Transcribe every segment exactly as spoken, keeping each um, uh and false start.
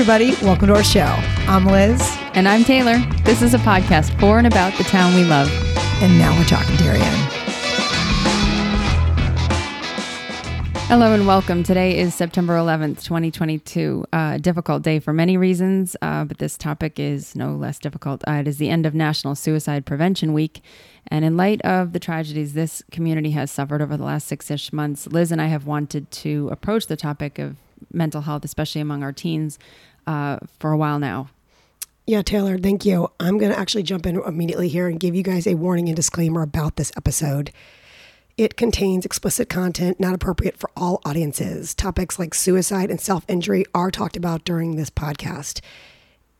everybody. Welcome to our show. I'm Liz. And I'm Taylor. This is a podcast for and about the town we love. And now we're talking Darien. Hello and welcome. Today is September eleventh, twenty twenty-two. A uh, difficult day for many reasons, uh, but this topic is no less difficult. Uh, it is the end of National Suicide Prevention Week. And in light of the tragedies this community has suffered over the last six-ish months, Liz and I have wanted to approach the topic of mental health, especially among our teens, uh, for a while now. Yeah, Taylor, thank you. I'm going to actually jump in immediately here and give you guys a warning and disclaimer about this episode. It contains explicit content not appropriate for all audiences. Topics like suicide and self-injury are talked about during this podcast.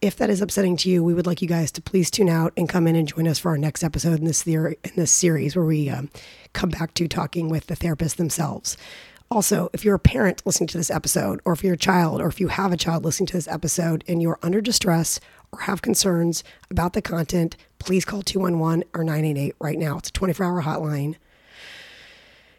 If that is upsetting to you, we would like you guys to please tune out and come in and join us for our next episode in this theory, in this series where we um, come back to talking with the therapists themselves. Also, if you're a parent listening to this episode, or if you're a child, or if you have a child listening to this episode and you're under distress or have concerns about the content, please call two one one or nine eight eight right now. It's a twenty-four hour hotline.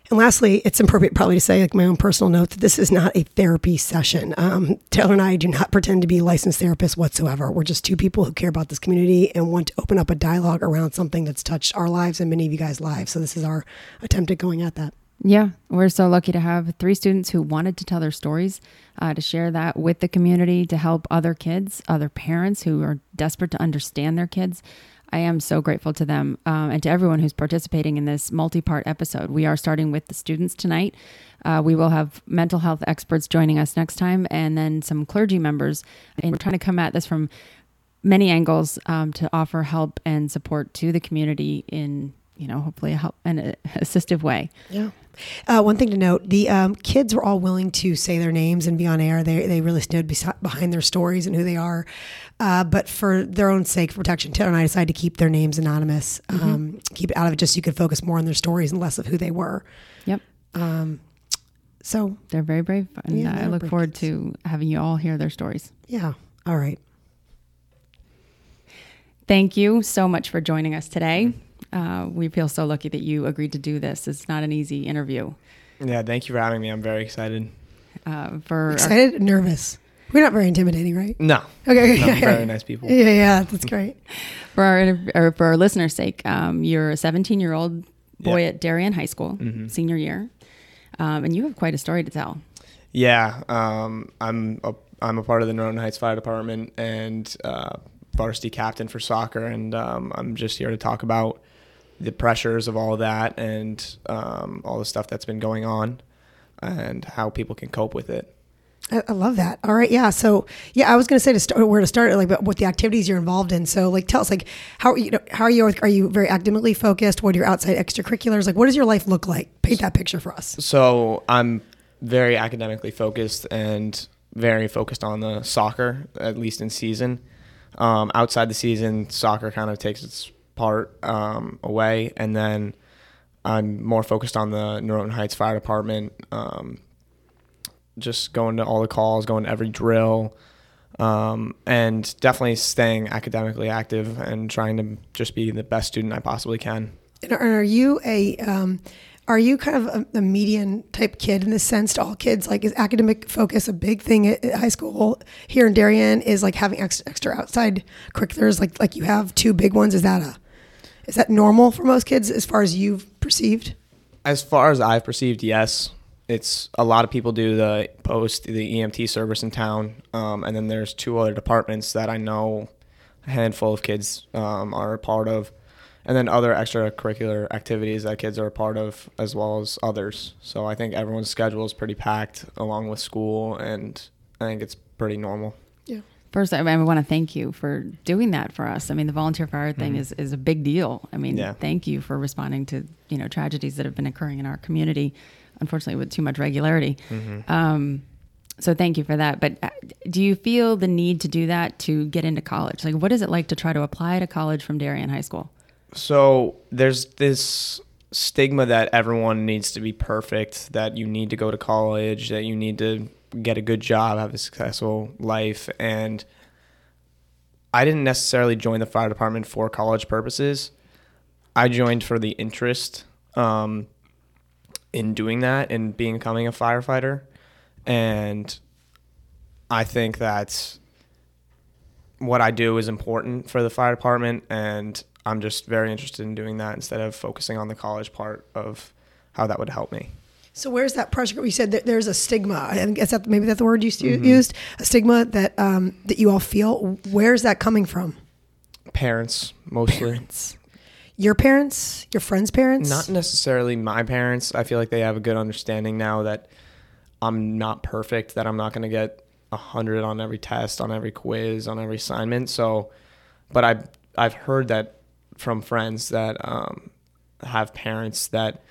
And lastly, it's appropriate probably to say, like my own personal note, that this is not a therapy session. Um, Taylor and I do not pretend to be licensed therapists whatsoever. We're just two people who care about this community and want to open up a dialogue around something that's touched our lives and many of you guys' lives. So this is our attempt at going at that. Yeah, we're so lucky to have three students who wanted to tell their stories, uh, to share that with the community, to help other kids, other parents who are desperate to understand their kids. I am so grateful to them um, and to everyone who's participating in this multi-part episode. We are starting with the students tonight. Uh, we will have mental health experts joining us next time, and then some clergy members. And we're trying to come at this from many angles um, to offer help and support to the community in, you know, hopefully a help and a assistive way. Yeah. Uh, one thing to note, the um, kids were all willing to say their names and be on air. They they really stood besi- behind their stories and who they are. Uh, but for their own sake, for protection, Taylor and I decided to keep their names anonymous, mm-hmm. um, keep it out of it just so you could focus more on their stories and less of who they were. Yep. Um, so they're very brave. And yeah, uh, I look forward kids. to having you all hear their stories. Yeah. All right. Thank you so much for joining us today. Uh, we feel so lucky that you agreed to do this. It's not an easy interview. Yeah, thank you for having me. I'm very excited. Uh, for excited, our- nervous. We're not very intimidating, right? No. Okay. okay. No, very nice people. Yeah, yeah, that's great. For our interv- or for our listeners' sake, um, you're a seventeen-year-old boy yep. at Darien High School, mm-hmm. senior year, um, and you have quite a story to tell. Yeah, um, I'm a, I'm a part of the Norton Heights Fire Department and uh, varsity captain for soccer, and um, I'm just here to talk about the pressures of all of that and um, all the stuff that's been going on and how people can cope with it. I, I love that. All right. Yeah. So yeah, I was going to say to start where to start, like but what the activities you're involved in. So like, tell us like, how, you know, how are you, are you very academically focused? What are your outside extracurriculars? Like, what does your life look like? Paint that picture for us. So I'm very academically focused and very focused on the soccer, at least in season. Um, outside the season, soccer kind of takes its part um, away, and then I'm more focused on the Noroton Heights Fire Department, um, just going to all the calls, going to every drill, um, and definitely staying academically active and trying to just be the best student I possibly can. And are you a um, are you kind of a, a median type kid in this sense to all kids? Like, is academic focus a big thing at, at high school here in Darien? Is like having ex- extra outside curriculars, like like you have two big ones. Is that a Is that normal for most kids as far as you've perceived? As far as I've perceived, yes. It's a lot of people do the post, the E M T service in town. Um, and then there's two other departments that I know a handful of kids um, are a part of. And then other extracurricular activities that kids are a part of as well as others. So I think everyone's schedule is pretty packed along with school. And I think it's pretty normal. Yeah. First, I, mean, I want to thank you for doing that for us. I mean, the volunteer fire thing mm-hmm. is, is a big deal. I mean, yeah. Thank you for responding to, you know, tragedies that have been occurring in our community, unfortunately, with too much regularity. Mm-hmm. Um, so thank you for that. But do you feel the need to do that to get into college? Like, what is it like to try to apply to college from Darien High School? So there's this stigma that everyone needs to be perfect, that you need to go to college, that you need to get a good job, have a successful life. And I didn't necessarily join the fire department for college purposes. I joined for the interest um, in doing that and becoming a firefighter. And I think that what I do is important for the fire department, and I'm just very interested in doing that instead of focusing on the college part of how that would help me. So where's that pressure? You said that there's a stigma, and is that maybe that's the word you mm-hmm. used, a stigma that um, that you all feel. Where's that coming from? Parents, mostly. Parents. Your parents, your friends' parents? Not necessarily my parents. I feel like they have a good understanding now that I'm not perfect, that I'm not going to get one hundred on every test, on every quiz, on every assignment. So, but I, I've heard that from friends that um, have parents that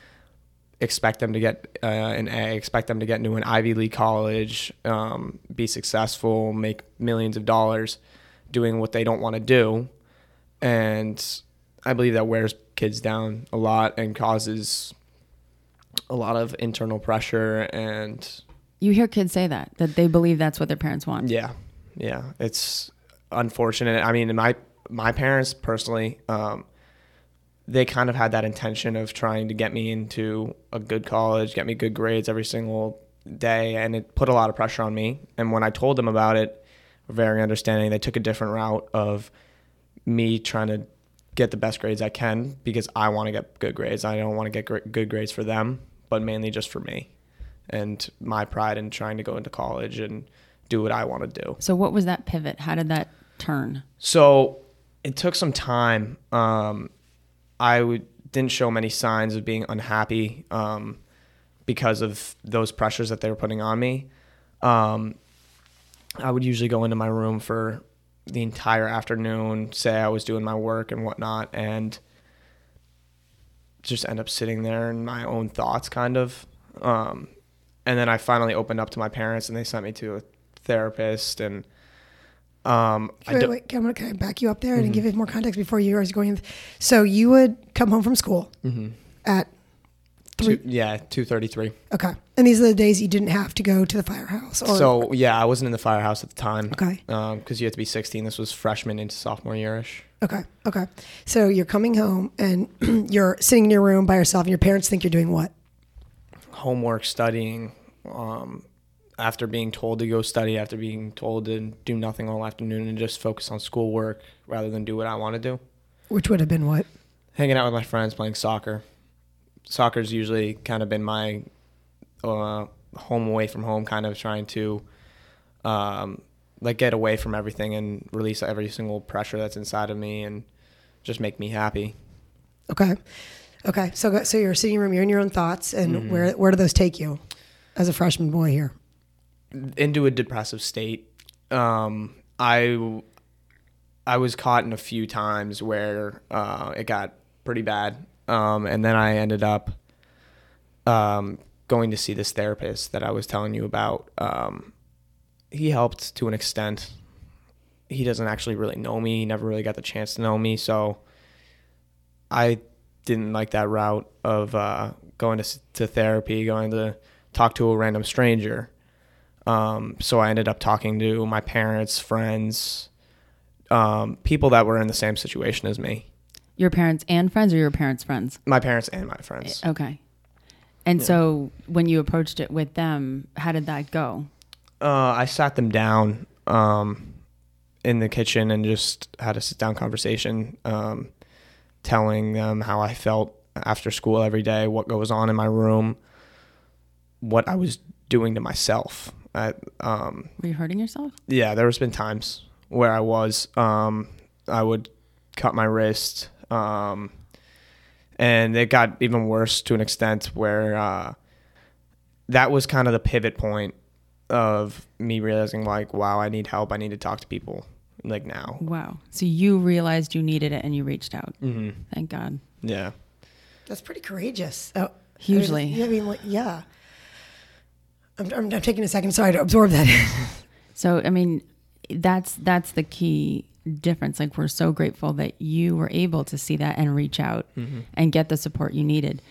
expect them to get uh, an A, expect them to get into an Ivy League college, um, be successful, make millions of dollars doing what they don't want to do. And I believe that wears kids down a lot and causes a lot of internal pressure. And you hear kids say that, that they believe that's what their parents want. Yeah. Yeah. It's unfortunate. I mean, my, my parents personally, um, they kind of had that intention of trying to get me into a good college, get me good grades every single day, and it put a lot of pressure on me. And when I told them about it, very understanding, they took a different route of me trying to get the best grades I can because I want to get good grades. I don't want to get gr- good grades for them, but mainly just for me and my pride in trying to go into college and do what I want to do. So what was that pivot? How did that turn? So it took some time. Um, I would, didn't show many signs of being unhappy um, because of those pressures that they were putting on me. Um, I would usually go into my room for the entire afternoon, say I was doing my work and whatnot, and just end up sitting there in my own thoughts, kind of. Um, and then I finally opened up to my parents, and they sent me to a therapist, and Um, wait, I do- wait, can I, can I back you up there mm-hmm. and give you more context before you guys going? So you would come home from school mm-hmm. at three? Two, yeah, two thirty-three. Okay, and these are the days you didn't have to go to the firehouse. Or- so yeah, I wasn't in the firehouse at the time. Okay, because um, you had to be sixteen. This was freshman into sophomore yearish. Okay, okay. So you're coming home and you're sitting in your room by yourself, and your parents think you're doing what? Homework, studying. Um, after being told to go study, after being told to do nothing all afternoon and just focus on schoolwork rather than do what I want to do. Which would have been what? Hanging out with my friends, playing soccer. Soccer's usually kind of been my uh, home away from home, kind of trying to um, like get away from everything and release every single pressure that's inside of me and just make me happy. Okay. Okay. So so you're sitting in your room, you're in your own thoughts, and mm-hmm. where where do those take you as a freshman boy here? Into a depressive state. Um, I, I was caught in a few times where uh, it got pretty bad. Um, and then I ended up um, going to see this therapist that I was telling you about. Um, he helped to an extent. He doesn't actually really know me. He never really got the chance to know me. So I didn't like that route of uh, going to, to therapy, going to talk to a random stranger. Um, so I ended up talking to my parents, friends, um, people that were in the same situation as me. Your parents and friends, or your parents' friends? My parents and my friends. Okay. And yeah. So when you approached it with them, how did that go? Uh, I sat them down, um, in the kitchen and just had a sit down conversation, um, telling them how I felt after school every day, what goes on in my room, what I was doing to myself. I, um, were you hurting yourself? Yeah, there has been times where I was. Um, I would cut my wrist, um, and it got even worse to an extent where uh, that was kind of the pivot point of me realizing, like, wow, I need help. I need to talk to people, like, now. Wow. So you realized you needed it and you reached out. Mm-hmm. Thank God. Yeah. That's pretty courageous. Oh, hugely. I mean, I mean like, yeah. I'm, I'm, I'm taking a second, sorry, to absorb that. So, I mean, that's that's the key difference. Like, we're so grateful that you were able to see that and reach out mm-hmm. and get the support you needed.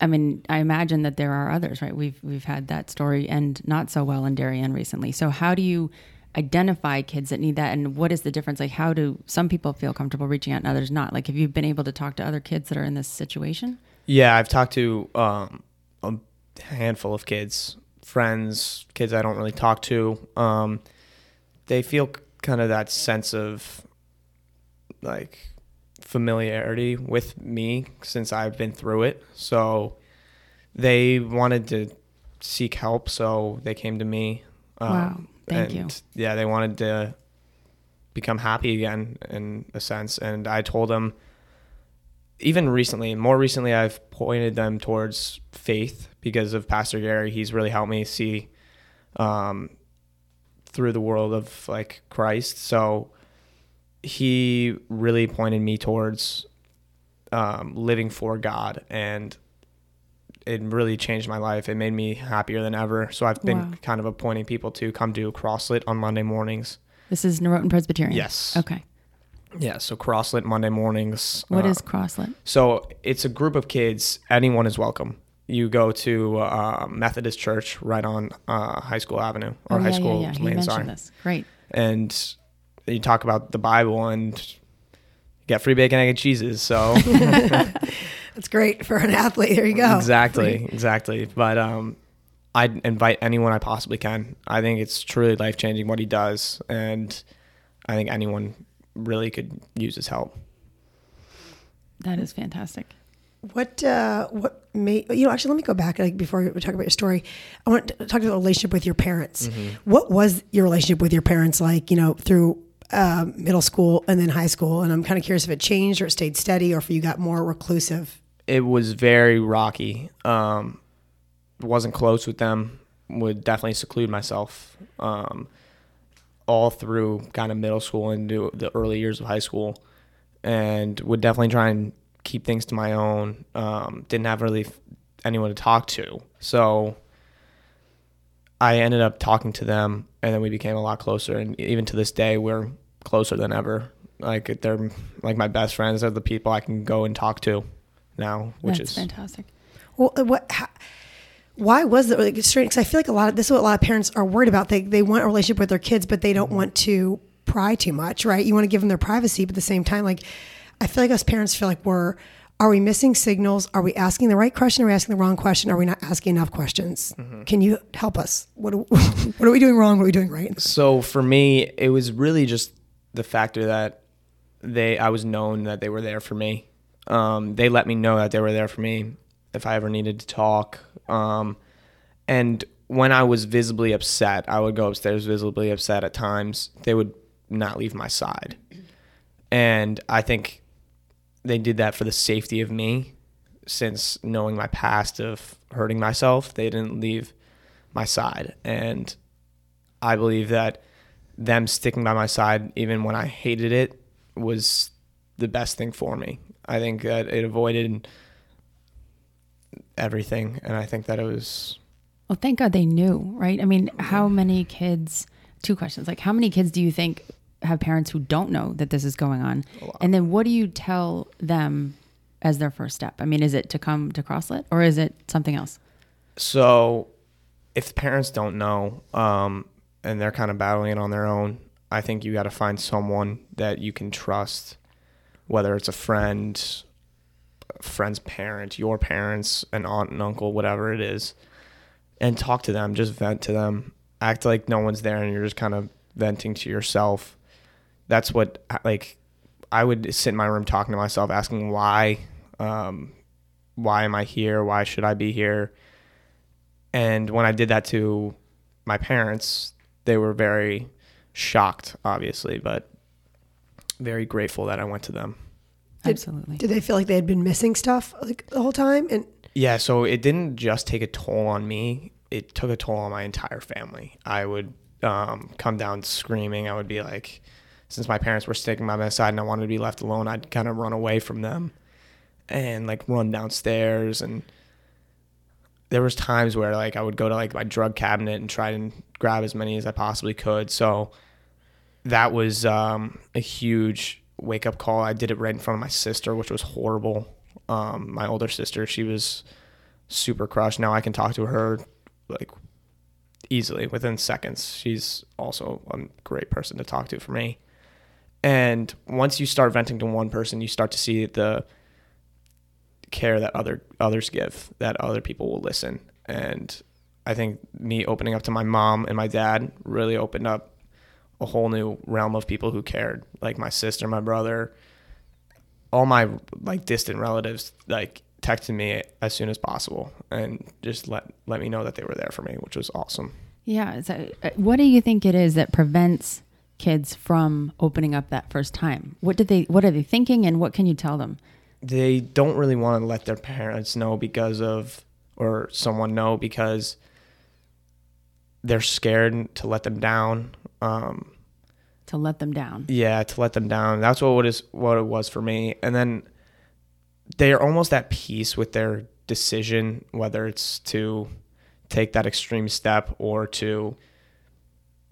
I mean, I imagine that there are others, right? We've we've had that story end not so well in Darien recently. So how do you identify kids that need that, and what is the difference? Like, how do some people feel comfortable reaching out and others not? Like, have you been able to talk to other kids that are in this situation? Yeah, I've talked to um, a handful of kids. Friends, kids I don't really talk to, um, they feel kind of that sense of like familiarity with me since I've been through it. So they wanted to seek help, so they came to me. Um, wow, thank and, you. Yeah, they wanted to become happy again in a sense. And I told them, even recently, more recently, I've pointed them towards faith because of Pastor Gary. He's really helped me see um, through the world of like Christ. So he really pointed me towards um, living for God, and it really changed my life. It made me happier than ever. So I've been wow. kind of appointing people to come do Crosslit on Monday mornings. This is Noroton Presbyterian? Yes. Okay. Yeah, so Crosslit Monday mornings. What uh, is Crosslit? So it's a group of kids. Anyone is welcome. You go to uh, Methodist Church right on uh, High School Avenue, or oh, High yeah, School yeah, yeah. Lane, sorry. You mentioned this. Great. And you talk about the Bible and you get free bacon, egg, and cheeses, so... It's great for an athlete. There you go. Exactly. Free. Exactly. But um, I invite anyone I possibly can. I think it's truly life-changing what he does. And I think anyone really could use his help. That is fantastic. What, uh, what made, you know, actually, let me go back like before we talk about your story. I want to talk about the relationship with your parents. Mm-hmm. What was your relationship with your parents like, you know, through uh, middle school and then high school? And I'm kind of curious if it changed or it stayed steady, or if you got more reclusive. It was very rocky. Um, wasn't close with them. Would definitely seclude myself um, all through kind of middle school and do the early years of high school, and would definitely try and keep things to my own. Um, didn't have really anyone to talk to. So I ended up talking to them, and then we became a lot closer. And even to this day, we're closer than ever. Like they're like my best friends. They're the people I can go and talk to now, which That's is fantastic. Well, what, how, why was it like strange? Because I feel like a lot of this is what a lot of parents are worried about. They they want a relationship with their kids, but they don't mm-hmm. want to pry too much, right? You want to give them their privacy, but at the same time, like I feel like us parents feel like we're are we missing signals? Are we asking the right question? Are we asking the wrong question? Are we not asking enough questions? Mm-hmm. Can you help us? What are, what are we doing wrong? What are we doing right? So for me, it was really just the factor that they I was known that they were there for me. Um, they let me know that they were there for me if I ever needed to talk. Um, and when I was visibly upset, I would go upstairs visibly upset at times. They would not leave my side. And I think they did that for the safety of me, since knowing my past of hurting myself, they didn't leave my side. And I believe that them sticking by my side, even when I hated it, was the best thing for me. I think that it avoided everything, and I think that it was... Well, thank God they knew, right? I mean, how many kids... Two questions. Like, how many kids do you think have parents who don't know that this is going on? And then what do you tell them as their first step? I mean, is it to come to Crosslit, or is it something else? So, if parents don't know, um, and they're kind of battling it on their own, I think you got to find someone that you can trust, whether it's a friend, a friend's parent, your parents, an aunt and uncle, whatever it is, and talk to them, just vent to them, act like no one's there and you're just kind of venting to yourself. That's what, like, I would sit in my room talking to myself, asking why, um, why am I here? Why should I be here? And when I did that to my parents, they were very shocked, obviously, but very grateful that I went to them. Did, Absolutely. Did they feel like they had been missing stuff like the whole time? And yeah, so it didn't just take a toll on me. It took a toll on my entire family. I would um, come down screaming. I would be like, since my parents were sticking by my side and I wanted to be left alone, I'd kind of run away from them and like run downstairs. And there was times where like I would go to like my drug cabinet and try and grab as many as I possibly could. So that was um, a huge wake-up call. I did it right in front of my sister, which was horrible. Um, my older sister, she was super crushed. Now I can talk to her like easily within seconds. She's also a great person to talk to for me. And once you start venting to one person, you start to see the care that other others give, that other people will listen. And I think me opening up to my mom and my dad really opened up a whole new realm of people who cared, like my sister, my brother, all my like distant relatives, like texted me as soon as possible and just let, let me know that they were there for me, which was awesome. Yeah. So what do you think it is that prevents kids from opening up that first time? What did they, what are they thinking, and what can you tell them? They don't really want to let their parents know because of, or someone know, because they're scared to let them down. Um, to let them down. Yeah. To let them down. That's what it is, what it was for me. And then they're almost at peace with their decision, whether it's to take that extreme step or to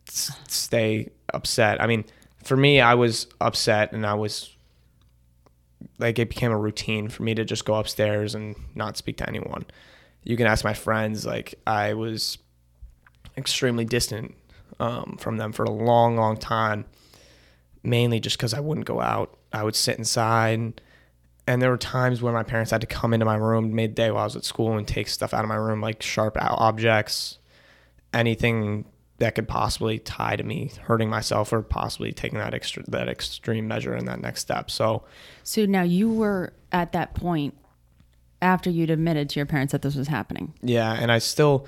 s- stay upset. I mean, for me, I was upset, and I was like, it became a routine for me to just go upstairs and not speak to anyone. You can ask my friends, like I was extremely distant um, from them for a long, long time, mainly just because I wouldn't go out. I would sit inside. And there were times where my parents had to come into my room midday while I was at school and take stuff out of my room, like sharp objects, anything that could possibly tie to me hurting myself or possibly taking that extra, that extreme measure and that next step. So, so now you were at that point after you'd admitted to your parents that this was happening. Yeah, and I still,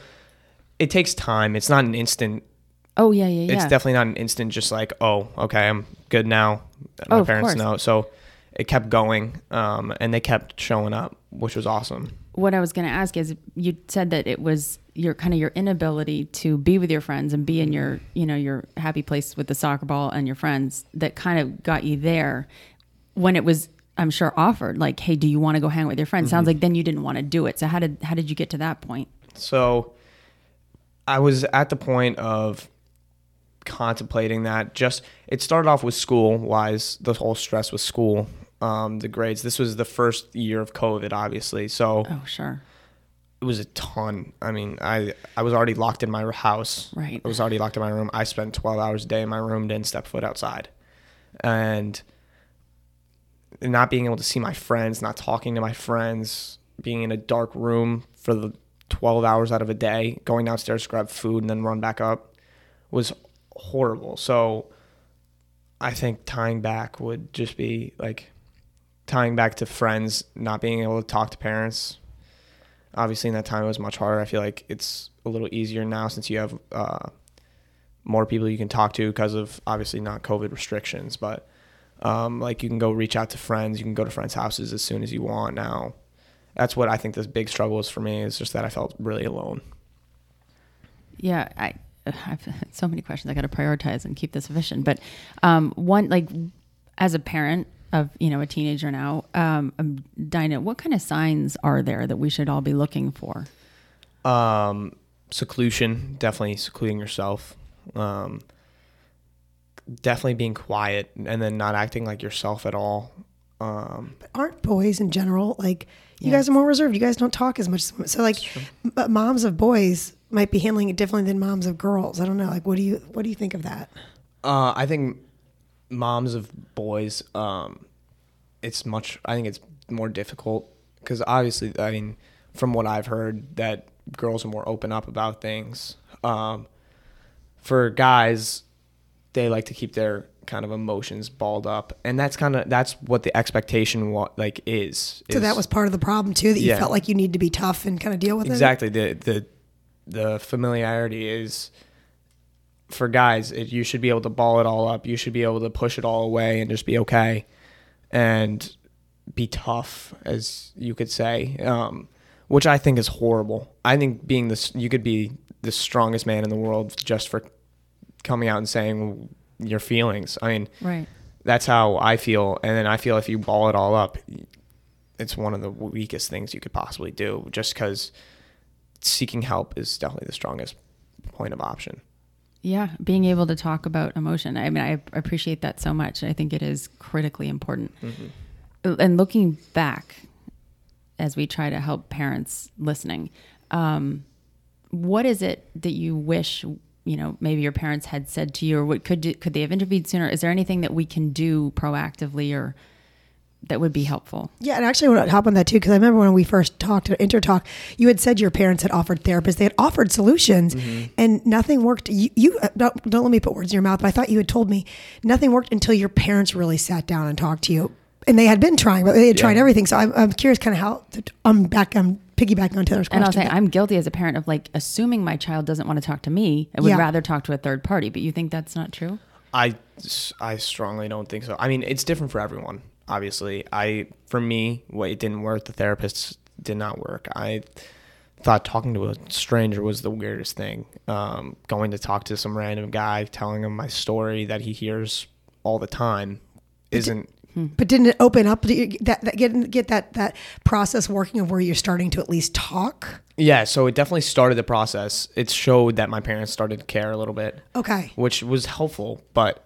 it takes time. It's not an instant. Oh yeah, yeah, yeah. It's definitely not an instant. Just like, oh, okay, I'm good now. My oh, parents know. So. It kept going, um, and they kept showing up, which was awesome. What I was going to ask is, you said that it was your kind of your inability to be with your friends and be in your, you know, your happy place with the soccer ball and your friends that kind of got you there when it was, I'm sure, offered. Like, hey, do you want to go hang out with your friends? Mm-hmm. Sounds like then you didn't want to do it. So how did how did you get to that point? So I was at the point of contemplating that. Just it started off with school wise, the whole stress with school. Um, the grades. This was the first year of COVID, obviously. So oh, sure. It was a ton. I mean, I, I was already locked in my house. Right. I was already locked in my room. I spent twelve hours a day in my room, didn't step foot outside. And not being able to see my friends, not talking to my friends, being in a dark room for the twelve hours out of a day, going downstairs to grab food and then run back up was horrible. So I think tying back would just be like... tying back to friends, not being able to talk to parents. Obviously, in that time, it was much harder. I feel like it's a little easier now since you have uh, more people you can talk to because of, obviously, not COVID restrictions. But, um, like, you can go reach out to friends. You can go to friends' houses as soon as you want now. That's what I think this big struggle is for me, is just that I felt really alone. Yeah, I, I have so many questions. I got to prioritize and keep this efficient. But um, one, like, as a parent of, you know, a teenager now, um, Dinah, what kind of signs are there that we should all be looking for? Um, seclusion, definitely secluding yourself. Um, definitely being quiet and then not acting like yourself at all. Um, but aren't boys in general, like, you yes. guys are more reserved. You guys don't talk as much. So like but moms of boys might be handling it differently than moms of girls. I don't know. Like, what do you, what do you think of that? Uh, I think moms of boys, um, it's much, I think it's more difficult because obviously, I mean, from what I've heard, that girls are more open up about things. Um, for guys, they like to keep their kind of emotions balled up, and that's kind of, that's what the expectation wa- like is, is. So that was part of the problem too, that you yeah. felt like you need to be tough and kind of deal with exactly. it? Exactly. The, the, the familiarity is... For guys, it, you should be able to ball it all up. You should be able to push it all away and just be okay and be tough, as you could say, um, which I think is horrible. I think being this, you could be the strongest man in the world just for coming out and saying your feelings. I mean, right. That's how I feel. And then I feel if you ball it all up, it's one of the weakest things you could possibly do, just because seeking help is definitely the strongest point of option. Yeah, being able to talk about emotion. I mean, I appreciate that so much. I think it is critically important. Mm-hmm. And looking back, as we try to help parents listening, um, what is it that you wish, you know, maybe your parents had said to you, or what could do, could they have intervened sooner? Is there anything that we can do proactively or that would be helpful. Yeah, and actually I want to hop on that too, because I remember when we first talked at Intertalk, you had said your parents had offered therapists, they had offered solutions, mm-hmm. and nothing worked. You, you don't, don't let me put words in your mouth, but I thought you had told me nothing worked until your parents really sat down and talked to you, and they had been trying, but they had yeah. tried everything. So I'm, I'm curious, kind of how I'm back. I'm piggybacking on Taylor's question. And I'll say I'm guilty as a parent of like assuming my child doesn't want to talk to me and would yeah. rather talk to a third party. But you think that's not true? I, I strongly don't think so. I mean, it's different for everyone. Obviously, I for me, what it didn't work. The therapists did not work. I thought talking to a stranger was the weirdest thing. Um, going to talk to some random guy, telling him my story that he hears all the time, isn't. But didn't it open up that, that get get that that process working of where you're starting to at least talk? Yeah, so it definitely started the process. It showed that my parents started to care a little bit. Okay, which was helpful, but.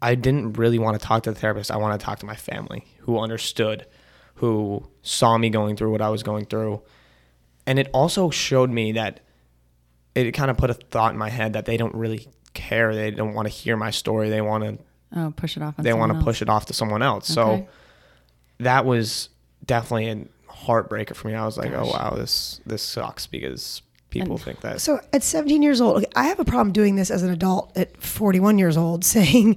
I didn't really want to talk to the therapist. I wanted to talk to my family who understood, who saw me going through what I was going through. And it also showed me that it kind of put a thought in my head that they don't really care. They don't want to hear my story. They want to oh, push it off. On they want to else. push it off to someone else. Okay. So that was definitely a heartbreaker for me. I was like, Gosh. oh, wow, this, this sucks because people and think that. So at seventeen years old, I have a problem doing this as an adult at forty-one years old, saying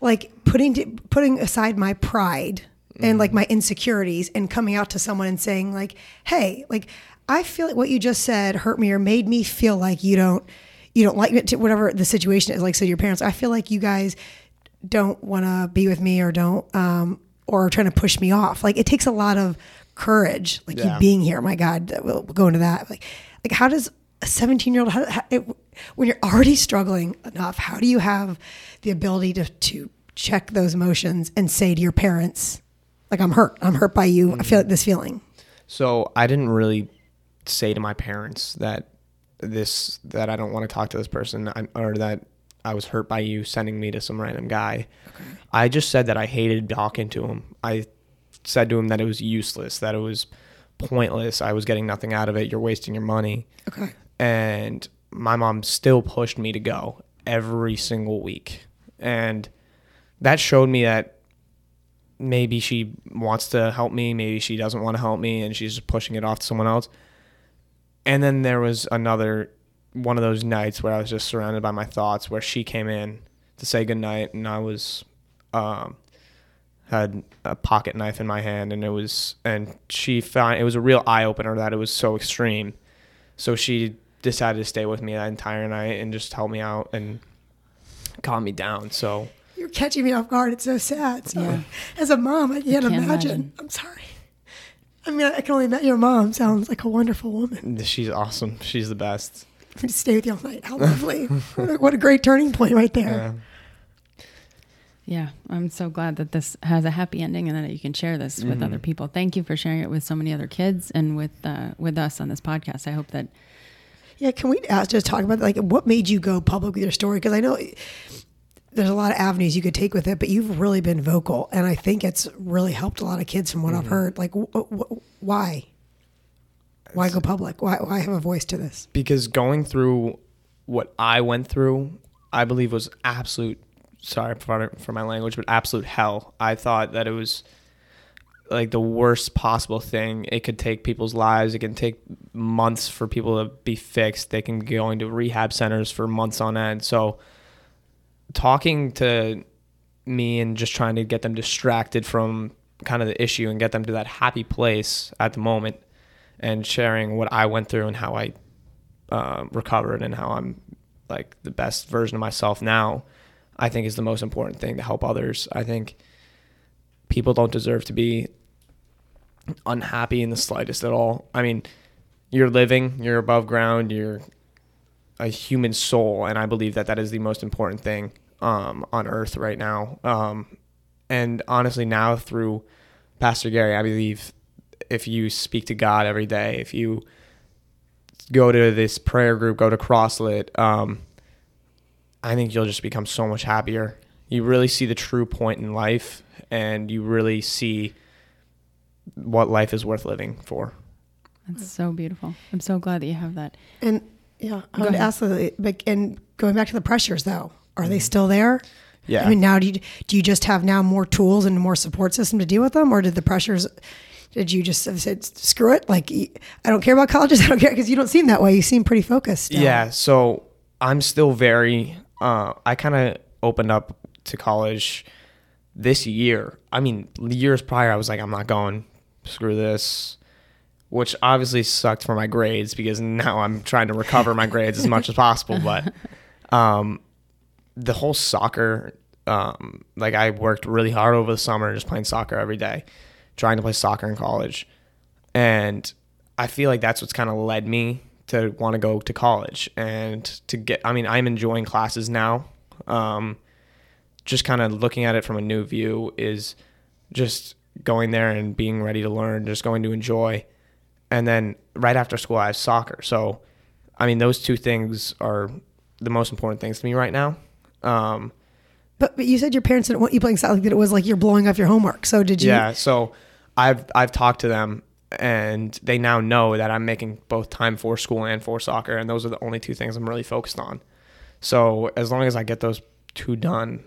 like putting putting aside my pride mm-hmm. and like my insecurities and coming out to someone and saying like, hey, like I feel like what you just said hurt me or made me feel like you don't, you don't like it, whatever the situation is. Like, so your parents, I feel like you guys don't want to be with me or don't, um, or are trying to push me off. Like it takes a lot of courage, like yeah. you being here. My God, we'll, we'll go into that. Like, Like how does a seventeen-year-old, how, how, it, when you're already struggling enough, how do you have the ability to, to check those emotions and say to your parents, like, I'm hurt. I'm hurt by you. Mm-hmm. I feel like this feeling. So I didn't really say to my parents that this, that I don't want to talk to this person or that I was hurt by you sending me to some random guy. Okay. I just said that I hated talking to him. I said to him that it was useless, that it was pointless. I was getting nothing out of it. You're wasting your money. Okay. And my mom still pushed me to go every single week. And that showed me that maybe she wants to help me. Maybe she doesn't want to help me and she's just pushing it off to someone else. And then there was another one of those nights where I was just surrounded by my thoughts where she came in to say goodnight and I was, um, had a pocket knife in my hand and it was, and she found it was a real eye opener that it was so extreme. So she decided to stay with me that entire night and just help me out and calm me down. So you're catching me off guard. It's so sad. So yeah. As a mom, I can't, I can't imagine. imagine. I'm sorry. I mean, I can only imagine your mom sounds like a wonderful woman. She's awesome. She's the best. I'm going to stay with you all night. How lovely. what, a, what a great turning point right there. Yeah. Yeah, I'm so glad that this has a happy ending and that you can share this mm-hmm. with other people. Thank you for sharing it with so many other kids and with uh, with us on this podcast. I hope that... Yeah, can we ask, just talk about like what made you go public with your story? Because I know there's a lot of avenues you could take with it, but you've really been vocal. And I think it's really helped a lot of kids from what mm-hmm. I've heard. Like, wh- wh- why? Why go public? Why, why have a voice to this? Because going through what I went through, I believe was absolute... sorry for my language, but absolute hell. I thought that it was like the worst possible thing. It could take people's lives. It can take months for people to be fixed. They can go into rehab centers for months on end. So talking to me and just trying to get them distracted from kind of the issue and get them to that happy place at the moment and sharing what I went through and how I uh, recovered and how I'm like the best version of myself now, I think is the most important thing to help others. I think people don't deserve to be unhappy in the slightest at all. I mean, you're living, you're above ground, you're a human soul, and I believe that that is the most important thing um, on earth right now. Um, and honestly, now through Pastor Gary, I believe if you speak to God every day, if you go to this prayer group, go to Crosslit, um, I think you'll just become so much happier. You really see the true point in life and you really see what life is worth living for. That's so beautiful. I'm so glad that you have that. And yeah, I would ask, and going back to the pressures though, are mm-hmm. they still there? Yeah. I mean, now do you, do you just have now more tools and more support system to deal with them, or did the pressures, did you just have said, screw it? Like, I don't care about colleges. I don't care. Cause you don't seem that way. You seem pretty focused. Um, yeah. So I'm still very, uh, I kind of opened up to college this year. I mean, years prior, I was like, I'm not going, screw this, which obviously sucked for my grades because now I'm trying to recover my grades as much as possible. But, um, the whole soccer, um, like I worked really hard over the summer just playing soccer every day, trying to play soccer in college. And I feel like that's what's kind of led me to want to go to college and to get, I mean, I'm enjoying classes now. Um, just kind of looking at it from a new view is just going there and being ready to learn, just going to enjoy. And then right after school, I have soccer. So, I mean, those two things are the most important things to me right now. Um, but, but you said your parents didn't want you playing soccer, like that it was like you're blowing off your homework. So did you? Yeah. So I've, I've talked to them and they now know that I'm making both time for school and for soccer. And those are the only two things I'm really focused on. So as long as I get those two done,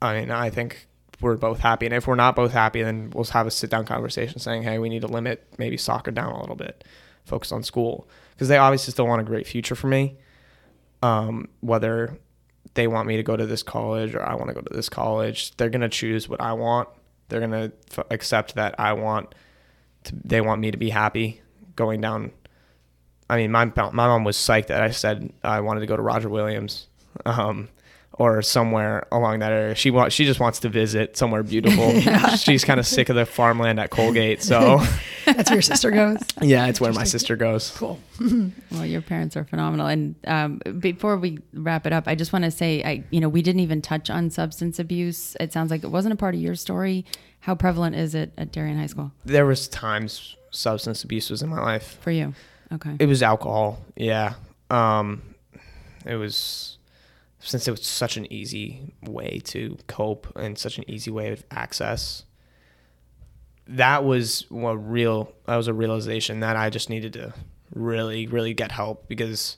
I mean, I think we're both happy. And if we're not both happy, then we'll have a sit down conversation saying, hey, we need to limit maybe soccer down a little bit, focus on school. Because they obviously still want a great future for me. Um, whether they want me to go to this college or I want to go to this college, they're going to choose what I want. They're going to f- accept that I want to, they want me to be happy going down. I mean, my, my mom was psyched that I said I wanted to go to Roger Williams. Um, or somewhere along that area. She wants, she just wants to visit somewhere beautiful. Yeah. She's kind of sick of the farmland at Colgate. So that's where your sister goes. Yeah. It's where my sister goes. Cool. Well, your parents are phenomenal. And, um, before we wrap it up, I just want to say, I, you know, we didn't even touch on substance abuse. It sounds like it wasn't a part of your story. How prevalent is it at Darien High School? There was times substance abuse was in my life. For you. Okay. It was alcohol. Yeah. Um, it was, since it was such an easy way to cope and such an easy way of access, that was a real, that was a realization that I just needed to really, really get help, because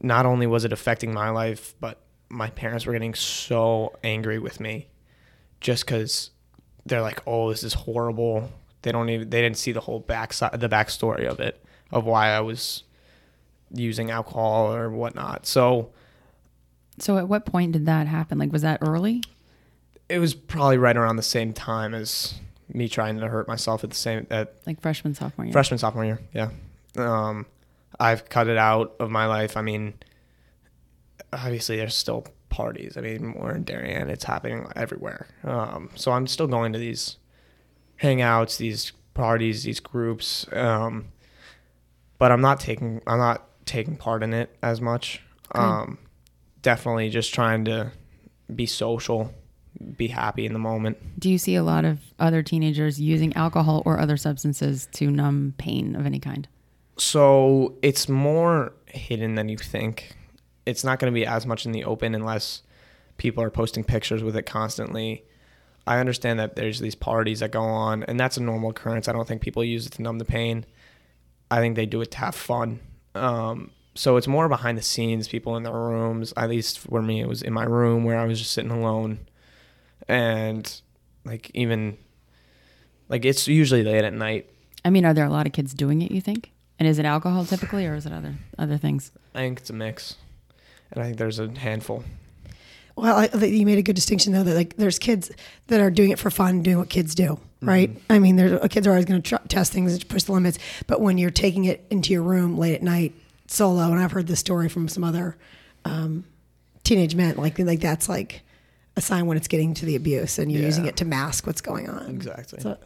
not only was it affecting my life, but my parents were getting so angry with me just because they're like, oh, this is horrible. They don't even, they didn't see the whole backside, the backstory of it, of why I was using alcohol or whatnot. So, So at what point did that happen? Like, was that early? It was probably right around the same time as me trying to hurt myself at the same... At like freshman, sophomore year? Freshman, sophomore year, yeah. Um, I've cut it out of my life. I mean, obviously there's still parties. I mean, we're in Darien. It's happening everywhere. Um, so I'm still going to these hangouts, these parties, these groups. Um, but I'm not taking, I'm not taking part in it as much. Okay. Um Definitely just trying to be social, be happy in the moment. Do you see a lot of other teenagers using alcohol or other substances to numb pain of any kind? So it's more hidden than you think. It's not going to be as much in the open unless people are posting pictures with it constantly. I understand that there's these parties that go on, and that's a normal occurrence. I don't think people use it to numb the pain. I think they do it to have fun. Um, So it's more behind the scenes, people in their rooms. At least for me, it was in my room where I was just sitting alone. And like even, like it's usually late at night. I mean, are there a lot of kids doing it, you think? And is it alcohol typically, or is it other other things? I think it's a mix. And I think there's a handful. Well, I, you made a good distinction, though, that like there's kids that are doing it for fun, doing what kids do. Right. Mm-hmm. I mean, there, kids are always going to tr- test things and push the limits. But when you're taking it into your room late at night, solo, and I've heard this story from some other um, teenage men. Like, like that's like a sign when it's getting to the abuse, and you're yeah. using it to mask what's going on. Exactly. So,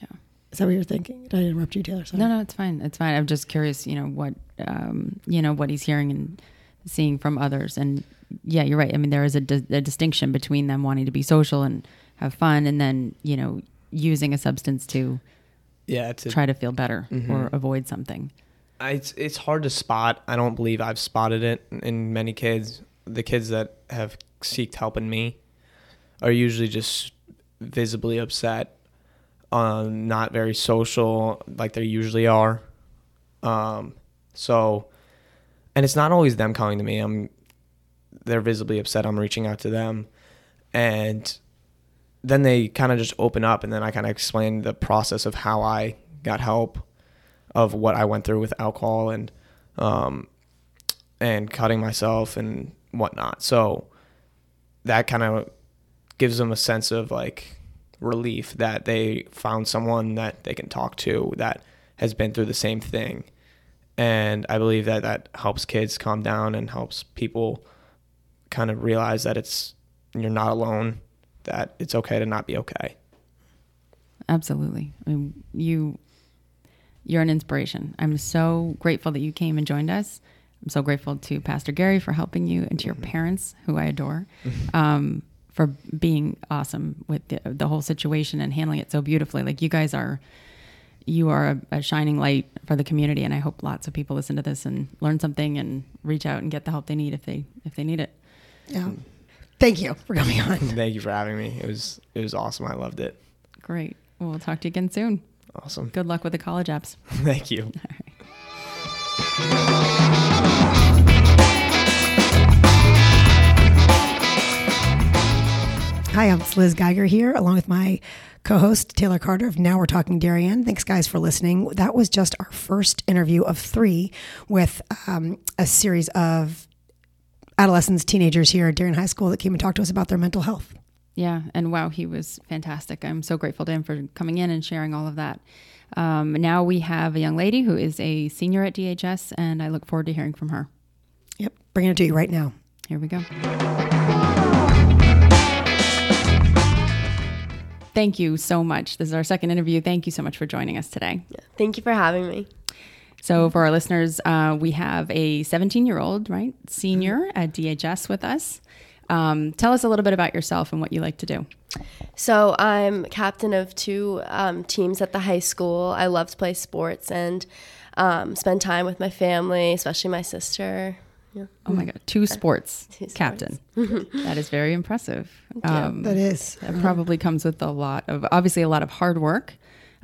yeah. Is that what you're thinking? Did I interrupt you, Taylor? Sorry. No, no, it's fine. It's fine. I'm just curious. You know what? Um, you know what he's hearing and seeing from others. And yeah, you're right. I mean, there is a, di- a distinction between them wanting to be social and have fun, and then you know using a substance to yeah to try to feel better mm-hmm. or avoid something. It's it's hard to spot. I don't believe I've spotted it in many kids. The kids that have seeked help in me are usually just visibly upset, um, not very social like they usually are. Um, so, and it's not always them calling to me. I'm, they're visibly upset. I'm reaching out to them. And then they kind of just open up, and then I kind of explain the process of how I got help, of what I went through with alcohol and um, and cutting myself and whatnot. So that kind of gives them a sense of like relief that they found someone that they can talk to that has been through the same thing. And I believe that that helps kids calm down and helps people kind of realize that it's you're not alone, that it's okay to not be okay. Absolutely. I mean, you, you're an inspiration. I'm so grateful that you came and joined us. I'm so grateful to Pastor Gary for helping you, and to your parents, who I adore, um, for being awesome with the, the whole situation and handling it so beautifully. Like, you guys are, you are a, a shining light for the community, and I hope lots of people listen to this and learn something and reach out and get the help they need if they if they need it. Yeah. Thank you for coming on. Thank you for having me. It was it was awesome. I loved it. Great. Well, we'll talk to you again soon. Awesome. Good luck with the college apps. Thank you. All right. Hi, I'm Liz Geiger here, along with my co-host, Taylor Carter of Now We're Talking Darien. Thanks, guys, for listening. That was just our first interview of three with um, a series of adolescents, teenagers here at Darien High School that came and talked to us about their mental health. Yeah, and wow, he was fantastic. I'm so grateful to him for coming in and sharing all of that. Um, now we have a young lady who is a senior at D H S, and I look forward to hearing from her. Yep, bringing it to you right now. Here we go. Thank you so much. This is our second interview. Thank you so much for joining us today. Thank you for having me. So for our listeners, uh, we have a seventeen-year-old, right, senior at D H S with us. Um, tell us a little bit about yourself and what you like to do. So I'm captain of two um, teams at the high school. I love to play sports and um, spend time with my family, especially my sister. Yeah. Oh my God, two sports, two sports. Captain. That is very impressive. Um, yeah, that is. That probably comes with a lot of, obviously a lot of hard work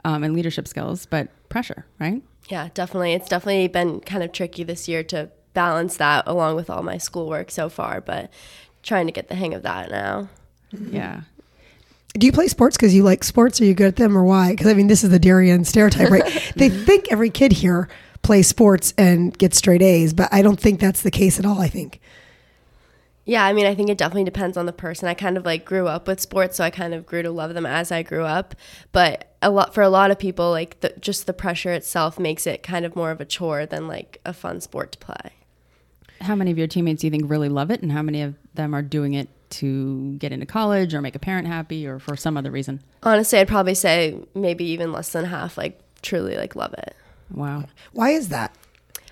um, and leadership skills, but pressure, right? Yeah, definitely. It's definitely been kind of tricky this year to balance that along with all my schoolwork so far, but trying to get the hang of that now. Yeah. Do you play sports because you like sports? Are you good at them, or why? Because, I mean, this is the Darien stereotype, right? They think every kid here plays sports and gets straight A's, but I don't think that's the case at all, I think. Yeah, I mean, I think it definitely depends on the person. I kind of like grew up with sports, so I kind of grew to love them as I grew up. But a lot for a lot of people, like the, just the pressure itself makes it kind of more of a chore than like a fun sport to play. How many of your teammates do you think really love it, and how many of them are doing it to get into college or make a parent happy or for some other reason? Honestly, I'd probably say maybe even less than half like truly like love it. Wow. Why is that?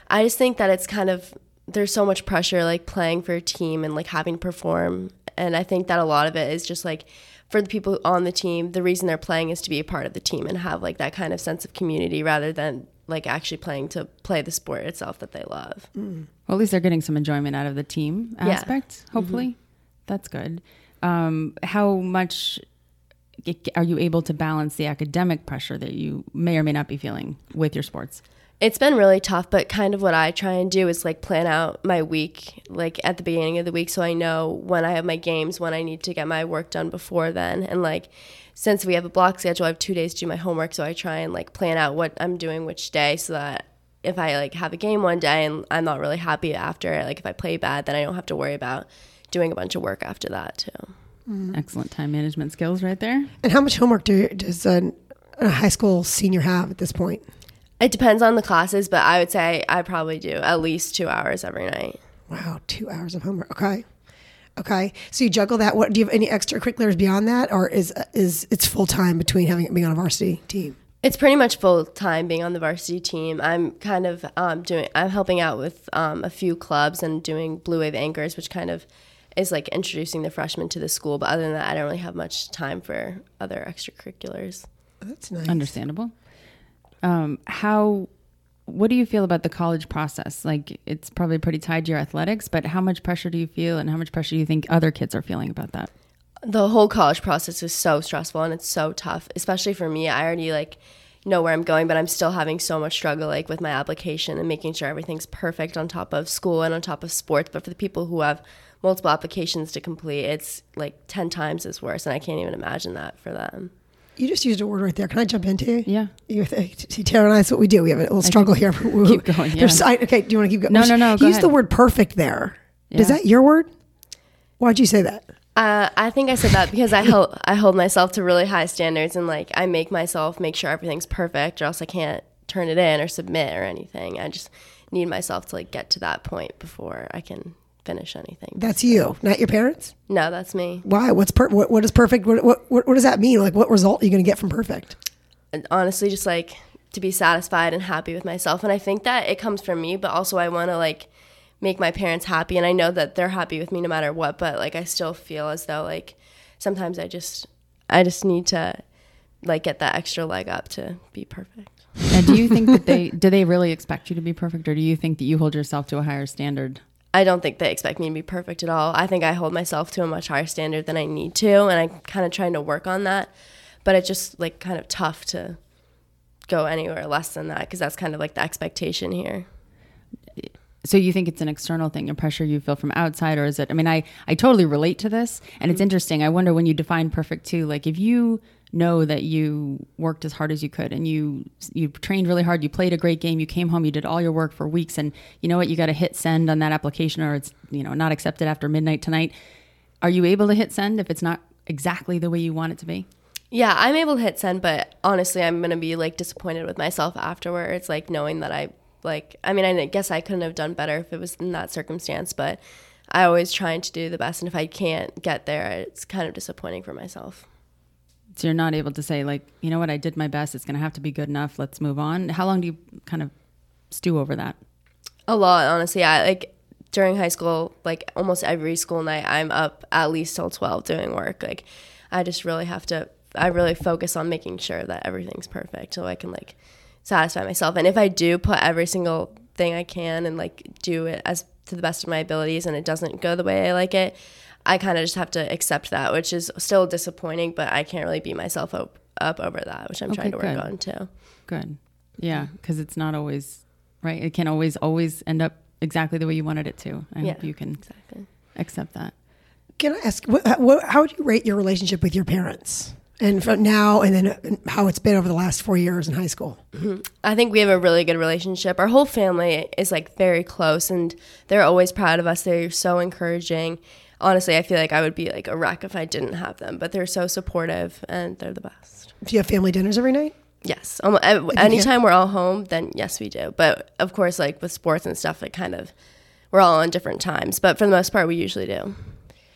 I just think that it's kind of, there's so much pressure like playing for a team and like having to perform. And I think that a lot of it is just like for the people on the team, the reason they're playing is to be a part of the team and have like that kind of sense of community rather than like actually playing to play the sport itself that they love. Mm. Well, at least they're getting some enjoyment out of the team aspect, yeah. Hopefully. Mm-hmm. That's good. Um, how much are you able to balance the academic pressure that you may or may not be feeling with your sports? It's been really tough, but kind of what I try and do is like plan out my week, like at the beginning of the week, so I know when I have my games, when I need to get my work done before then. And like, since we have a block schedule, I have two days to do my homework, so I try and like plan out what I'm doing which day so that if I like have a game one day and I'm not really happy after, like if I play bad, then I don't have to worry about doing a bunch of work after that too. Mm. Excellent time management skills right there. And how much homework do, does a, a high school senior have at this point? It depends on the classes, but I would say I probably do at least two hours every night. Wow, two hours of homework. Okay, okay. So you juggle that. What do you have any extracurriculars beyond that, or is is it's full time between having it being on a varsity team? It's pretty much full time being on the varsity team. I'm kind of um, doing. I'm helping out with um, a few clubs and doing Blue Wave Anchors, which kind of is like introducing the freshmen to the school. But other than that, I don't really have much time for other extracurriculars. That's nice. Understandable. Um, how, what do you feel about the college process? Like, it's probably pretty tied to your athletics, but how much pressure do you feel, and how much pressure do you think other kids are feeling about that? The whole college process is so stressful and it's so tough, especially for me. I already like know where I'm going, but I'm still having so much struggle, like, with my application and making sure everything's perfect on top of school and on top of sports. But for the people who have multiple applications to complete, it's, like, ten times as worse, and I can't even imagine that for them. You just used a word right there. Can I jump into? Yeah. You see, Tara and I, that's what we do. We have a little struggle here. Keep going, yeah. I, okay, do you want to keep going? No, no, no, go Use ahead. The word perfect there. Yeah. Is that your word? Why'd you say that? Uh, I think I said that because I hold I hold myself to really high standards, and like I make myself make sure everything's perfect, or else I can't turn it in or submit or anything. I just need myself to like get to that point before I can finish anything. That's you, not your parents? No, that's me. Why? What's per- what, what is perfect? What, what what what does that mean? Like, what result are you going to get from perfect? And honestly, just like to be satisfied and happy with myself, and I think that it comes from me, but also I want to like make my parents happy, and I know that they're happy with me no matter what, but like I still feel as though like sometimes I just I just need to like get that extra leg up to be perfect. And do you think that they do they really expect you to be perfect, or do you think that you hold yourself to a higher standard? I don't think they expect me to be perfect at all. I think I hold myself to a much higher standard than I need to, and I'm kind of trying to work on that, but it's just like kind of tough to go anywhere less than that because that's kind of like the expectation here. So you think it's an external thing, a pressure you feel from outside, or is it, I mean, I, I totally relate to this, and it's interesting. I wonder when you define perfect too, like if you know that you worked as hard as you could and you, you trained really hard, you played a great game, you came home, you did all your work for weeks, and you know what, you got to hit send on that application or it's, you know, not accepted after midnight tonight. Are you able to hit send if it's not exactly the way you want it to be? Yeah, I'm able to hit send, but honestly, I'm going to be like disappointed with myself afterwards, like knowing that I, Like, I mean, I guess I couldn't have done better if it was in that circumstance, but I always try to do the best. And if I can't get there, it's kind of disappointing for myself. So you're not able to say like, you know what, I did my best. It's going to have to be good enough. Let's move on. How long do you kind of stew over that? A lot, honestly. I like during high school, like almost every school night, I'm up at least till twelve doing work. Like I just really have to, I really focus on making sure that everything's perfect so I can like satisfy myself. And if I do put every single thing I can and like do it as to the best of my abilities and it doesn't go the way I like it, I kind of just have to accept that, which is still disappointing, but I can't really beat myself up, up over that, which I'm okay, trying to work good. on too. Good. Yeah. Cause it's not always right. It can't always, always end up exactly the way you wanted it to. I yeah, hope you can exactly. accept that. Can I ask, what, what, how would you rate your relationship with your parents? And from now and then how it's been over the last four years in high school? Mm-hmm. I think we have a really good relationship. Our whole family is like very close and they're always proud of us. They're so encouraging. Honestly, I feel like I would be like a wreck if I didn't have them, but they're so supportive and they're the best. Do you have family dinners every night? Yes. Um, anytime we're all home, then yes, we do. But of course, like with sports and stuff, it kind of, we're all on different times, but for the most part, we usually do.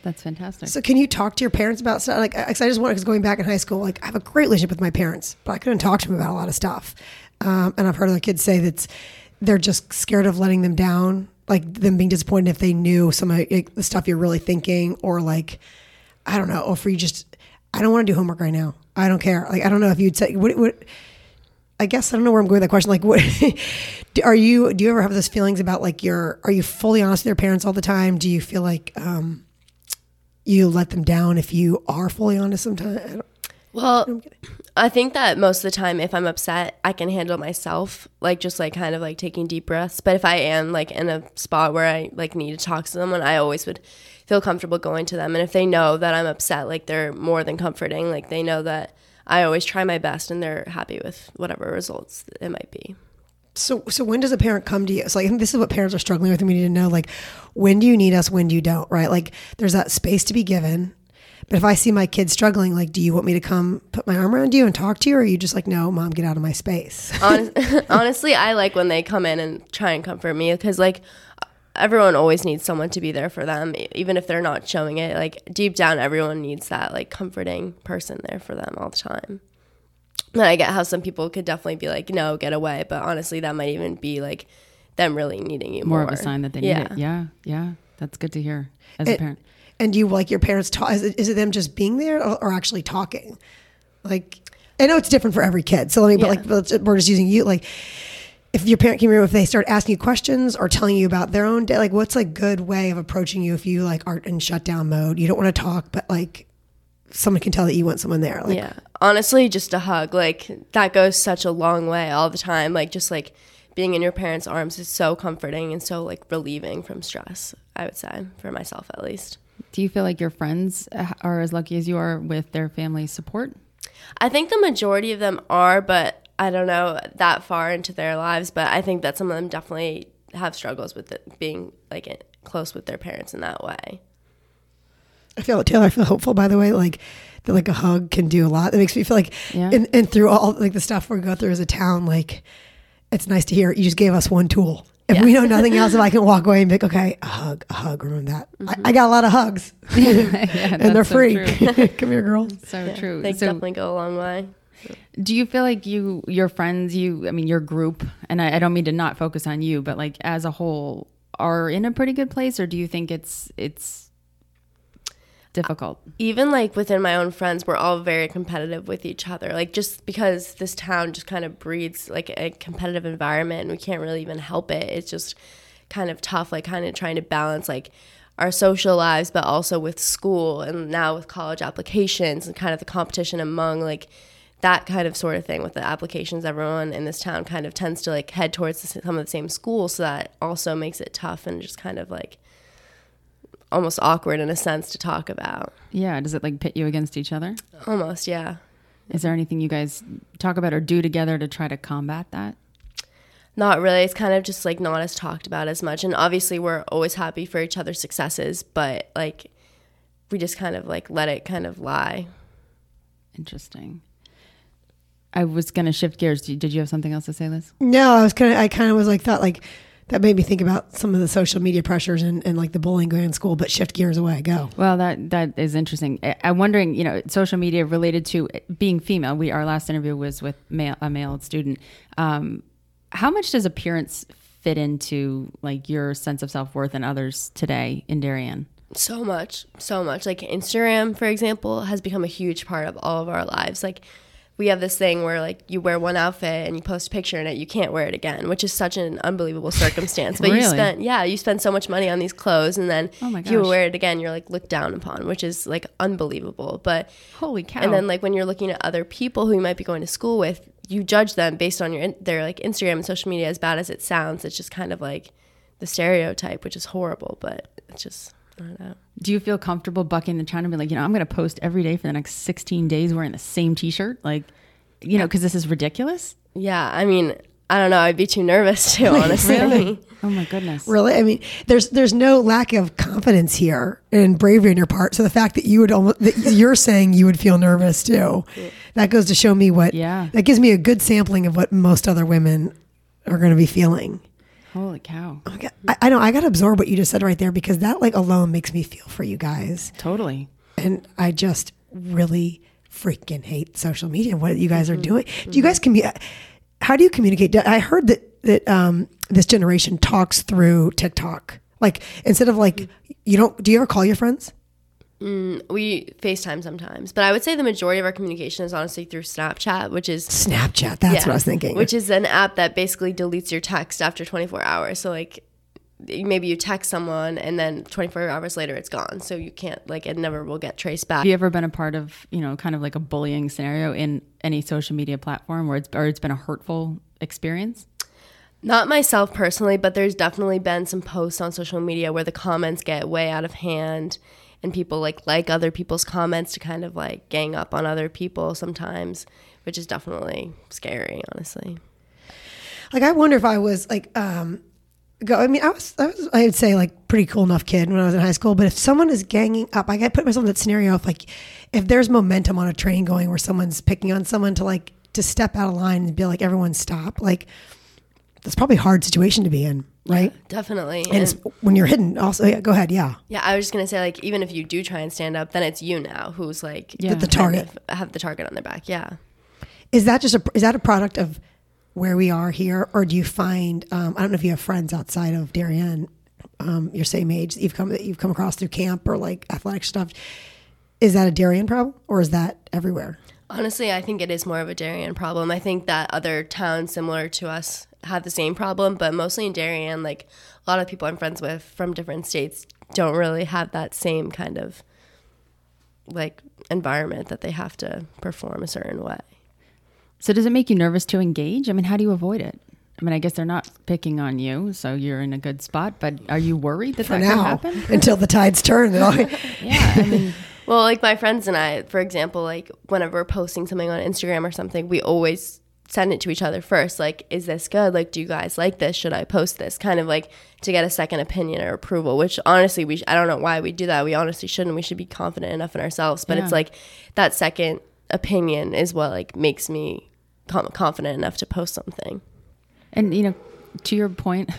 That's fantastic. So can you talk to your parents about stuff? Like, I just want, because going back in high school, like I have a great relationship with my parents, but I couldn't talk to them about a lot of stuff. Um, and I've heard other kids say that they're just scared of letting them down, like them being disappointed if they knew some of like, the stuff you're really thinking, or like, I don't know, or for you just, I don't want to do homework right now. I don't care. Like, I don't know if you'd say, what, what I guess, I don't know where I'm going with that question. Like, what are you, do you ever have those feelings about like your, are you fully honest with your parents all the time? Do you feel like, um, you let them down if you are fully honest sometimes? I don't, well, I'm kidding. I think that most of the time if I'm upset, I can handle it myself, like just like kind of like taking deep breaths. But if I am like in a spot where I like need to talk to someone, I always would feel comfortable going to them. And if they know that I'm upset, like they're more than comforting. Like they know that I always try my best and they're happy with whatever results it might be. So so when does a parent come to you? So like, this is what parents are struggling with and we need to know, like, when do you need us? When do you don't, right? Like there's that space to be given. But if I see my kid struggling, like, do you want me to come put my arm around you and talk to you? Or are you just like, no, mom, get out of my space? Honest, honestly, I like when they come in and try and comfort me because like everyone always needs someone to be there for them, even if they're not showing it. Like deep down, everyone needs that like comforting person there for them all the time. And I get how some people could definitely be like, no, get away. But honestly, that might even be like them really needing you more. More of a sign that they need yeah. it. Yeah. Yeah. That's good to hear as and, a parent. And do you like your parents talk? Is it, is it them just being there or, or actually talking? Like, I know it's different for every kid. So let me, yeah. but like, but we're just using you. Like, if your parent came here, if they start asking you questions or telling you about their own day, like, what's a good way of approaching you if you like aren't in shutdown mode? You don't want to talk, but like, someone can tell that you want someone there. Like, yeah. honestly, just a hug. Like, that goes such a long way all the time. Like, just, like, being in your parents' arms is so comforting and so, like, relieving from stress, I would say, for myself at least. Do you feel like your friends are as lucky as you are with their family support? I think the majority of them are, but I don't know that far into their lives. But I think that some of them definitely have struggles with it, being, like, close with their parents in that way. I feel, Taylor, I feel hopeful, by the way, like, that, like, a hug can do a lot. It makes me feel like, yeah. and, and through all, like, the stuff we go through as a town, like, it's nice to hear you just gave us one tool. If yeah. we know nothing else, if I can walk away and be like, okay, a hug, a hug, remember that. Mm-hmm. I, I got a lot of hugs. yeah, and they're so free. Come here, girl. So yeah, true. They so, definitely go a long way. Do you feel like you, your friends, you, I mean, your group, and I, I don't mean to not focus on you, but, like, as a whole, are in a pretty good place, or do you think it's it's difficult? Even, like, within my own friends, we're all very competitive with each other, like, just because this town just kind of breeds, like, a competitive environment, and we can't really even help it. It's just kind of tough, like, kind of trying to balance, like, our social lives, but also with school, and now with college applications, and kind of the competition among, like, that kind of sort of thing with the applications. Everyone in this town kind of tends to, like, head towards some of the same schools, so that also makes it tough and just kind of, like, almost awkward in a sense to talk about. Yeah. Does it, like, pit you against each other? Almost, yeah. Is there anything you guys talk about or do together to try to combat that? Not really. It's kind of just, like, not as talked about as much. And obviously we're always happy for each other's successes, but, like, we just kind of, like, let it kind of lie. Interesting. I was going to shift gears. Did you have something else to say, Liz? No, I was kind of, I kind of was like, thought like, that made me think about some of the social media pressures and, and like the bullying going in school, but shift gears away, go. Well, that that is interesting. I, I'm wondering, you know, social media related to being female. We Our last interview was with male, a male student. Um, how much does appearance fit into, like, your sense of self-worth and others today in Darien? So much, so much. Like, Instagram, for example, has become a huge part of all of our lives. Like, we have this thing where, like, you wear one outfit and you post a picture in it, you can't wear it again, which is such an unbelievable circumstance. But really? you spent, yeah, you spend so much money on these clothes, and then oh if you wear it again, you're, like, looked down upon, which is, like, unbelievable. But holy cow! And then, like, when you're looking at other people who you might be going to school with, you judge them based on your their like Instagram and social media. As bad as it sounds, it's just kind of like the stereotype, which is horrible. But it's just. I don't know. Do you feel comfortable bucking the trend and be like, you know, I'm going to post every day for the next sixteen days wearing the same t-shirt? Like, you know, because this is ridiculous? Yeah. I mean, I don't know. I'd be too nervous too, honestly. Really? Oh my goodness. Really? I mean, there's there's no lack of confidence here and bravery on your part. So the fact that you would almost, that you're saying you would feel nervous too, that goes to show me what, yeah. that gives me a good sampling of what most other women are going to be feeling. Holy cow. Okay. I, I know. I got to absorb what you just said right there, because that, like, alone makes me feel for you guys. Totally. And I just really freaking hate social media and what you guys mm-hmm. are doing. Mm-hmm. Do you guys communicate? How do you communicate? I heard that, that um, this generation talks through TikTok. Like, instead of, like, you don't, do you ever call your friends? Mm, we FaceTime sometimes, but I would say the majority of our communication is honestly through Snapchat, which is Snapchat. That's yeah, what I was thinking. Which is an app that basically deletes your text after twenty-four hours. So, like, maybe you text someone and then twenty-four hours later it's gone. So you can't, like, it never will get traced back. Have you ever been a part of, you know, kind of like a bullying scenario in any social media platform where it's, or it's been a hurtful experience? Not myself personally, but there's definitely been some posts on social media where the comments get way out of hand. And people like like other people's comments to kind of, like, gang up on other people sometimes, which is definitely scary, honestly. Like, I wonder if I was like, um, go. I mean, I was, I was, I would say, like, pretty cool enough kid when I was in high school. But if someone is ganging up, I got to put myself in that scenario. If, like, if there's momentum on a train going where someone's picking on someone to, like, to step out of line and be like, everyone stop, like, that's probably a hard situation to be in. Right? Yeah, definitely. And, and it's, when you're hidden also, yeah, go ahead, yeah. Yeah, I was just going to say, like, even if you do try and stand up, then it's you now who's, like, yeah. the target. Have the target on their back, yeah. Is that just a, is that a product of where we are here, or do you find, um, I don't know if you have friends outside of Darien, um, your same age, that you've come, that you've come across through camp or, like, athletic stuff. Is that a Darien problem, or is that everywhere? Honestly, I think it is more of a Darien problem. I think that other towns similar to us have the same problem, but mostly in Darien, like, a lot of people I'm friends with from different states don't really have that same kind of like environment that they have to perform a certain way. So does it make you nervous to engage? I mean, how do you avoid it? I mean, I guess they're not picking on you, so you're in a good spot, but are you worried that for that now, could happen? Until the tides turn. Yeah, I mean. Well, like my friends and I, for example, like whenever we're posting something on Instagram or something, we always send it to each other first. Like, is this good? Like, do you guys like this? Should I post this? Kind of like to get a second opinion or approval, which honestly, we sh- I don't know why we do that. We honestly shouldn't. We should be confident enough in ourselves. But yeah. It's like that second opinion is what like makes me com- confident enough to post something. And, you know, to your point,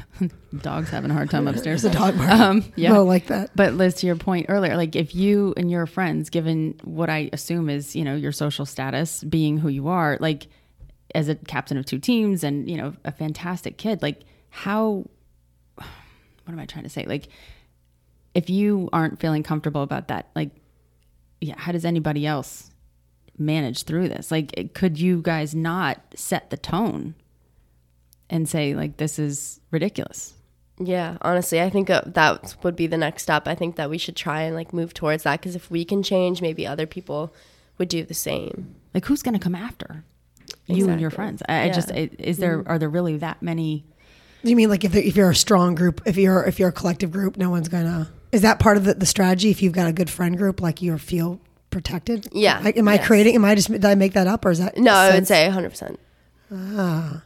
dog's having a hard time upstairs. There's a dog bark. Um, yeah. No, like that. But Liz, to your point earlier, like if you and your friends, given what I assume is, you know, your social status, being who you are, like as a captain of two teams and, you know, a fantastic kid, like how, what am I trying to say? Like if you aren't feeling comfortable about that, like, yeah, how does anybody else manage through this? Like, it, could you guys not set the tone and say, like, this is ridiculous? Yeah, honestly, I think that would be the next step. I think that we should try and, like, move towards that, because if we can change, maybe other people would do the same. Like, who's going to come after you exactly. and your friends? I, yeah. I just, is there, mm-hmm. are there really that many? You mean, like, if if you're a strong group, if you're if you're a collective group, no one's going to, is that part of the, the strategy? If you've got a good friend group, like, you feel protected? Yeah. Like, am yes. I creating, am I just, did I make that up, or is that? No, I would say one hundred percent. Ah.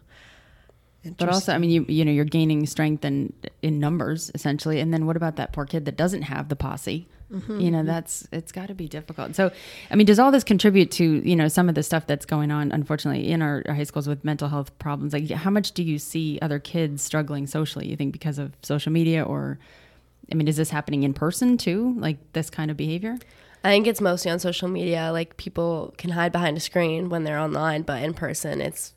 But also, I mean, you you know, you're gaining strength in, in numbers, essentially. And then what about that poor kid that doesn't have the posse? Mm-hmm. You know, that's, it's got to be difficult. So, I mean, does all this contribute to, you know, some of the stuff that's going on, unfortunately, in our, our high schools with mental health problems? Like, how much do you see other kids struggling socially, you think, because of social media? Or, I mean, is this happening in person too? Like this kind of behavior? I think it's mostly on social media. Like people can hide behind a screen when they're online, but in person it's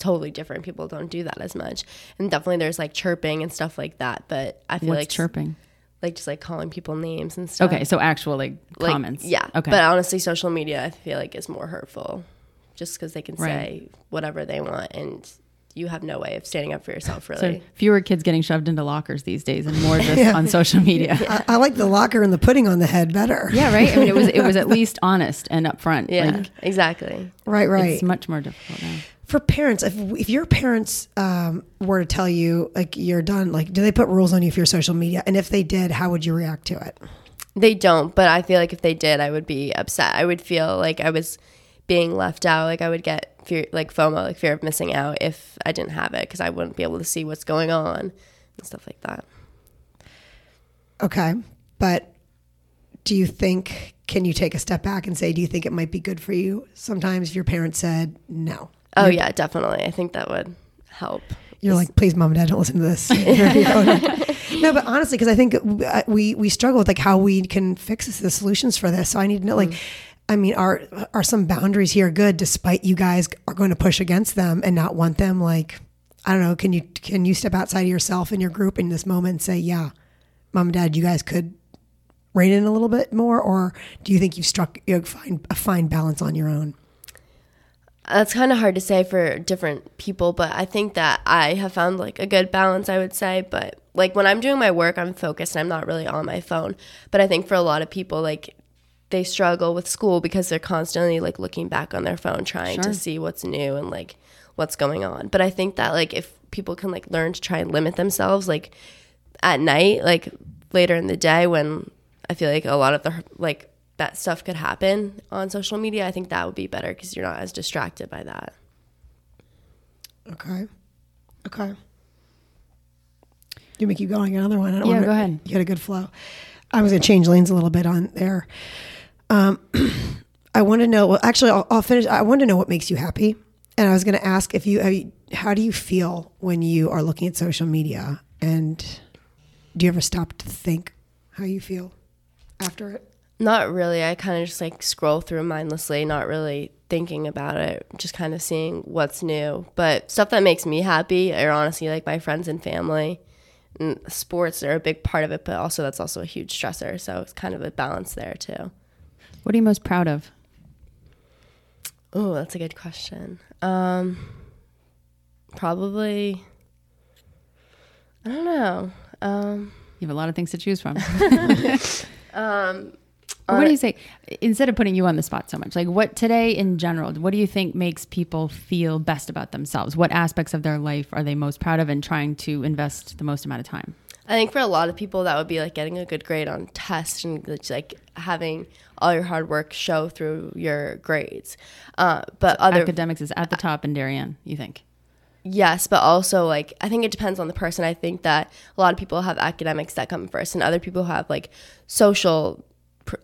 totally different. People don't do that as much, and definitely there's like chirping and stuff like that, but I feel What's like chirping like just like calling people names and stuff. Okay, so actual like, like comments. Yeah, okay. But honestly, social media I feel like is more hurtful, just because they can right. say whatever they want and you have no way of standing up for yourself, really. So fewer kids getting shoved into lockers these days and more just yeah. on social media. Yeah. I, I like the locker and the pudding on the head better. Yeah, right? I mean, it was it was at least honest and upfront. Yeah, like, exactly. Right, right. It's much more difficult now. For parents, if if your parents um, were to tell you, like, you're done, like, do they put rules on you for your social media? And if they did, how would you react to it? They don't, but I feel like if they did, I would be upset. I would feel like I was being left out. Like I would get fear, like FOMO, like fear of missing out, if I didn't have it, because I wouldn't be able to see what's going on and stuff like that. Okay, but do you think, can you take a step back and say, do you think it might be good for you sometimes if your parents said no? Oh yeah, definitely. I think that would help. You're like, please, Mom and Dad, don't listen to this. No, but honestly, because I think we we struggle with like how we can fix this, the solutions for this. So I need to know, like, I mean, are are some boundaries here good, despite you guys are going to push against them and not want them? Like, I don't know, can you can you step outside of yourself and your group in this moment and say, yeah, Mom and Dad, you guys could rein in a little bit more? Or do you think you've struck you know, find a fine balance on your own? That's kind of hard to say for different people, but I think that I have found like a good balance, I would say. But like when I'm doing my work, I'm focused and I'm not really on my phone. But I think for a lot of people, like, they struggle with school because they're constantly like looking back on their phone, trying sure. to see what's new and like what's going on. But I think that like if people can like learn to try and limit themselves, like at night, like later in the day, when I feel like a lot of the like that stuff could happen on social media, I think that would be better, because you're not as distracted by that. Okay. Okay. You may keep going. Another one. I don't yeah, wanna, go ahead. You had a good flow. I was going to change lanes a little bit on there. Um, I want to know, well, actually I'll, I'll finish. I want to know what makes you happy. And I was going to ask if you, how do you feel when you are looking at social media, and do you ever stop to think how you feel after it? Not really. I kind of just like scroll through mindlessly, not really thinking about it, just kind of seeing what's new. But stuff that makes me happy are honestly like my friends and family. And sports are a big part of it, but also that's also a huge stressor. So it's kind of a balance there too. What are you most proud of? Oh, that's a good question. Um, probably, I don't know. Um, you have a lot of things to choose from. um, Or what do you say, instead of putting you on the spot so much, like what today in general, what do you think makes people feel best about themselves? What aspects of their life are they most proud of and trying to invest the most amount of time? I think for a lot of people that would be like getting a good grade on tests and like having all your hard work show through your grades. Uh, but so other academics is at the top in Darien, you think? Yes, but also like I think it depends on the person. I think that a lot of people have academics that come first and other people have like social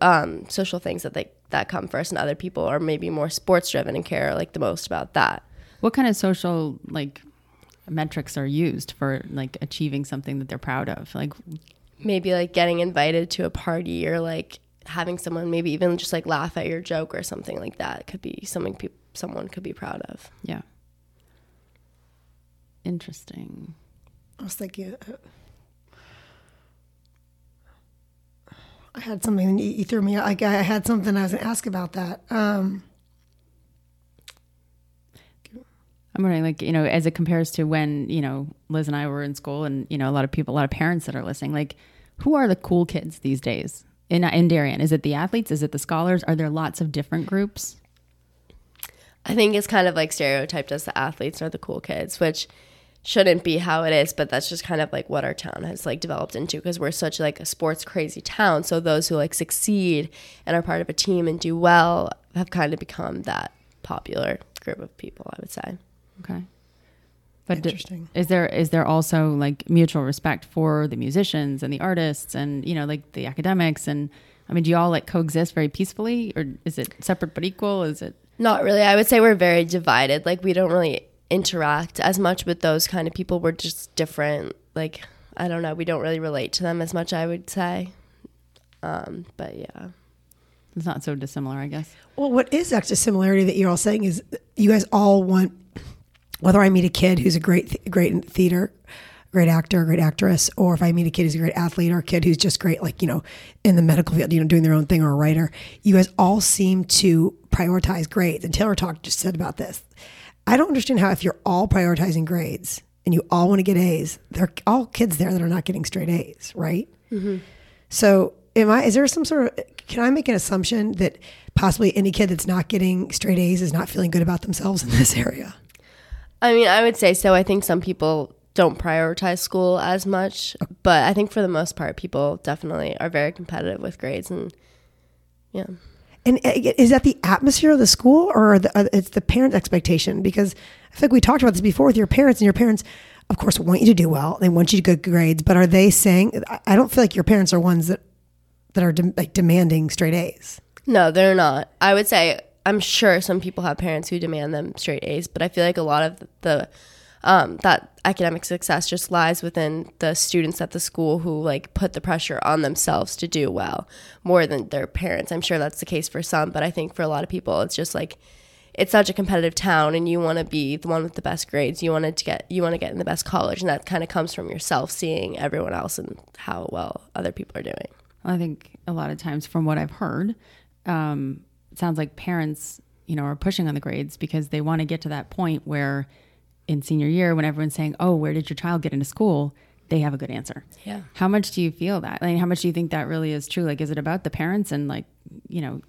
Um, social things that they, that come first, and other people are maybe more sports driven and care like the most about that. What kind of social like metrics are used for like achieving something that they're proud of? Like maybe like getting invited to a party or like having someone maybe even just like laugh at your joke or something like that could be something pe- someone could be proud of. Yeah. Interesting. I was thinking. Uh, I had something, and you threw me. I, I had something I was going to ask about that. Um, I'm wondering, like, you know, as it compares to when, you know, Liz and I were in school, and you know, a lot of people, a lot of parents that are listening, like, who are the cool kids these days in in Darien? Is it the athletes? Is it the scholars? Are there lots of different groups? I think it's kind of like stereotyped as the athletes are the cool kids, which shouldn't be how it is, but that's just kind of like what our town has like developed into, because we're such like a sports crazy town. So those who like succeed and are part of a team and do well have kind of become that popular group of people, I would say. Okay. But interesting. D- is there is there also like mutual respect for the musicians and the artists and, you know, like the academics? And I mean, do you all like coexist very peacefully, or is it separate but equal? Is it not really? I would say we're very divided. Like we don't really interact as much with those kind of people. We're just different. Like, I don't know. We don't really relate to them as much, I would say. Um, but yeah. It's not so dissimilar, I guess. Well, what is that dissimilarity that you're all saying is you guys all want, whether I meet a kid who's a great, th- great theater, great actor, great actress, or if I meet a kid who's a great athlete or a kid who's just great, like, you know, in the medical field, you know, doing their own thing, or a writer, you guys all seem to prioritize grades. And Taylor Talk just said about this. I don't understand how, if you're all prioritizing grades and you all want to get A's, there are all kids there that are not getting straight A's, right? Mm-hmm. So am I, is there some sort of, can I make an assumption that possibly any kid that's not getting straight A's is not feeling good about themselves in this area? I mean, I would say so. I think some people don't prioritize school as much, but I think for the most part, people definitely are very competitive with grades, and yeah. And is that the atmosphere of the school, or the, uh, it's the parent expectation? Because I think we talked about this before with your parents, and your parents, of course, want you to do well. They want you to get good grades, but are they saying, I don't feel like your parents are ones that, that are de- like demanding straight A's. No, they're not. I would say, I'm sure some people have parents who demand them straight A's, but I feel like a lot of the, um, that academic success just lies within the students at the school, who like put the pressure on themselves to do well more than their parents. I'm sure that's the case for some, but I think for a lot of people, it's just like, it's such a competitive town, and you want to be the one with the best grades. You want to get, you want to get in the best college, and that kind of comes from yourself seeing everyone else and how well other people are doing. Well, I think a lot of times, from what I've heard, um, it sounds like parents, you know, are pushing on the grades because they want to get to that point where, in senior year, when everyone's saying, oh, where did your child get into school? They have a good answer. Yeah. How much do you feel that? I mean, how much do you think that really is true? Like, is it about the parents and like, you know,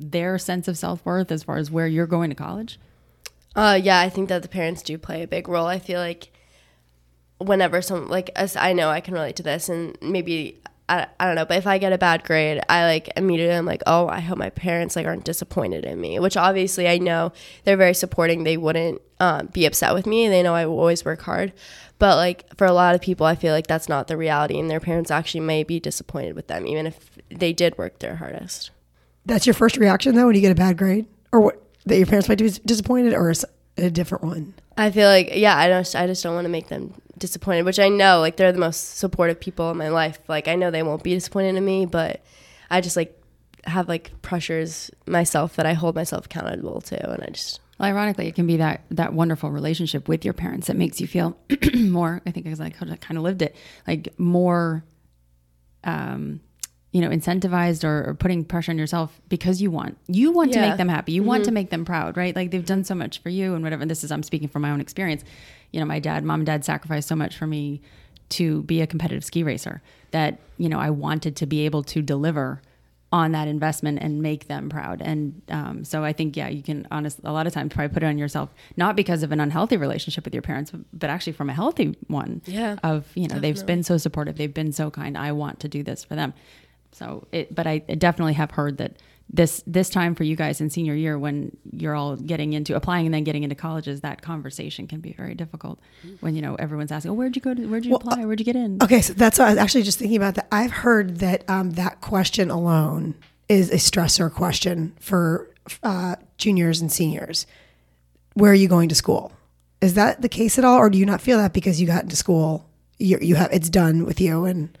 their sense of self-worth as far as where you're going to college? Uh, yeah, I think that the parents do play a big role. I feel like whenever some, like, I know I can relate to this, and maybe, I, I don't know, but if I get a bad grade, I like immediately I'm like, oh, I hope my parents like aren't disappointed in me, which obviously I know they're very supporting. They wouldn't um, be upset with me. They know I will always work hard. But like for a lot of people, I feel like that's not the reality, and their parents actually may be disappointed with them, even if they did work their hardest. That's your first reaction though, when you get a bad grade, or what, that your parents might be disappointed, or is a different one? I feel like, yeah, I don't, I just don't want to make them disappointed, which I know, like, they're the most supportive people in my life. Like, I know they won't be disappointed in me, but I just, like, have, like, pressures myself that I hold myself accountable to, and I just... Well, ironically, it can be that that wonderful relationship with your parents that makes you feel more, I think, because I kind of lived it, like, more, um, you know, incentivized or, or putting pressure on yourself because you want, you want yeah. to make them happy. You mm-hmm. want to make them proud, right? Like, they've done so much for you and whatever. And this is, I'm speaking from my own experience. You know, my dad, mom and dad sacrificed so much for me to be a competitive ski racer that, you know, I wanted to be able to deliver on that investment and make them proud. And um, so I think, yeah, you can honestly, a lot of times probably put it on yourself, not because of an unhealthy relationship with your parents, but actually from a healthy one. Yeah, of, you know, definitely. They've been so supportive. They've been so kind. I want to do this for them. So it, but I definitely have heard that this, this time for you guys in senior year, when you're all getting into applying and then getting into colleges, that conversation can be very difficult when, you know, everyone's asking, oh, where'd you go to, where'd you well, apply? Where'd you get in? Okay. So that's what I was actually just thinking about that. I've heard that, um, that question alone is a stressor question for, uh, juniors and seniors. Where are you going to school? Is that the case at all? Or do you not feel that because you got into school, you, you have, it's done with you? And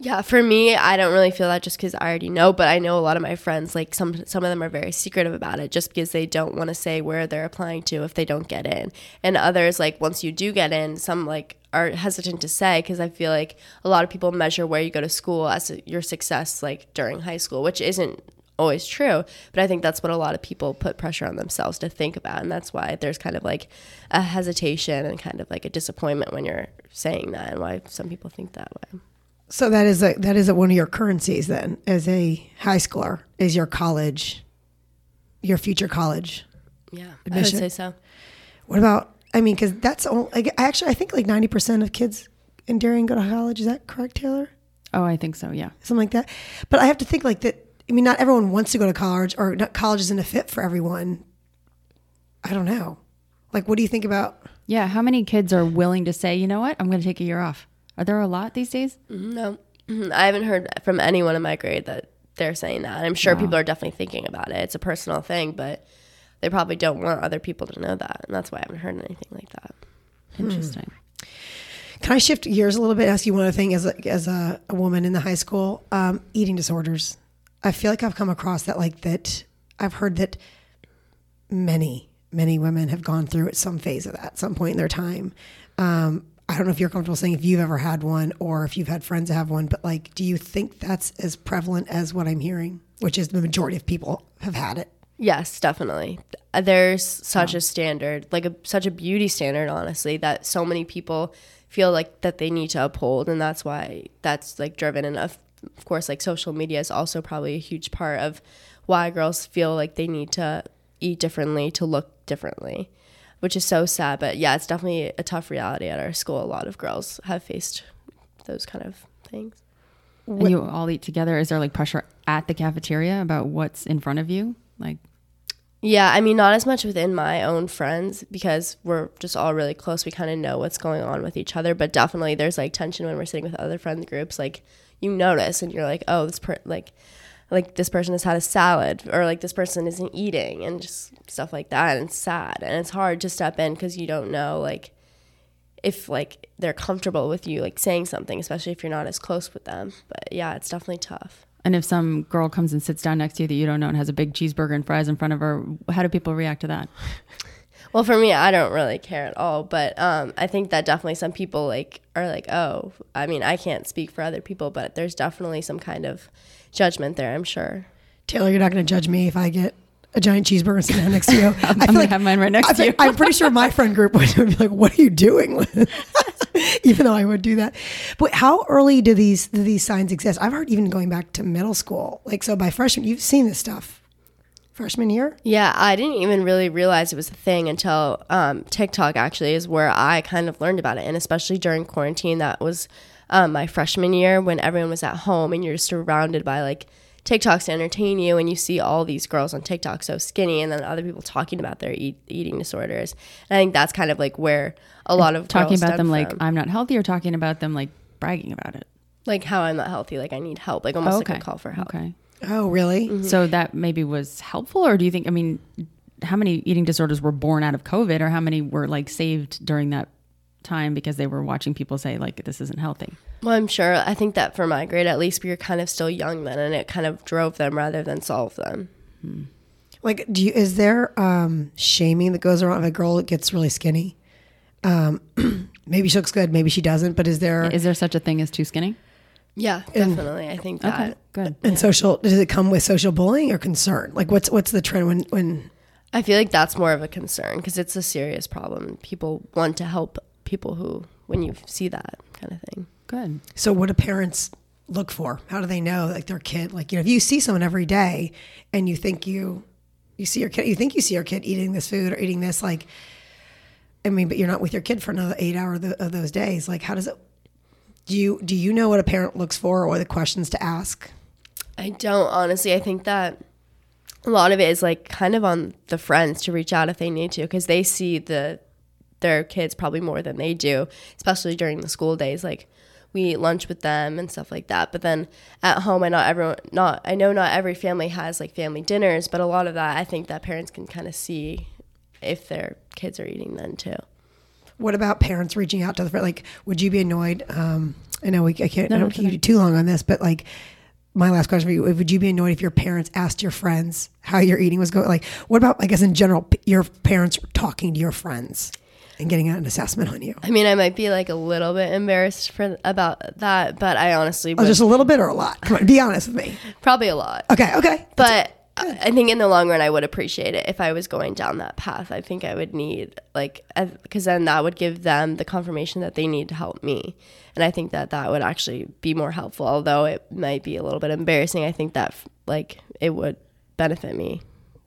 yeah, for me, I don't really feel that just because I already know, but I know a lot of my friends, like some some of them are very secretive about it just because they don't want to say where they're applying to if they don't get in. And others, like once you do get in, some like are hesitant to say because I feel like a lot of people measure where you go to school as your success like during high school, which isn't always true. But I think that's what a lot of people put pressure on themselves to think about. And that's why there's kind of like a hesitation and kind of like a disappointment when you're saying that and why some people think that way. So that is a, that is a, one of your currencies then as a high schooler is your college, your future college. Yeah, admission. I would say so. What about, I mean, because that's only, like, actually, I think like ninety percent of kids in Darien go to college. Is that correct, Taylor? Oh, I think so, yeah. Something like that. But I have to think like that, I mean, not everyone wants to go to college or not college isn't a fit for everyone. I don't know. Like, what do you think about? Yeah, how many kids are willing to say, you know what, I'm going to take a year off? Are there a lot these days? No. I haven't heard from anyone in my grade that they're saying that. I'm sure wow. people are definitely thinking about it. It's a personal thing, but they probably don't want other people to know that. And that's why I haven't heard anything like that. Interesting. Hmm. Can I shift gears a little bit and ask you one other thing as a, as a, a woman in the high school? Um, eating disorders. I feel like I've come across that like that. I've heard that many, many women have gone through at some phase of that at some point in their time. Um I don't know if you're comfortable saying if you've ever had one or if you've had friends that have one, but like, do you think that's as prevalent as what I'm hearing, which is the majority of people have had it? Yes, definitely. There's such yeah. a standard, like a, such a beauty standard, honestly, that so many people feel like that they need to uphold. And that's why that's like driven. And of, of course, like social media is also probably a huge part of why girls feel like they need to eat differently, to look differently. Which is so sad, but yeah, it's definitely a tough reality at our school. A lot of girls have faced those kind of things. When you all eat together, is there like pressure at the cafeteria about what's in front of you? Like, yeah, I mean, not as much within my own friends because we're just all really close. We kind of know what's going on with each other, but definitely there's like tension when we're sitting with other friend groups. Like, you notice, and you're like, oh, this per- like. like this person has had a salad or like this person isn't eating and just stuff like that. And it's sad and it's hard to step in because you don't know like if like they're comfortable with you like saying something, especially if you're not as close with them. But yeah, it's definitely tough. And if some girl comes and sits down next to you that you don't know and has a big cheeseburger and fries in front of her, how do people react to that? Well, for me, I don't really care at all, but um, I think that definitely some people like are like, oh, I mean, I can't speak for other people, but there's definitely some kind of judgment there, I'm sure. Taylor, you're not going to judge me if I get a giant cheeseburger sitting down next to you. I'm, I'm going like, to have mine right next I to you. I'm pretty sure my friend group would be like, what are you doing? Even though I would do that. But how early do these do these signs exist? I've heard even going back to middle school. Like, so by freshman, you've seen this stuff. Freshman year? Yeah, I didn't even really realize it was a thing until um, TikTok actually is where I kind of learned about it. And especially during quarantine, that was um, my freshman year when everyone was at home and you're surrounded by like TikToks to entertain you. And you see all these girls on TikTok so skinny and then other people talking about their eat- eating disorders. And I think that's kind of like where a lot of talking girls about them from. Like I'm not healthy or talking about them like bragging about it. Like how I'm not healthy, like I need help, like almost oh, okay. like a call for help. Okay. Oh, really? Mm-hmm. So that maybe was helpful, or do you think, I mean, how many eating disorders were born out of COVID, or how many were like saved during that time because they were watching people say like, this isn't healthy? Well, I'm sure. I think that for my grade, at least we were kind of still young then, and it kind of drove them rather than solved them. Hmm. Like, do you, is there um, shaming that goes around if a girl that gets really skinny? Um, maybe she looks good, maybe she doesn't, but is there... Is there such a thing as too skinny? Yeah, definitely. And, I think that. Okay, good. And yeah. social, does it come with social bullying or concern? Like what's what's the trend when, when? I feel like that's more of a concern because it's a serious problem. People want to help people who, when you see that kind of thing. Good. So what do parents look for? How do they know, like, their kid? Like, you know, if you see someone every day and you think you you see your kid, you think you see your kid eating this food or eating this, like, I mean, but you're not with your kid for another eight hour of, the, of those days. Like, how does it? Do you do you know what a parent looks for or the questions to ask? I don't, honestly. I think that a lot of it is like kind of on the friends to reach out if they need to, because they see the their kids probably more than they do, especially during the school days. Like, we eat lunch with them and stuff like that. But then at home, I not everyone not I know not every family has like family dinners, but a lot of that, I think that parents can kind of see if their kids are eating then too. What about parents reaching out to the friend? Like, would you be annoyed? Um, I know we I can't no, I don't keep you too long on this, but like, my last question for you, would you be annoyed if your parents asked your friends how your eating was going? Like, what about, I guess, in general, your parents talking to your friends and getting an assessment on you? I mean, I might be like a little bit embarrassed for about that, but I honestly would. Oh, just a little bit or a lot? Come on, be honest with me. Probably a lot. Okay, okay. But Good. I think in the long run, I would appreciate it if I was going down that path. I think I would need, like, because then that would give them the confirmation that they need to help me. And I think that that would actually be more helpful, although it might be a little bit embarrassing. I think that, like, it would benefit me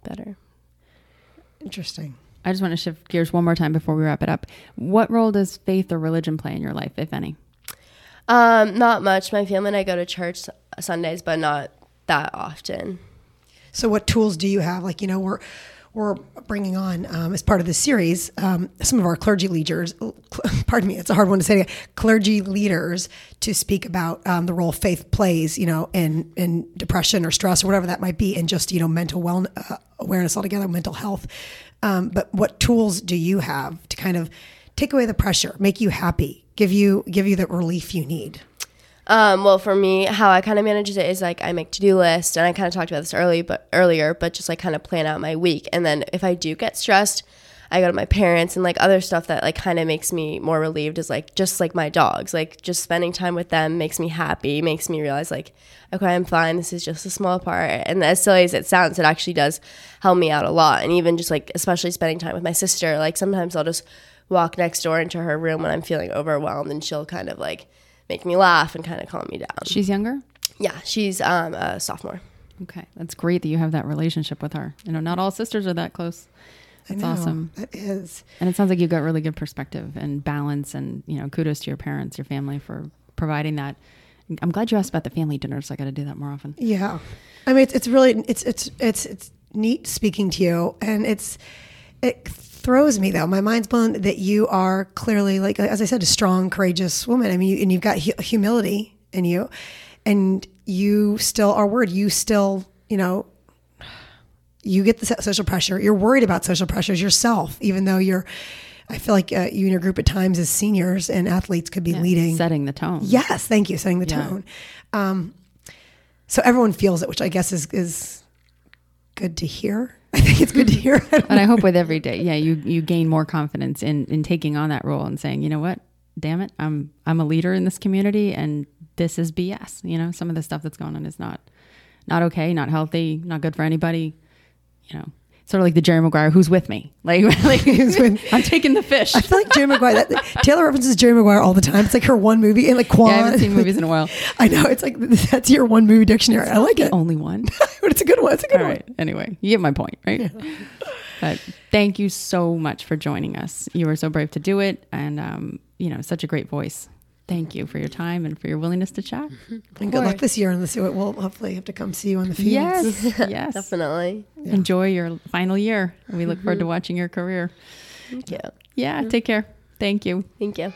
better. Interesting. I just want to shift gears one more time before we wrap it up. What role does faith or religion play in your life, if any? Um, not much. My family and I go to church Sundays, but not that often. So what tools do you have? Like, you know, we're... we're bringing on, um, as part of this series, um, some of our clergy leaders, pardon me, it's a hard one to say, clergy leaders to speak about um, the role faith plays, you know, in, in depression or stress or whatever that might be, and just, you know, mental well uh, awareness altogether, mental health. Um, but what tools do you have to kind of take away the pressure, make you happy, give you give you the relief you need? Um, well, for me, how I kind of manage it is like I make to-do lists, and I kind of talked about this early, but earlier, but just like kind of plan out my week. And then if I do get stressed, I go to my parents, and like other stuff that like kind of makes me more relieved is like just like my dogs, like just spending time with them makes me happy, makes me realize like, okay, I'm fine. This is just a small part. And as silly as it sounds, it actually does help me out a lot. And even just like, especially spending time with my sister, like sometimes I'll just walk next door into her room when I'm feeling overwhelmed, and she'll kind of like make me laugh and kind of calm me down. She's younger? Yeah, she's um, a sophomore. Okay, that's great that you have that relationship with her. You know, not all sisters are that close. That's awesome. That is. And it sounds like you've got really good perspective and balance, and, you know, kudos to your parents, your family for providing that. I'm glad you asked about the family dinners. I got to do that more often. Yeah. I mean, it's, it's really, it's, it's, it's, it's neat speaking to you, and it's, it throws me though. My mind's blown that you are clearly, like, as I said, a strong, courageous woman. I mean, you, and you've got hu- humility in you, and you still are worried. You still, you know, you get the social pressure. You're worried about social pressures yourself, even though you're, I feel like uh, you and your group at times as seniors and athletes could be yeah, leading. Setting the tone. Yes. Thank you. Setting the yeah. tone. Um, so everyone feels it, which I guess is, is good to hear. I think it's good to hear. I and I hope with every day, yeah, you, you gain more confidence in, in taking on that role and saying, you know what, damn it, I'm I'm a leader in this community, and this is B S. You know, some of the stuff that's going on is not not okay, not healthy, not good for anybody. You know, sort of like the Jerry Maguire, who's with me? Like, like who's with me? I'm taking the fish. I feel like Jerry Maguire. That, Taylor references Jerry Maguire all the time. It's like her one movie, and like Quan. Yeah, I haven't seen movies in a while. I know, it's like that's your one movie dictionary. It's I like the it. Only one. But it's a good one. It's a good All right. one. Anyway, you get my point, right? Yeah. But thank you so much for joining us. You were so brave to do it, and um, you know, such a great voice. Thank you for your time and for your willingness to chat. And good luck this year, and we'll hopefully have to come see you on the field. Yes, yes, definitely. Yeah. Enjoy your final year. We look forward to watching your career. Thank you. Yeah, take care. Thank you. Thank you.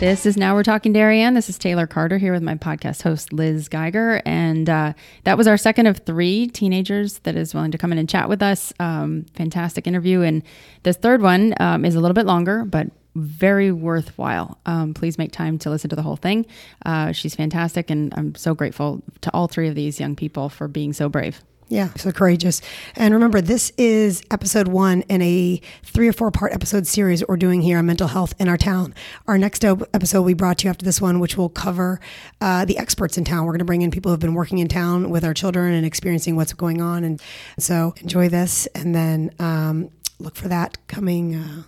This is Now We're Talking Darien. This is Taylor Carter here with my podcast host, Liz Geiger. And uh, that was our second of three teenagers that is willing to come in and chat with us. Um, fantastic interview. And this third one um, is a little bit longer, but very worthwhile. Um, please make time to listen to the whole thing. Uh, she's fantastic. And I'm so grateful to all three of these young people for being so brave. Yeah, so courageous. And remember, this is episode one in a three or four part episode series that we're doing here on mental health in our town. Our next episode we brought to you after this one, which will cover uh, the experts in town. We're going to bring in people who have been working in town with our children and experiencing what's going on. And so enjoy this. And then um, look for that coming uh,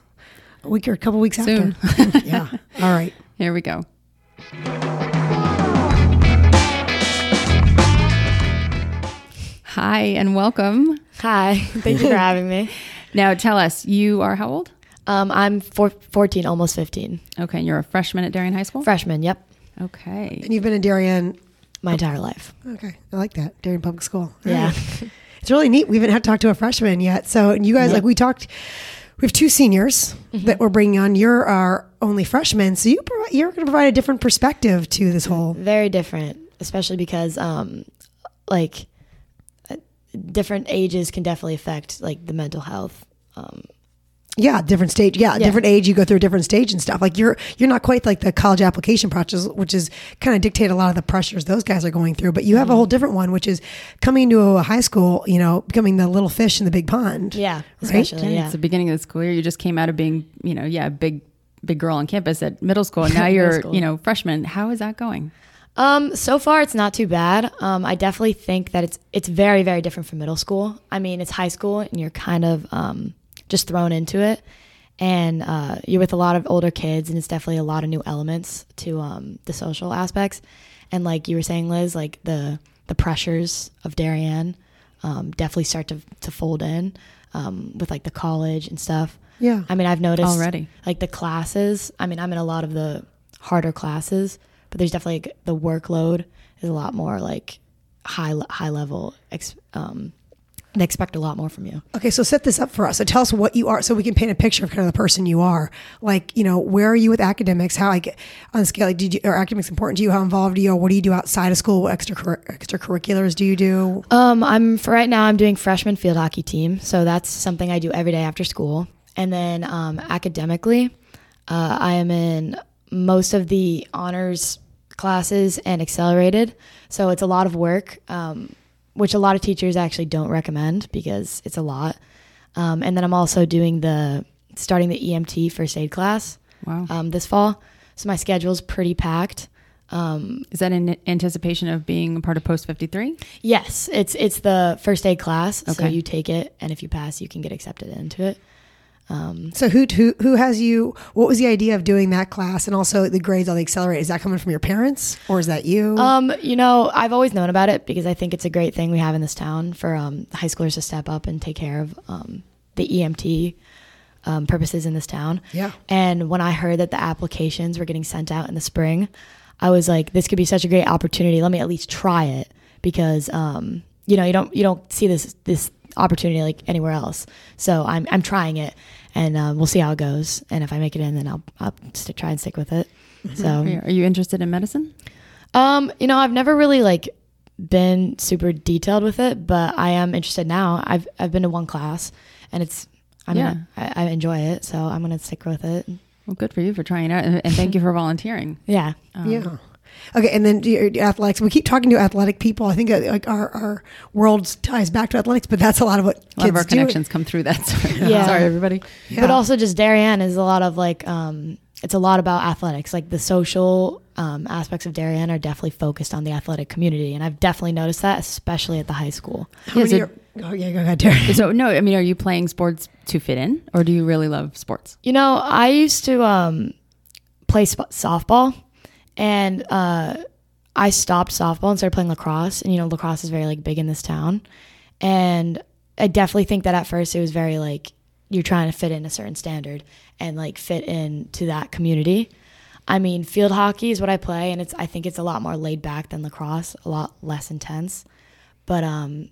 a week or a couple weeks soon. After. Yeah. All right. Here we go. Hi, and welcome. Hi. Thank you for having me. Now, tell us, you are how old? Um, I'm four, fourteen, almost fifteen. Okay, and you're a freshman at Darien High School? Freshman, yep. Okay. And you've been in Darien? My entire life. Okay, I like that. Darien Public School. Yeah. It's really neat. We haven't had to talk to a freshman yet. So, and you guys, yep. like we talked, we have two seniors mm-hmm. that we're bringing on. You're our only freshman, so you pro- you're going to provide a different perspective to this whole. Very different, especially because um, like different ages can definitely affect like the mental health. Um, Yeah, different stage. Yeah, yeah, different age. You go through a different stage and stuff. Like you're you're not quite like the college application process, which is kind of dictate a lot of the pressures those guys are going through. But you have mm-hmm. a whole different one, which is coming to a high school. You know, becoming the little fish in the big pond. Yeah, right? Especially. Yeah. Yeah. It's the beginning of the school year. You just came out of being, you know, yeah, big big girl on campus at middle school, and now you're you know freshman. How is that going? Um, so far it's not too bad. Um, I definitely think that it's it's very very different from middle school. I mean, it's high school, and you're kind of um. just thrown into it, and uh, you're with a lot of older kids, and it's definitely a lot of new elements to um, the social aspects, and like you were saying, Liz, like the the pressures of Darien um, definitely start to to fold in um, with like the college and stuff. Yeah, I mean, I've noticed already like the classes. I mean, I'm in a lot of the harder classes, but there's definitely like, the workload is a lot more like high high level. Ex- um, They expect a lot more from you. Okay, so set this up for us. So tell us what you are, so we can paint a picture of kind of the person you are. Like, you know, where are you with academics? How, like, on a scale, like, did you, are academics important to you? How involved are you? What do you do outside of school? What extracur- extracurriculars do you do? Um, I'm, for right now, I'm doing freshman field hockey team. So that's something I do every day after school. And then um, academically, uh, I am in most of the honors classes and accelerated. So it's a lot of work. Um which a lot of teachers actually don't recommend because it's a lot. Um, and then I'm also doing the, starting the E M T first aid class wow. um, this fall. So my schedule's pretty packed. Um, Is that in anticipation of being a part of Post fifty-three? Yes, it's it's the first aid class. Okay. So you take it, and if you pass, you can get accepted into it. Um, so who, who, who has you, what was the idea of doing that class and also the grades on the accelerated? Is that coming from your parents or is that you? Um, you know, I've always known about it because I think it's a great thing we have in this town for, um, high schoolers to step up and take care of, um, the E M T, um, purposes in this town. Yeah. And when I heard that the applications were getting sent out in the spring, I was like, this could be such a great opportunity. Let me at least try it because, um, you know, you don't, you don't see this, this, opportunity like anywhere else. So I'm I'm trying it, and um, we'll see how it goes. And if I make it in, then I'll I'll stick, try and stick with it. So are you interested in medicine? Um, you know, I've never really like been super detailed with it, but I am interested now. I've I've been to one class, and it's I mean yeah. I, I enjoy it, so I'm gonna stick with it. Well, good for you for trying out, and, and thank you for volunteering. Yeah, um, yeah. Okay, and then athletics. We keep talking to athletic people. I think uh, like our, our world ties back to athletics, but that's a lot of what kids do. A lot of our connections come through that. Sorry, yeah. Sorry everybody. Yeah. But also just Darien is a lot of like, um, it's a lot about athletics. Like the social um, aspects of Darien are definitely focused on the athletic community. And I've definitely noticed that, especially at the high school. How yeah, many so, are, oh, yeah, go ahead, Darien. So, no, I mean, are you playing sports to fit in or do you really love sports? You know, I used to um, play sp- softball. And uh, I stopped softball and started playing lacrosse. And, you know, lacrosse is very, like, big in this town. And I definitely think that at first it was very, like, you're trying to fit in a certain standard and, like, fit into that community. I mean, field hockey is what I play, and it's I think it's a lot more laid back than lacrosse, a lot less intense. But um,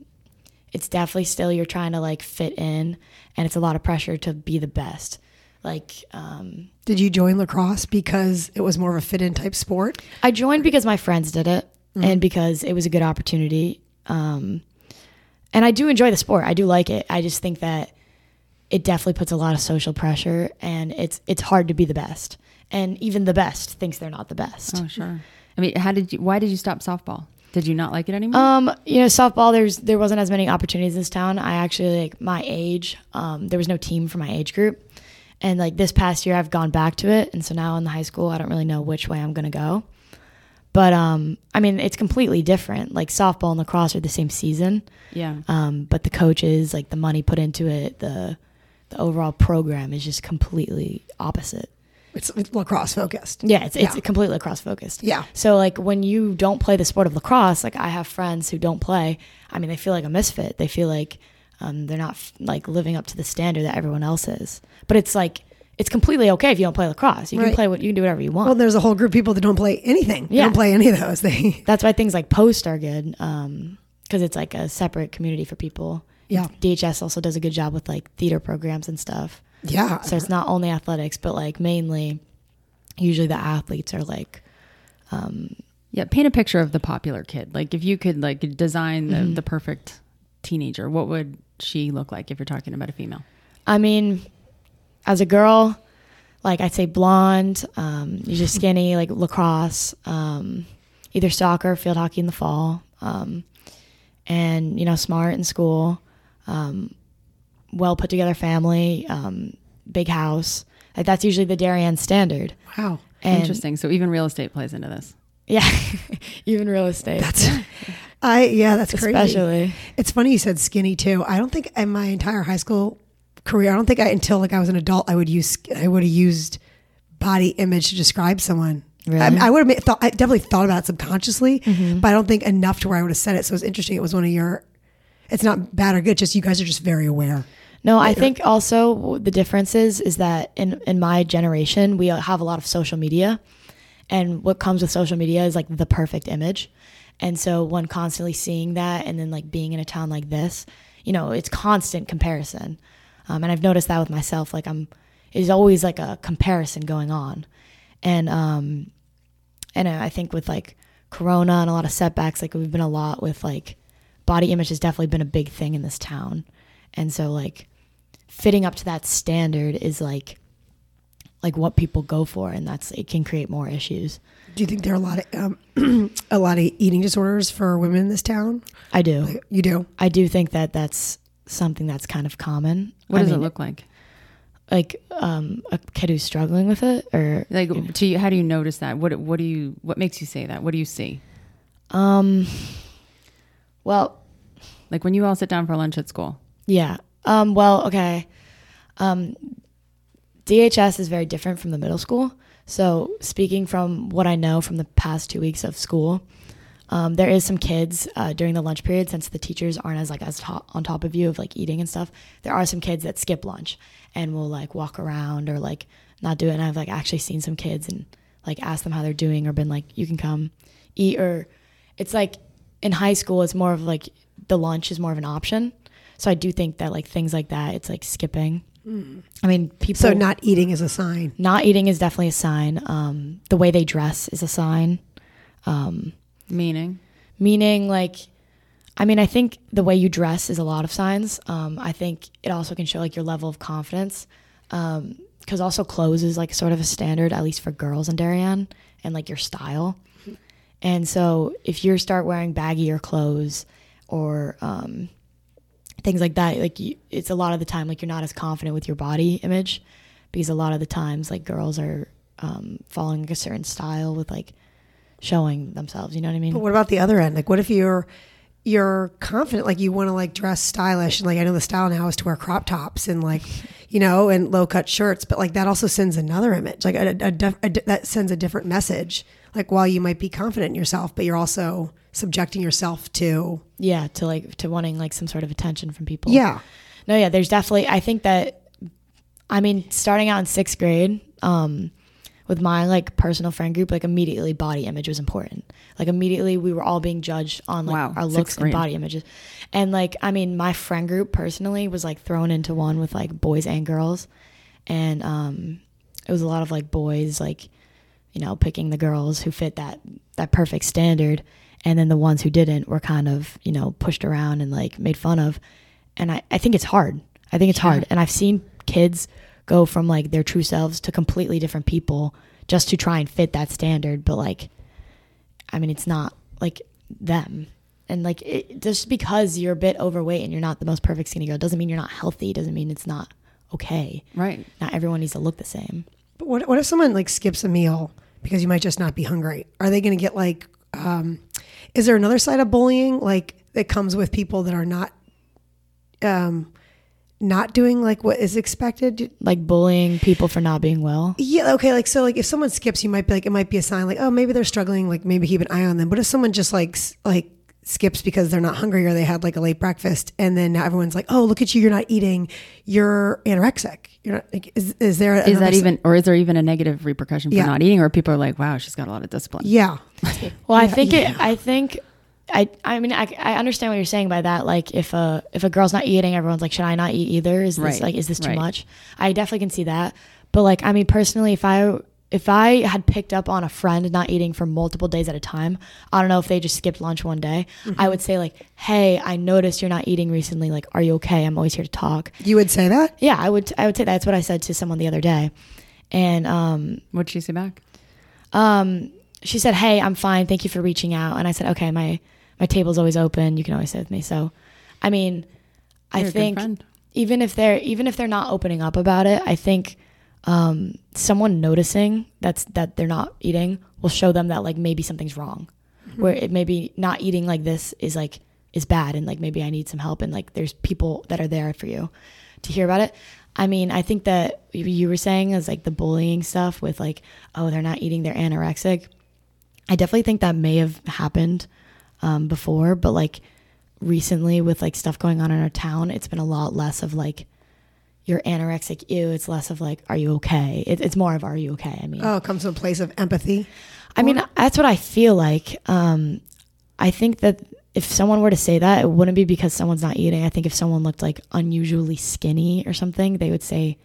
it's definitely still you're trying to, like, fit in, and it's a lot of pressure to be the best. Like, um, did you join lacrosse because it was more of a fit in type sport? I joined because my friends did it mm-hmm. and because it was a good opportunity. Um, and I do enjoy the sport. I do like it. I just think that it definitely puts a lot of social pressure, and it's, it's hard to be the best, and even the best thinks they're not the best. Oh, sure. I mean, how did you, why did you stop softball? Did you not like it anymore? Um, you know, softball, there's, there wasn't as many opportunities in this town. I actually like my age, um, there was no team for my age group. And like this past year, I've gone back to it. And so now in the high school, I don't really know which way I'm going to go. But um, I mean, it's completely different. Like softball and lacrosse are the same season. Yeah. Um, but the coaches, like the money put into it, the the overall program is just completely opposite. It's, it's lacrosse focused. Yeah, it's it's yeah. completely lacrosse focused. Yeah. So like when you don't play the sport of lacrosse, like I have friends who don't play. I mean, they feel like a misfit. They feel like um, they're not f- like living up to the standard that everyone else is. But it's like it's completely okay if you don't play lacrosse. You right. can play what you can do whatever you want. Well, there's a whole group of people that don't play anything. Yeah. They don't play any of those. They. That's why things like Post are good because um, it's like a separate community for people. Yeah. D H S also does a good job with like theater programs and stuff. Yeah. So it's not only athletics, but like mainly usually the athletes are like, um, yeah. Paint a picture of the popular kid. Like if you could like design the, mm-hmm. the perfect teenager, what would she look like if you're talking about a female? I mean, as a girl, like I'd say blonde, um, usually skinny, like lacrosse, um, either soccer, field hockey in the fall. Um, and you know, smart in school, um, well put together family, um, big house. Like that's usually the Darien standard. Wow. And interesting. So even real estate plays into this. Yeah. Even real estate. That's I yeah, that's crazy. Especially. It's funny you said skinny too. I don't think in my entire high school career, I don't think I until like I was an adult I would use I would have used body image to describe someone. Really? I, I would have thought I definitely thought about it subconsciously, mm-hmm. but I don't think enough to where I would have said it. So it's interesting. It was one of your it's not bad or good, just you guys are just very aware. No, I think also the difference is, is that in, in my generation, we have a lot of social media, and what comes with social media is like the perfect image. And so when constantly seeing that and then like being in a town like this, you know, it's constant comparison. Um, and I've noticed that with myself, like I'm, it's always like a comparison going on. And, um, and I think with like Corona and a lot of setbacks, like we've been a lot with like body image has definitely been a big thing in this town. And so like, fitting up to that standard is like like what people go for, and that's it can create more issues. Do you think there are a lot of um, a lot of eating disorders for women in this town? I do. Like, you do? I do think that that's something that's kind of common. What I does mean, it look like? Like um, a kid who's struggling with it, or like you know. to you, how do you notice that? What what do you what makes you say that? What do you see? Um, well, like when you all sit down for lunch at school. Yeah. Um, well, okay. Um, D H S is very different from the middle school. So speaking from what I know from the past two weeks of school, um, there is some kids uh, during the lunch period, since the teachers aren't as like as top, on top of you of like eating and stuff. There are some kids that skip lunch and will like walk around or like not do it. And I've like actually seen some kids and like asked them how they're doing or been like, you can come eat. Or it's like in high school, it's more of like the lunch is more of an option. So I do think that like things like that, it's like skipping. Mm. I mean, people. So not eating is a sign. Not eating is definitely a sign. Um, the way they dress is a sign. Um, meaning? Meaning like, I mean, I think the way you dress is a lot of signs. Um, I think it also can show like your level of confidence. Um, 'cause also clothes is like sort of a standard, at least for girls in Darien, and like your style. Mm-hmm. And so if you start wearing baggier clothes or, um, things like that, like you, it's a lot of the time like you're not as confident with your body image, because a lot of the times like girls are um, following like, a certain style with like showing themselves, you know what I mean? But what about the other end? Like what if you're you're confident, like you want to like dress stylish, and like I know the style now is to wear crop tops and like, you know, and low cut shirts, but like that also sends another image, like a, a, def, a that sends a different message. Like while you might be confident in yourself, but you're also subjecting yourself to yeah to like to wanting like some sort of attention from people. Yeah, no, yeah. There's definitely. I think that, I mean, starting out in sixth grade, um, with my like personal friend group, like immediately body image was important. Like immediately we were all being judged on like wow, our looks and body images, and like I mean, my friend group personally was like thrown into one with like boys and girls, and um, it was a lot of like boys like. You know, picking the girls who fit that, that perfect standard. And then the ones who didn't were kind of, you know, pushed around and like made fun of. And I, I think it's hard. I think it's yeah. hard. And I've seen kids go from like their true selves to completely different people just to try and fit that standard. But like, I mean, it's not like them. And like, it, just because you're a bit overweight and you're not the most perfect skinny girl doesn't mean you're not healthy. Doesn't mean it's not okay. Right. Not everyone needs to look the same. But what, what if someone like skips a meal? Because you might just not be hungry. Are they going to get like, um, is there another side of bullying like that comes with people that are not um, not doing like what is expected, like bullying people for not being well. Yeah. Okay. Like, so like if someone skips, you might be like, it might be a sign like, oh, maybe they're struggling. Like maybe keep an eye on them. But if someone just like, like skips because they're not hungry or they had like a late breakfast, and then now everyone's like, oh, look at you. You're not eating. You're anorexic. You're not like, is, is there, is that sign? Even, or is there even a negative repercussion for yeah. not eating, or people are like, wow, she's got a lot of discipline. Yeah. Well, I yeah, think yeah. it, I think, I, I mean, I, I understand what you're saying by that. Like if a, if a girl's not eating, everyone's like, should I not eat either? Is this right. like, is this too right. much? I definitely can see that. But like, I mean, personally, if I, if I had picked up on a friend not eating for multiple days at a time, I don't know if they just skipped lunch one day, mm-hmm. I would say like, hey, I noticed you're not eating recently. Like, are you okay? I'm always here to talk. You would say that? Yeah, I would, I would say that's what I said to someone the other day. And, um, what'd she say back? Um, she said, hey, I'm fine. Thank you for reaching out. And I said, okay, my, my table's always open. You can always sit with me. So, I mean, You're I think even if they're, even if they're not opening up about it, I think, um, someone noticing that's, that they're not eating will show them that like, maybe something's wrong, mm-hmm. where it maybe not eating like this is like, is bad. And like, maybe I need some help. And like, there's people that are there for you to hear about it. I mean, I think that you were saying is like the bullying stuff with like, oh, they're not eating, they're anorexic. I definitely think that may have happened um, before, but like recently with like stuff going on in our town, it's been a lot less of like you're anorexic, ew. It's less of like, are you okay? It, it's more of, are you okay? I mean, oh, it comes from a place of empathy. I or? mean, that's what I feel like. Um, I think that if someone were to say that, it wouldn't be because someone's not eating. I think if someone looked like unusually skinny or something, they would say,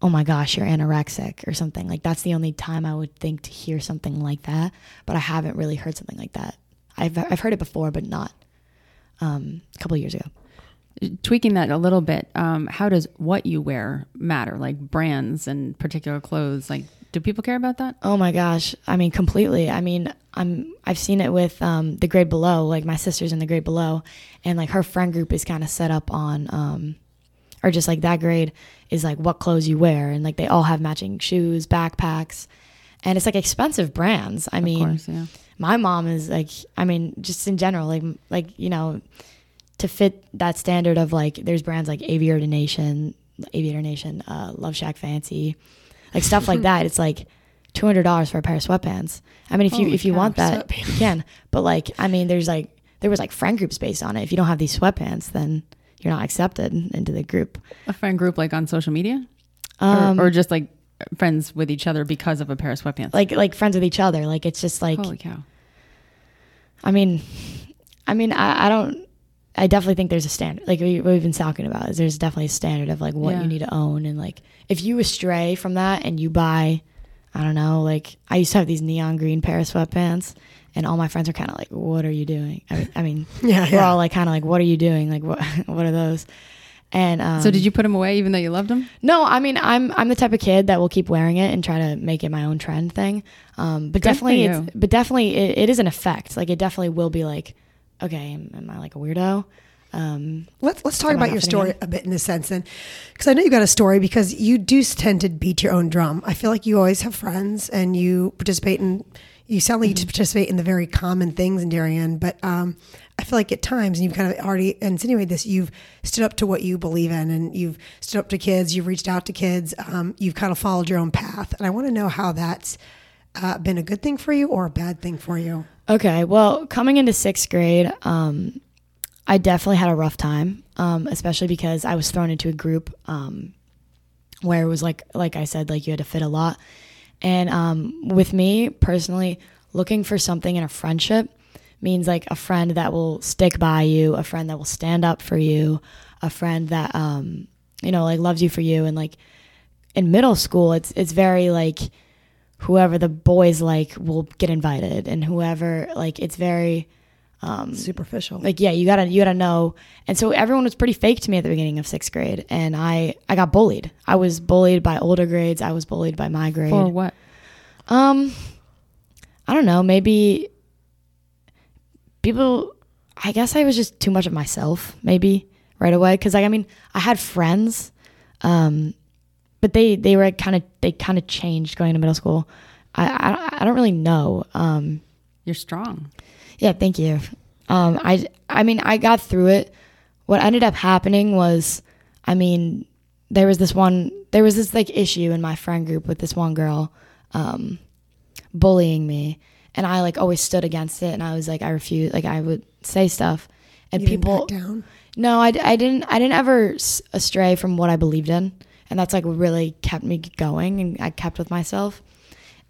oh my gosh, you're anorexic or something. Like that's the only time I would think to hear something like that. But I haven't really heard something like that. I've I've heard it before, but not um, a couple of years ago. Tweaking that a little bit, um, how does what you wear matter? Like brands and particular clothes, like do people care about that? Oh my gosh. I mean, completely. I mean, I'm, I've seen it with um, the grade below, like my sister's in the grade below, and like her friend group is kind of set up on, um, or just like that grade is like what clothes you wear, and like they all have matching shoes, backpacks, and it's like expensive brands. I of mean, course, yeah. my mom is like, I mean, just in general, like, like, you know, to fit that standard of like, there's brands like Aviator Nation, Aviator Nation, uh, Love Shack Fancy, like stuff like that. It's like two hundred dollars for a pair of sweatpants. I mean, if Holy you, if you cow, want that, sweatpants. You can, but like, I mean, there's like, there was like friend groups based on it. If you don't have these sweatpants, then you're not accepted into the group. A friend group like on social media? Um, or, or just like friends with each other because of a pair of sweatpants? Like like friends with each other. Like it's just like... Holy cow. I mean, I mean, I, I don't... I definitely think there's a standard. Like we, what we've been talking about is there's definitely a standard of like what yeah. you need to own. And like if you stray from that and you buy, I don't know, like I used to have these neon green pair of sweatpants. And all my friends are kind of like, what are you doing? I mean, I mean yeah, yeah. we're all like kind of like, what are you doing? Like, what what are those? And um, so did you put them away even though you loved them? No, I mean, I'm I'm the type of kid that will keep wearing it and try to make it my own trend thing. Um, but, definitely it's, but definitely, it, it is an effect. Like, it definitely will be like, okay, am, am I like a weirdo? Um, let's let's talk about your story again? a bit in this sense then, because I know you got a story because you do tend to beat your own drum. I feel like you always have friends and you participate in... You sound like you mm-hmm. participate in the very common things in Darien, but um, I feel like at times, and you've kind of already insinuated this, you've stood up to what you believe in, and you've stood up to kids, you've reached out to kids, um, you've kind of followed your own path. And I want to know how that's uh, been a good thing for you or a bad thing for you. Okay, well, coming into sixth grade, um, I definitely had a rough time, um, especially because I was thrown into a group um, where it was like, like I said, like you had to fit a lot. And um, with me personally, looking for something in a friendship means like a friend that will stick by you, a friend that will stand up for you, a friend that, um, you know, like loves you for you. And like in middle school, it's it's very like whoever the boys like will get invited, and whoever like it's very um, superficial. Like, yeah, you gotta you gotta know. And so everyone was pretty fake to me at the beginning of sixth grade, and I, I got bullied. I was bullied by older grades. I was bullied by my grade. For what? Um, I don't know. Maybe people. I guess I was just too much of myself. Maybe right away, because like I mean, I had friends, um, but they they were kind of they kind of changed going to middle school. I I, I don't really know. Um, You're strong. Yeah, thank you. Um, I, I mean, I got through it. What ended up happening was, I mean, there was this one, there was this like issue in my friend group with this one girl um, bullying me. And I like always stood against it. And I was like, I refuse, like I would say stuff and you people, didn't back down? No, I, I didn't, I didn't ever astray from what I believed in. And that's like what really kept me going. And I kept with myself.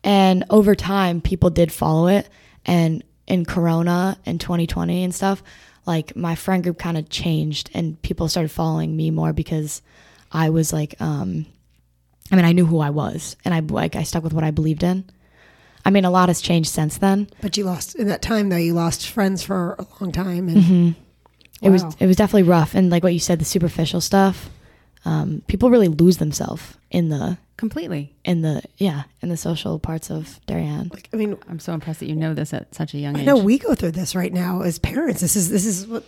And over time, people did follow it. And in Corona and twenty twenty and stuff, like my friend group kind of changed and people started following me more because I was like, um, I mean, I knew who I was and I like, I stuck with what I believed in. I mean, a lot has changed since then. But you lost, in that time though, you lost friends for a long time. And mm-hmm. wow. It was, it was definitely rough. And like what you said, the superficial stuff, um, people really lose themselves in the, completely in the yeah in the social parts of Darien. Like, I mean, I'm so impressed that you know this at such a young age. I know we go through this right now as parents. This is this is what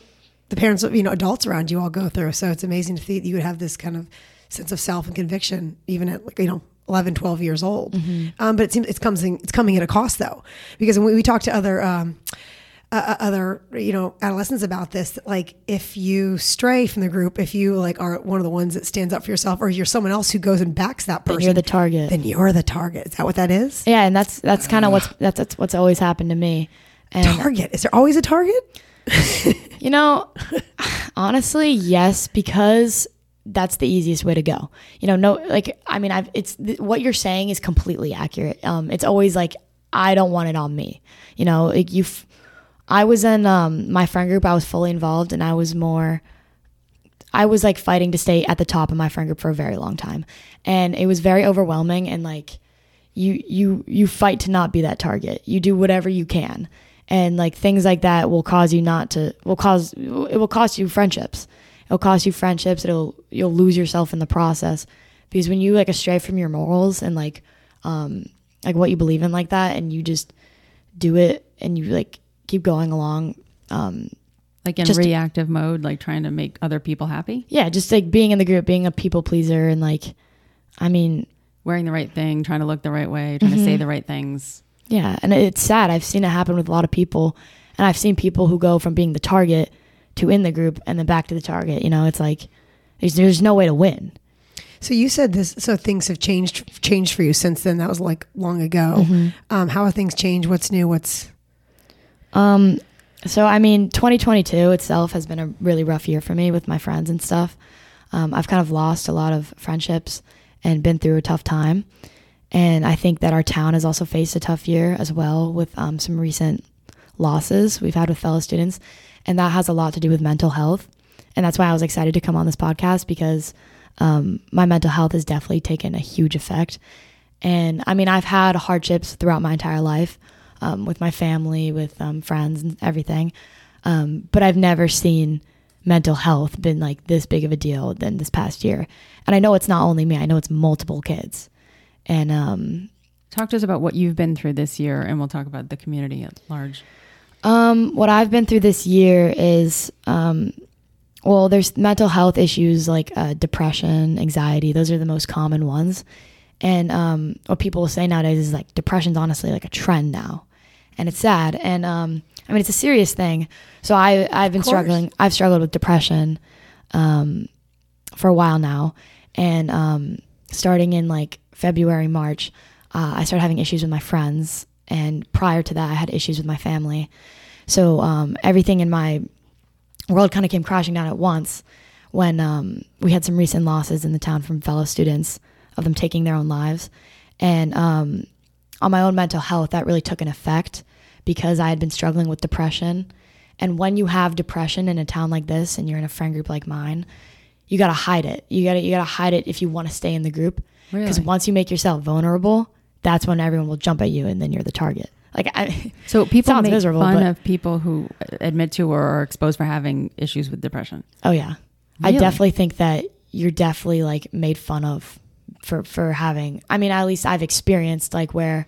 the parents, you know, adults around you all go through. So it's amazing to think you would have this kind of sense of self and conviction even at like, you know, eleven, twelve years old. Mm-hmm. Um, but it seems it's coming it's coming at a cost though, because when we, we talk to other um, uh, other you know adolescents about this, like if you stray from the group, if you like are one of the ones that stands up for yourself, or you're someone else who goes and backs that person, then you're the target. Then you're the target. Is that what that is? Yeah, and that's that's kind of what's that's that's what's always happened to me. And target? Is there always a target? You know, honestly, yes, because that's the easiest way to go. You know, no, like I mean, I've it's th- what you're saying is completely accurate. Um, it's always like I don't want it on me. You know, like you. F- I was in um, my friend group. I was fully involved, and I was more. I was like fighting to stay at the top of my friend group for a very long time, and it was very overwhelming. And like, you you you fight to not be that target. You do whatever you can, and like things like that will cause you not to. Will cause it will cost you friendships. It'll cost you friendships. It'll you'll lose yourself in the process, because when you like astray from your morals and like um like what you believe in like that, and you just do it and you like keep going along, um like in just, reactive mode, like trying to make other people happy. Yeah, just like being in the group, being a people pleaser, and like I mean wearing the right thing, trying to look the right way, trying mm-hmm. to say the right things. Yeah, and it's sad. I've seen it happen with a lot of people, and I've seen people who go from being the target to in the group and then back to the target. You know, it's like there's, there's no way to win. So you said this, so things have changed changed for you since then. That was like long ago. Mm-hmm. Um, how have things changed? What's new? What's um so I mean twenty twenty-two itself has been a really rough year for me with my friends and stuff. um I've kind of lost a lot of friendships and been through a tough time, and I think that our town has also faced a tough year as well with um some recent losses we've had with fellow students, and that has a lot to do with mental health. And that's why I was excited to come on this podcast, because um my mental health has definitely taken a huge effect. And I mean I've had hardships throughout my entire life, Um, with my family, with um, friends and everything. Um, but I've never seen mental health been like this big of a deal than this past year. And I know it's not only me, I know it's multiple kids. And um, talk to us about what you've been through this year, and we'll talk about the community at large. Um, what I've been through this year is, um, well, there's mental health issues like uh, depression, anxiety. Those are the most common ones. And um, what people will say nowadays is like depression's honestly like a trend now. And it's sad. And um, I mean, it's a serious thing. So I, I've been struggling. I've struggled with depression um, for a while now. And um, starting in like February, March, uh, I started having issues with my friends. And prior to that, I had issues with my family. So um, everything in my world kind of came crashing down at once when um, we had some recent losses in the town from fellow students of them taking their own lives. And um, on my own mental health, that really took an effect, because I had been struggling with depression. And when you have depression in a town like this, and you're in a friend group like mine, you gotta hide it. You gotta you gotta hide it if you wanna stay in the group. Really? 'Cause once you make yourself vulnerable, that's when everyone will jump at you, and then you're the target. Like, I, so people make fun of people who admit to or are exposed for having issues with depression. Oh yeah. Really? I definitely think that you're definitely like made fun of for, for having, I mean, at least I've experienced like where,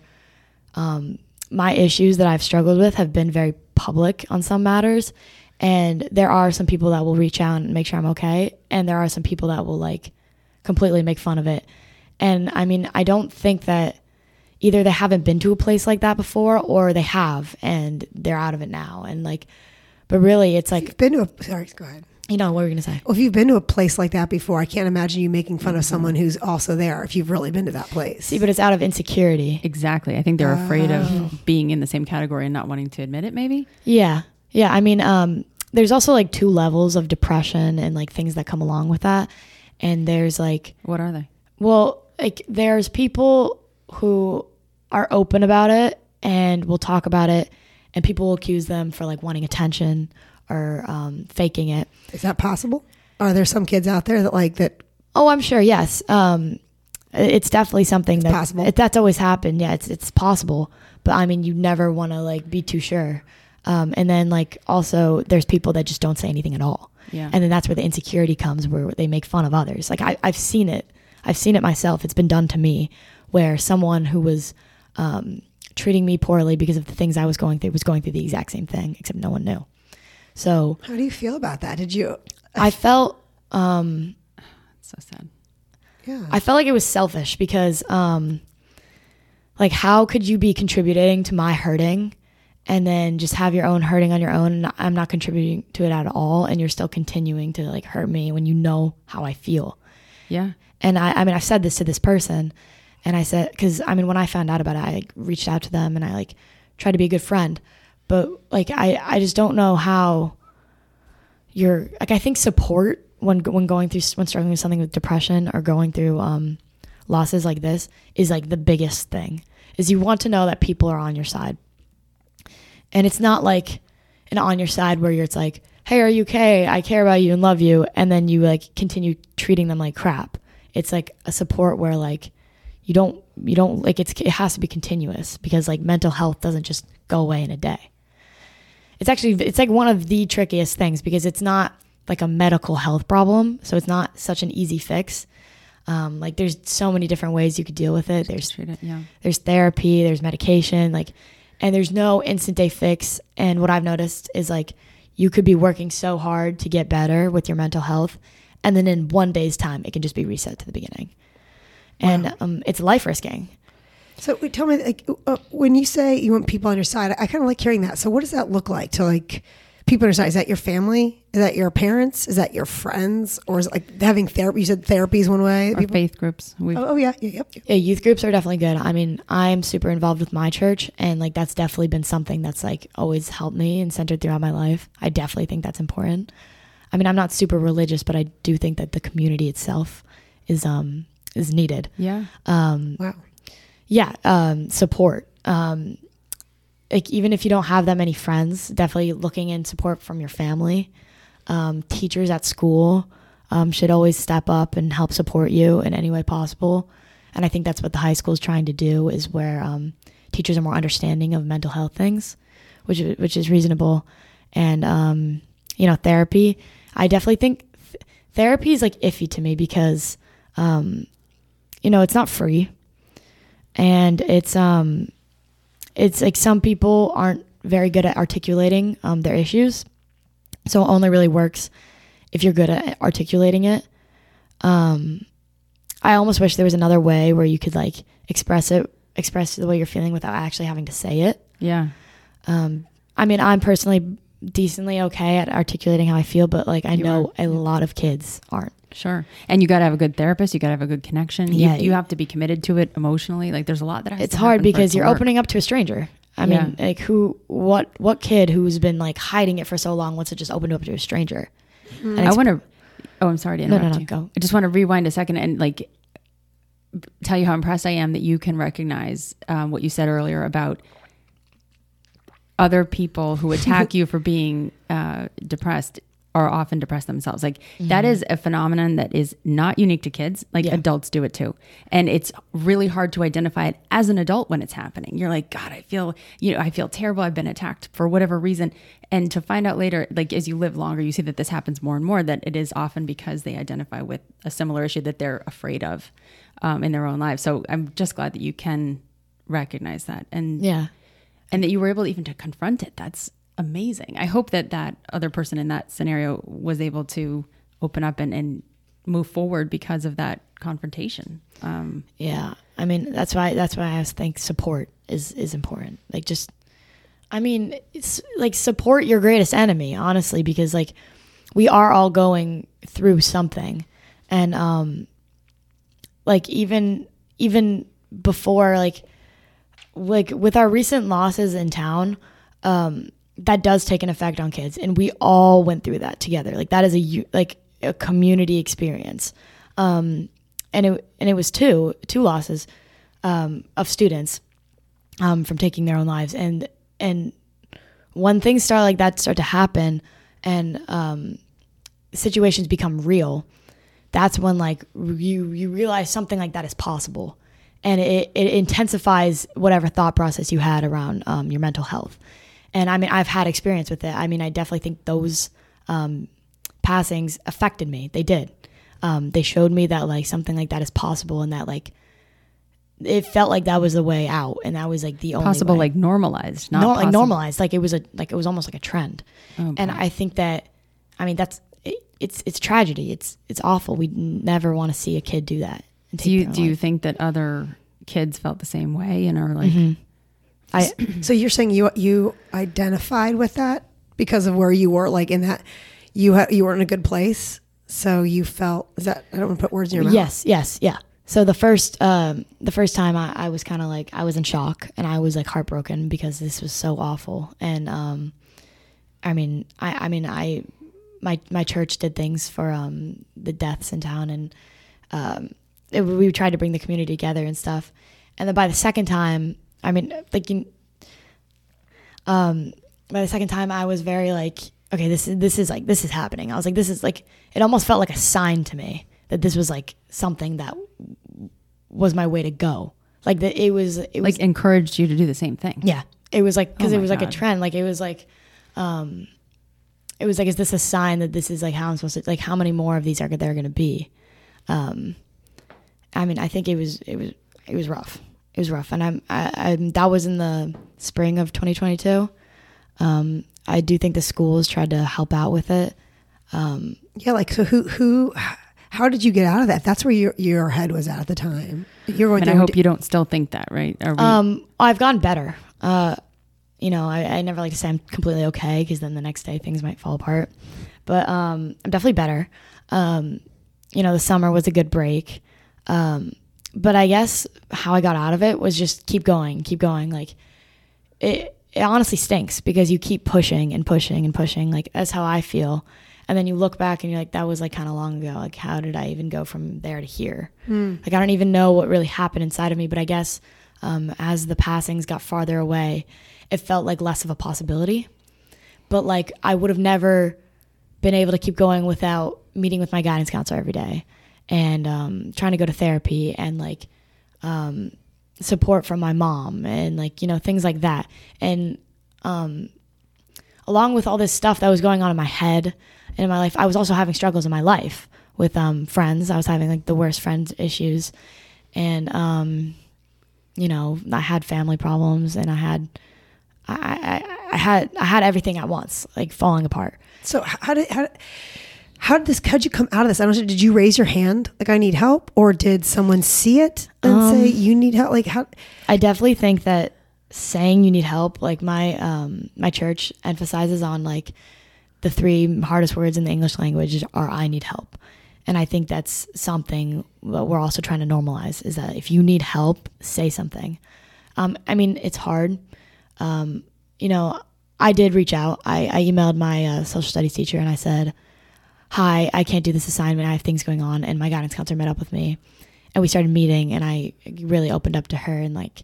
um, my issues that I've struggled with have been very public on some matters. And there are some people that will reach out and make sure I'm okay. And there are some people that will like completely make fun of it. And I mean, I don't think that either they haven't been to a place like that before, or they have, and they're out of it now. And like, but really it's like, you've been to a, sorry, go ahead. You know, what were you going to say? Well, if you've been to a place like that before, I can't imagine you making fun of someone who's also there if you've really been to that place. See, but it's out of insecurity. Exactly. I think they're oh. afraid of being in the same category and not wanting to admit it, maybe? Yeah. Yeah. I mean, um, there's also like two levels of depression and like things that come along with that. And there's like... What are they? Well, like there's people who are open about it and will talk about it, and people will accuse them for like wanting attention or um, faking it. Is that possible? Are there some kids out there that like that? Oh, I'm sure. Yes. Um, it's definitely something that's possible. It, that's always happened. Yeah. It's, it's possible, but I mean, you never want to like be too sure. Um, and then like, also there's people that just don't say anything at all. Yeah. And then that's where the insecurity comes, where they make fun of others. Like I, I've seen it. I've seen it myself. It's been done to me, where someone who was, um, treating me poorly because of the things I was going through was going through the exact same thing, except no one knew. So how do you feel about that? Did you, I felt, um, it's so sad. Yeah. I felt like it was selfish because, um, like how could you be contributing to my hurting and then just have your own hurting on your own? And I'm not contributing to it at all. And you're still continuing to like hurt me when you know how I feel. Yeah. And I, I mean, I've said this to this person and I said, cause I mean, when I found out about it, I like, reached out to them and I like tried to be a good friend. But like, I, I just don't know how you're like, I think support when, when going through, when struggling with something with depression or going through, um, losses like this is like the biggest thing is you want to know that people are on your side. And it's not like an on your side where you're, it's like, hey, are you okay? I care about you and love you. And then you like continue treating them like crap. It's like a support where like, you don't, you don't like it's, it has to be continuous because like mental health doesn't just go away in a day. It's actually, it's like one of the trickiest things because it's not like a medical health problem. So it's not such an easy fix. Um, like there's so many different ways you could deal with it. There's, Treat it, yeah. there's therapy, there's medication, like, and there's no instant day fix. And what I've noticed is like, you could be working so hard to get better with your mental health. And then in one day's time, it can just be reset to the beginning. Wow. And um, it's life risking. So tell me, like, uh, when you say you want people on your side, I kind of like hearing that. So what does that look like to like people on your side? Is that your family? Is that your parents? Is that your friends? Or is it like having therapy? You said therapy is one way. Or people? Faith groups. We've- oh, oh yeah. Yeah, yep, yep. yeah. Youth groups are definitely good. I mean, I'm super involved with my church and like, that's definitely been something that's like always helped me and centered throughout my life. I definitely think that's important. I mean, I'm not super religious, but I do think that the community itself is, um, is needed. Yeah. Um, wow. Yeah. Um, support. Um, like even if you don't have that many friends, definitely looking in support from your family. Um, teachers at school, um, should always step up and help support you in any way possible. And I think that's what the high school is trying to do is where, um, teachers are more understanding of mental health things, which, which is reasonable. And, um, you know, therapy, I definitely think th- therapy is like iffy to me because, um, you know, it's not free and it's, um, it's like some people aren't very good at articulating, um, their issues. So it only really works if you're good at articulating it. Um, I almost wish there was another way where you could like express it, express the way you're feeling without actually having to say it. Yeah. Um, I mean, I'm personally decently okay at articulating how I feel, but like I you know are. a yeah. lot of kids aren't. Sure. And you got to have a good therapist. You got to have a good connection. Yeah. You, you have to be committed to it emotionally. Like there's a lot that has it's to hard because you're work. opening up to a stranger. I yeah. mean, like who, what, what kid who's been like hiding it for so long wants to just open up to a stranger. Mm. And I want to, oh, I'm sorry to interrupt no, no, no, you. Go. I just want to rewind a second and like tell you how impressed I am that you can recognize um, what you said earlier about other people who attack you for being uh, depressed are often depressed themselves. Like mm-hmm. that is a phenomenon that is not unique to kids. Like yeah. adults do it too. And it's really hard to identify it as an adult when it's happening. You're like, God, I feel, you know, I feel terrible. I've been attacked for whatever reason. And to find out later, like as you live longer, you see that this happens more and more, that it is often because they identify with a similar issue that they're afraid of um, in their own lives. So I'm just glad that you can recognize that. And yeah. And that you were able even to confront it. That's amazing. I hope that that other person in that scenario was able to open up and, and move forward because of that confrontation. Um, yeah. I mean, that's why, that's why I think support is, is important. Like just, I mean, it's like support your greatest enemy, honestly, because like we are all going through something. And, um, like, even, even before, like, like with our recent losses in town, um, that does take an effect on kids. And we all went through that together. Like, that is a, like a community experience. Um, and it, and it was two, two losses, um, of students, um, from taking their own lives. And, and when things start like that start to happen and, um, situations become real, that's when, like, you, you realize something like that is possible. And it, it intensifies whatever thought process you had around um, your mental health. And I mean, I've had experience with it. I mean, I definitely think those um, passings affected me. They did. Um, they showed me that, like, something like that is possible, and that, like, it felt like that was the way out, and that was, like, the only possible way. Like normalized, not no, like normalized. Like it was a like it was almost like a trend. Oh, and boy. I think that, I mean, that's it, it's it's tragedy. It's it's awful. We never want to see a kid do that. Do you do you think that other kids felt the same way and are like? Mm-hmm. I so you're saying you you identified with that because of where you were, like, in that you ha- you were in a good place, so you felt, is that, I don't want to put words in your mouth. Yes, yes, yeah. So the first um, the first time I, I was kind of like, I was in shock and I was like heartbroken because this was so awful. And um, I mean I I mean I my my church did things for um, the deaths in town, and um, It, we tried to bring the community together and stuff. And then by the second time, I mean, like, you, um, by the second time I was very like, okay, this is, this is like, this is happening. I was like, this is like, it almost felt like a sign to me that this was like something that was my way to go. Like that it was, it was like encouraged you to do the same thing. Yeah. It was like, cause oh it was God. like a trend. Like it was like, um, it was like, is this a sign that this is like how I'm supposed to, like, how many more of these are there going to be? Um, I mean, I think it was it was it was rough. It was rough, and I'm I, I'm that was in the spring of twenty twenty-two. Um, I do think the schools tried to help out with it. Um, yeah, like so. Who who? How did you get out of that? That's where your your head was at at the time. You're going. And I hope d- you don't still think that, right? Are we- um, I've gotten better. Uh, you know, I, I never like to say I'm completely okay because then the next day things might fall apart. But um, I'm definitely better. Um, you know, the summer was a good break. Um, but I guess how I got out of it was just keep going, keep going. Like it, it honestly stinks because you keep pushing and pushing and pushing. Like that's how I feel. And then you look back and you're like, that was like kind of long ago. Like, how did I even go from there to here? Mm. Like, I don't even know what really happened inside of me, but I guess, um, as the passings got farther away, it felt like less of a possibility, but like, I would have never been able to keep going without meeting with my guidance counselor every day. And um, trying to go to therapy and like um, support from my mom and like, you know, things like that. And um, along with all this stuff that was going on in my head and in my life, I was also having struggles in my life with um, friends. I was having like the worst friends issues and, um, you know, I had family problems and I had, I, I, I had, I had everything at once, like falling apart. So how did, how did, How did this, how'd you come out of this? I don't know, did you raise your hand? Like, I need help? Or did someone see it and um, say, you need help? Like, how? I definitely think that saying you need help, like my, um, my church emphasizes on like the three hardest words in the English language are, I need help. And I think that's something that we're also trying to normalize is that if you need help, say something. Um, I mean, it's hard. Um, you know, I did reach out. I, I emailed my uh, social studies teacher and I said, hi, I can't do this assignment. I have things going on. And my guidance counselor met up with me and we started meeting and I really opened up to her and like,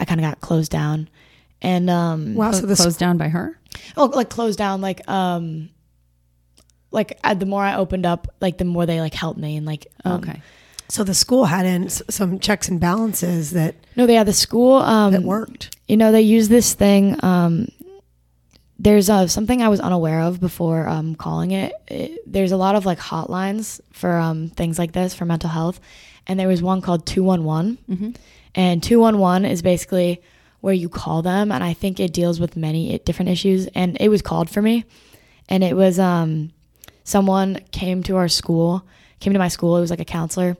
I kind of got closed down and, um, wow, so this closed down by her. Oh, like closed down. Like, um, like I, the more I opened up, like the more they like helped me and like, um, okay. So the school had in some checks and balances that, no, they had the school, um, that worked, you know, they used this thing, um, There's uh, something I was unaware of before um, calling it. it. There's a lot of like hotlines for um, things like this for mental health. And there was one called two one one. Mm-hmm. And two one one is basically where you call them. And I think it deals with many different issues. And it was called for me. And it was um, someone came to our school, came to my school. It was like a counselor.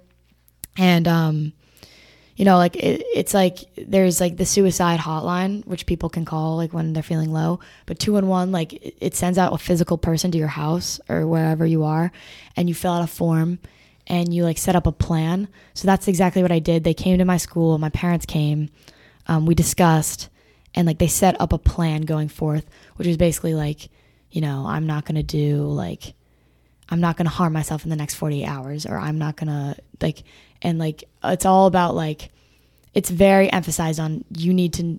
And, um, you know, like it, it's like there's like the suicide hotline, which people can call like when they're feeling low. But two one one, like it sends out a physical person to your house or wherever you are, and you fill out a form and you like set up a plan. So that's exactly what I did. They came to my school. My parents came. Um, we discussed, and like they set up a plan going forth, which is basically like, you know, I'm not going to do like, I'm not going to harm myself in the next forty-eight hours, or I'm not going to like, and like, it's all about like, it's very emphasized on you need to,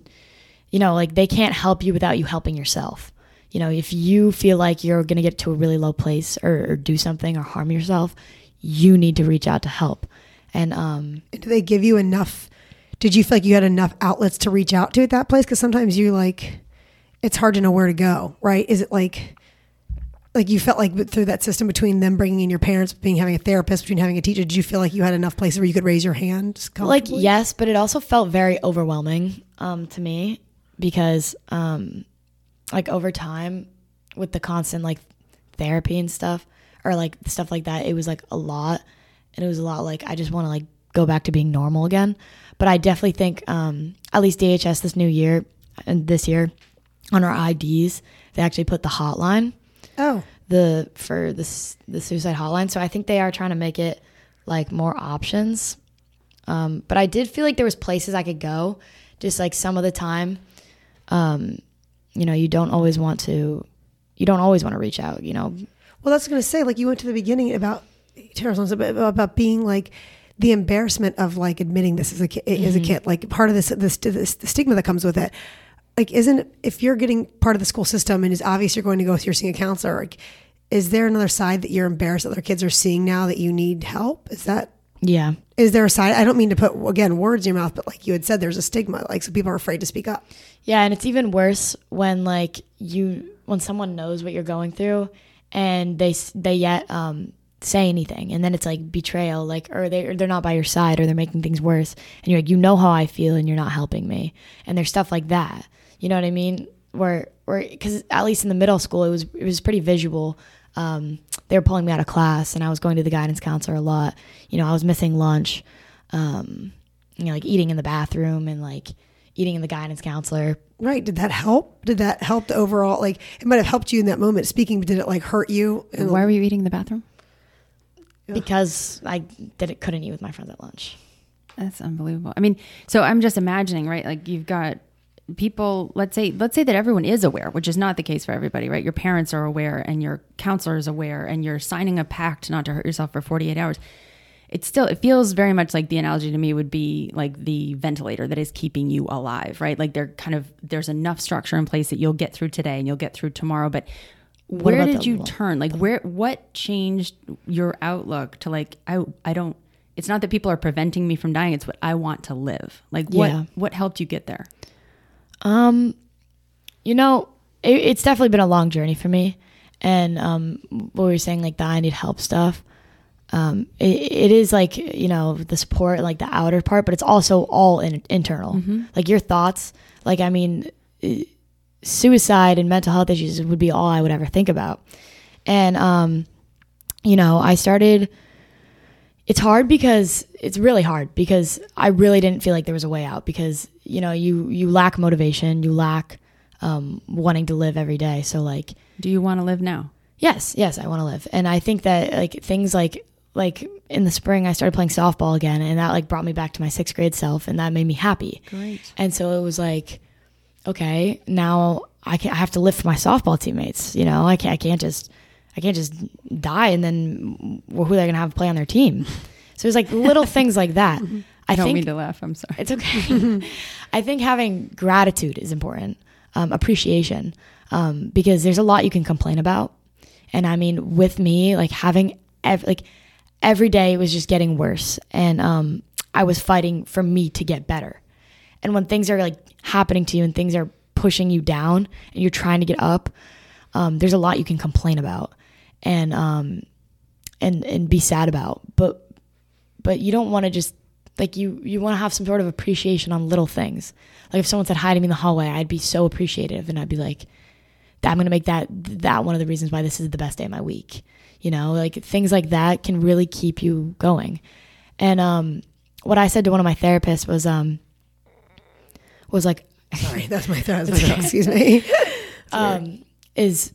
you know, like they can't help you without you helping yourself. You know, if you feel like you're going to get to a really low place or, or do something or harm yourself, you need to reach out to help. And, um, do they give you enough? Did you feel like you had enough outlets to reach out to at that place? Cause sometimes you like, it's hard to know where to go. Right. Is it like, Like you felt like through that system between them bringing in your parents, being having a therapist, between having a teacher, did you feel like you had enough places where you could raise your hand? Like, yes, but it also felt very overwhelming um, to me because um, like over time with the constant like therapy and stuff or like stuff like that, it was like a lot and it was a lot like I just want to like go back to being normal again. But I definitely think um, at least D H S this new year and this year on our I Ds, they actually put the hotline. Oh, the for this the suicide hotline. So I think they are trying to make it like more options. Um, but I did feel like there was places I could go. Just like some of the time, um, you know, you don't always want to, you don't always want to reach out. You know. Well, that's gonna say like you went to the beginning about about being like the embarrassment of like admitting this as a kid, mm-hmm. as a kid. Like part of this this this the stigma that comes with it. Like, isn't if you're getting part of the school system and it's obvious you're going to go so you're seeing a counselor, like, is there another side that you're embarrassed that other kids are seeing now that you need help? Is that, yeah. Is there a side? I don't mean to put, again, words in your mouth, but like you had said, there's a stigma. Like, so people are afraid to speak up. Yeah. And it's even worse when like you, when someone knows what you're going through and they, they yet um, say anything. And then it's like betrayal, like, or they, or they're not by your side or they're making things worse. And you're like, you know how I feel and you're not helping me. And there's stuff like that. You know what I mean? Where, where, because at least in the middle school, it was it was pretty visual. Um, they were pulling me out of class, and I was going to the guidance counselor a lot. You know, I was missing lunch, um, you know, like eating in the bathroom and like eating in the guidance counselor. Right? Did that help? Did that help the overall? Like, it might have helped you in that moment speaking, but did it like hurt you? And why were you eating in the bathroom? Because I didn't couldn't eat with my friends at lunch. That's unbelievable. I mean, so I'm just imagining, right? Like you've got. People, let's say, let's say that everyone is aware, which is not the case for everybody, right? Your parents are aware and your counselor is aware and you're signing a pact not to hurt yourself for forty-eight hours. It's still, it feels very much like the analogy to me would be like the ventilator that is keeping you alive, right? Like they're kind of, there's enough structure in place that you'll get through today and you'll get through tomorrow. But where did you turn? Like where, what changed your outlook to like, I, I don't, it's not that people are preventing me from dying. It's what I want to live. Like what, yeah. What helped you get there? Um, you know, it, it's definitely been a long journey for me. And, um, what we were saying, like the, I need help stuff. Um, it, it is like, you know, the support, like the outer part, but it's also all in, internal, mm-hmm. like your thoughts. Like, I mean, suicide and mental health issues would be all I would ever think about. And, um, you know, I started, it's hard because it's really hard because I really didn't feel like there was a way out because you know, you, you lack motivation, you lack, um, wanting to live every day. So like, do you want to live now? Yes. Yes. I want to live. And I think that like things like, like in the spring, I started playing softball again and that like brought me back to my sixth grade self and that made me happy. Great. And so it was like, okay, now I can, I have to live for my softball teammates. You know, I can't, I can't just, I can't just die. And then well, who are they going to have play on their team? So it was like little things like that. Mm-hmm. I, I don't think, mean to laugh. I'm sorry. It's okay. I think having gratitude is important, um, appreciation, um, because there's a lot you can complain about. And I mean, with me, like having ev- like every day it was just getting worse, and um, I was fighting for me to get better. And when things are like happening to you and things are pushing you down, and you're trying to get up, um, there's a lot you can complain about, and um, and and be sad about. But but you don't want to just Like you, you want to have some sort of appreciation on little things. Like if someone said hi to me in the hallway, I'd be so appreciative and I'd be like, I'm going to make that, that one of the reasons why this is the best day of my week. You know, like things like that can really keep you going. And, um, what I said to one of my therapists was, um, was like, sorry, that's my therapist. Excuse me. um, is,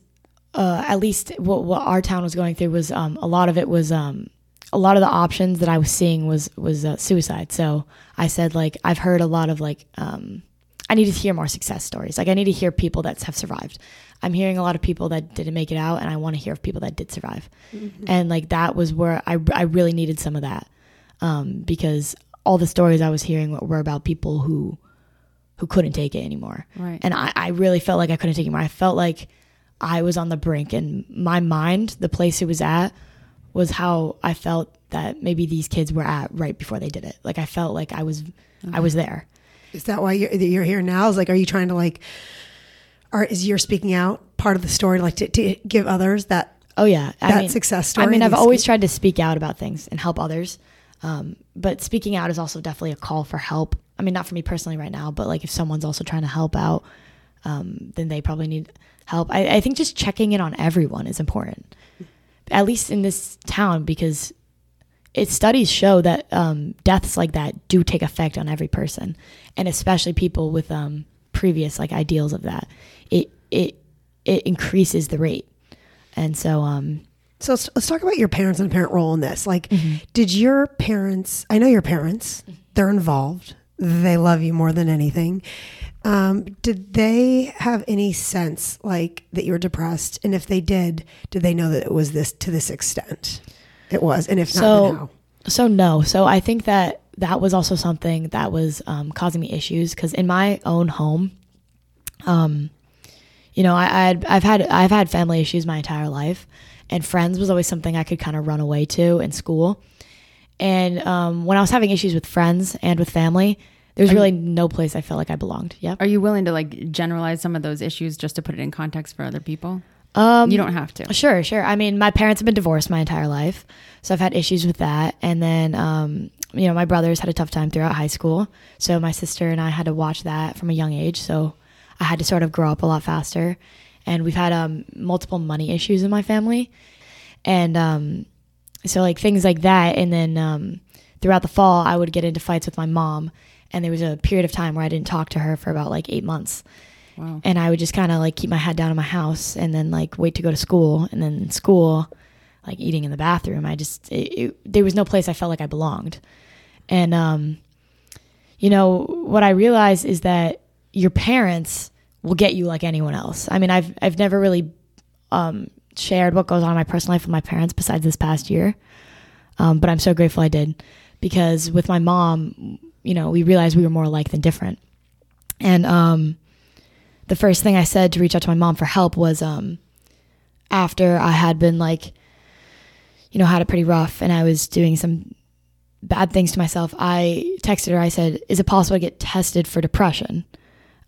uh, at least what, what our town was going through was, um, a lot of it was, um, a lot of the options that I was seeing was, was uh, suicide. So I said, like, I've heard a lot of like, um, I need to hear more success stories. Like, I need to hear people that have survived. I'm hearing a lot of people that didn't make it out, and I want to hear of people that did survive. Mm-hmm. And like, that was where I, I really needed some of that. Um, because all the stories I was hearing were about people who, who couldn't take it anymore. Right. And I, I really felt like I couldn't take it anymore. I felt like I was on the brink, and my mind, the place it was at, was how I felt that maybe these kids were at right before they did it. Like, I felt like I was, okay. I was there. Is that why you're, you're here now? Is like, are you trying to like, are, is your speaking out part of the story, like to, to give others that? Oh yeah. I that mean, success story. I mean, I've always sp- tried to speak out about things and help others. Um, but speaking out is also definitely a call for help. I mean, not for me personally right now, but like if someone's also trying to help out, um, then they probably need help. I, I think just checking in on everyone is important, at least in this town, because it studies show that, um, deaths like that do take effect on every person, and especially people with, um, previous like ideals of that. It, it, it increases the rate. And so, um, So let's, let's talk about your parents and parent role in this. Like, mm-hmm. did your parents, I know your parents, they're involved. They love you more than anything. Um, did they have any sense like that you were depressed? And if they did, did they know that it was this, to this extent it was? And if not, so, then how? So no. So I think that that was also something that was, um, causing me issues. 'Cause in my own home, um, you know, I, I'd, I've had, I've had family issues my entire life. And friends was always something I could kind of run away to in school. And um, when I was having issues with friends and with family, there's really you, no place I felt like I belonged. Yep. Are you willing to like generalize some of those issues just to put it in context for other people? Um, you don't have to. Sure, sure. I mean, my parents have been divorced my entire life, so I've had issues with that. And then, um, you know, my brothers had a tough time throughout high school. So my sister and I had to watch that from a young age. So I had to sort of grow up a lot faster. And we've had um, multiple money issues in my family. And um, so like things like that. And then um, throughout the fall, I would get into fights with my mom. And there was a period of time where I didn't talk to her for about like eight months. Wow. And I would just kind of like keep my head down in my house and then like wait to go to school. And then school, like eating in the bathroom, I just, it, it, there was no place I felt like I belonged. And, um, you know, what I realized is that your parents will get you like anyone else. I mean, I've I've never really um, shared what goes on in my personal life with my parents besides this past year. Um, but I'm so grateful I did, because with my mom, you know, we realized we were more alike than different. And um, the first thing I said to reach out to my mom for help was um, after I had been like, you know, had it pretty rough and I was doing some bad things to myself. I texted her, I said, is it possible to get tested for depression?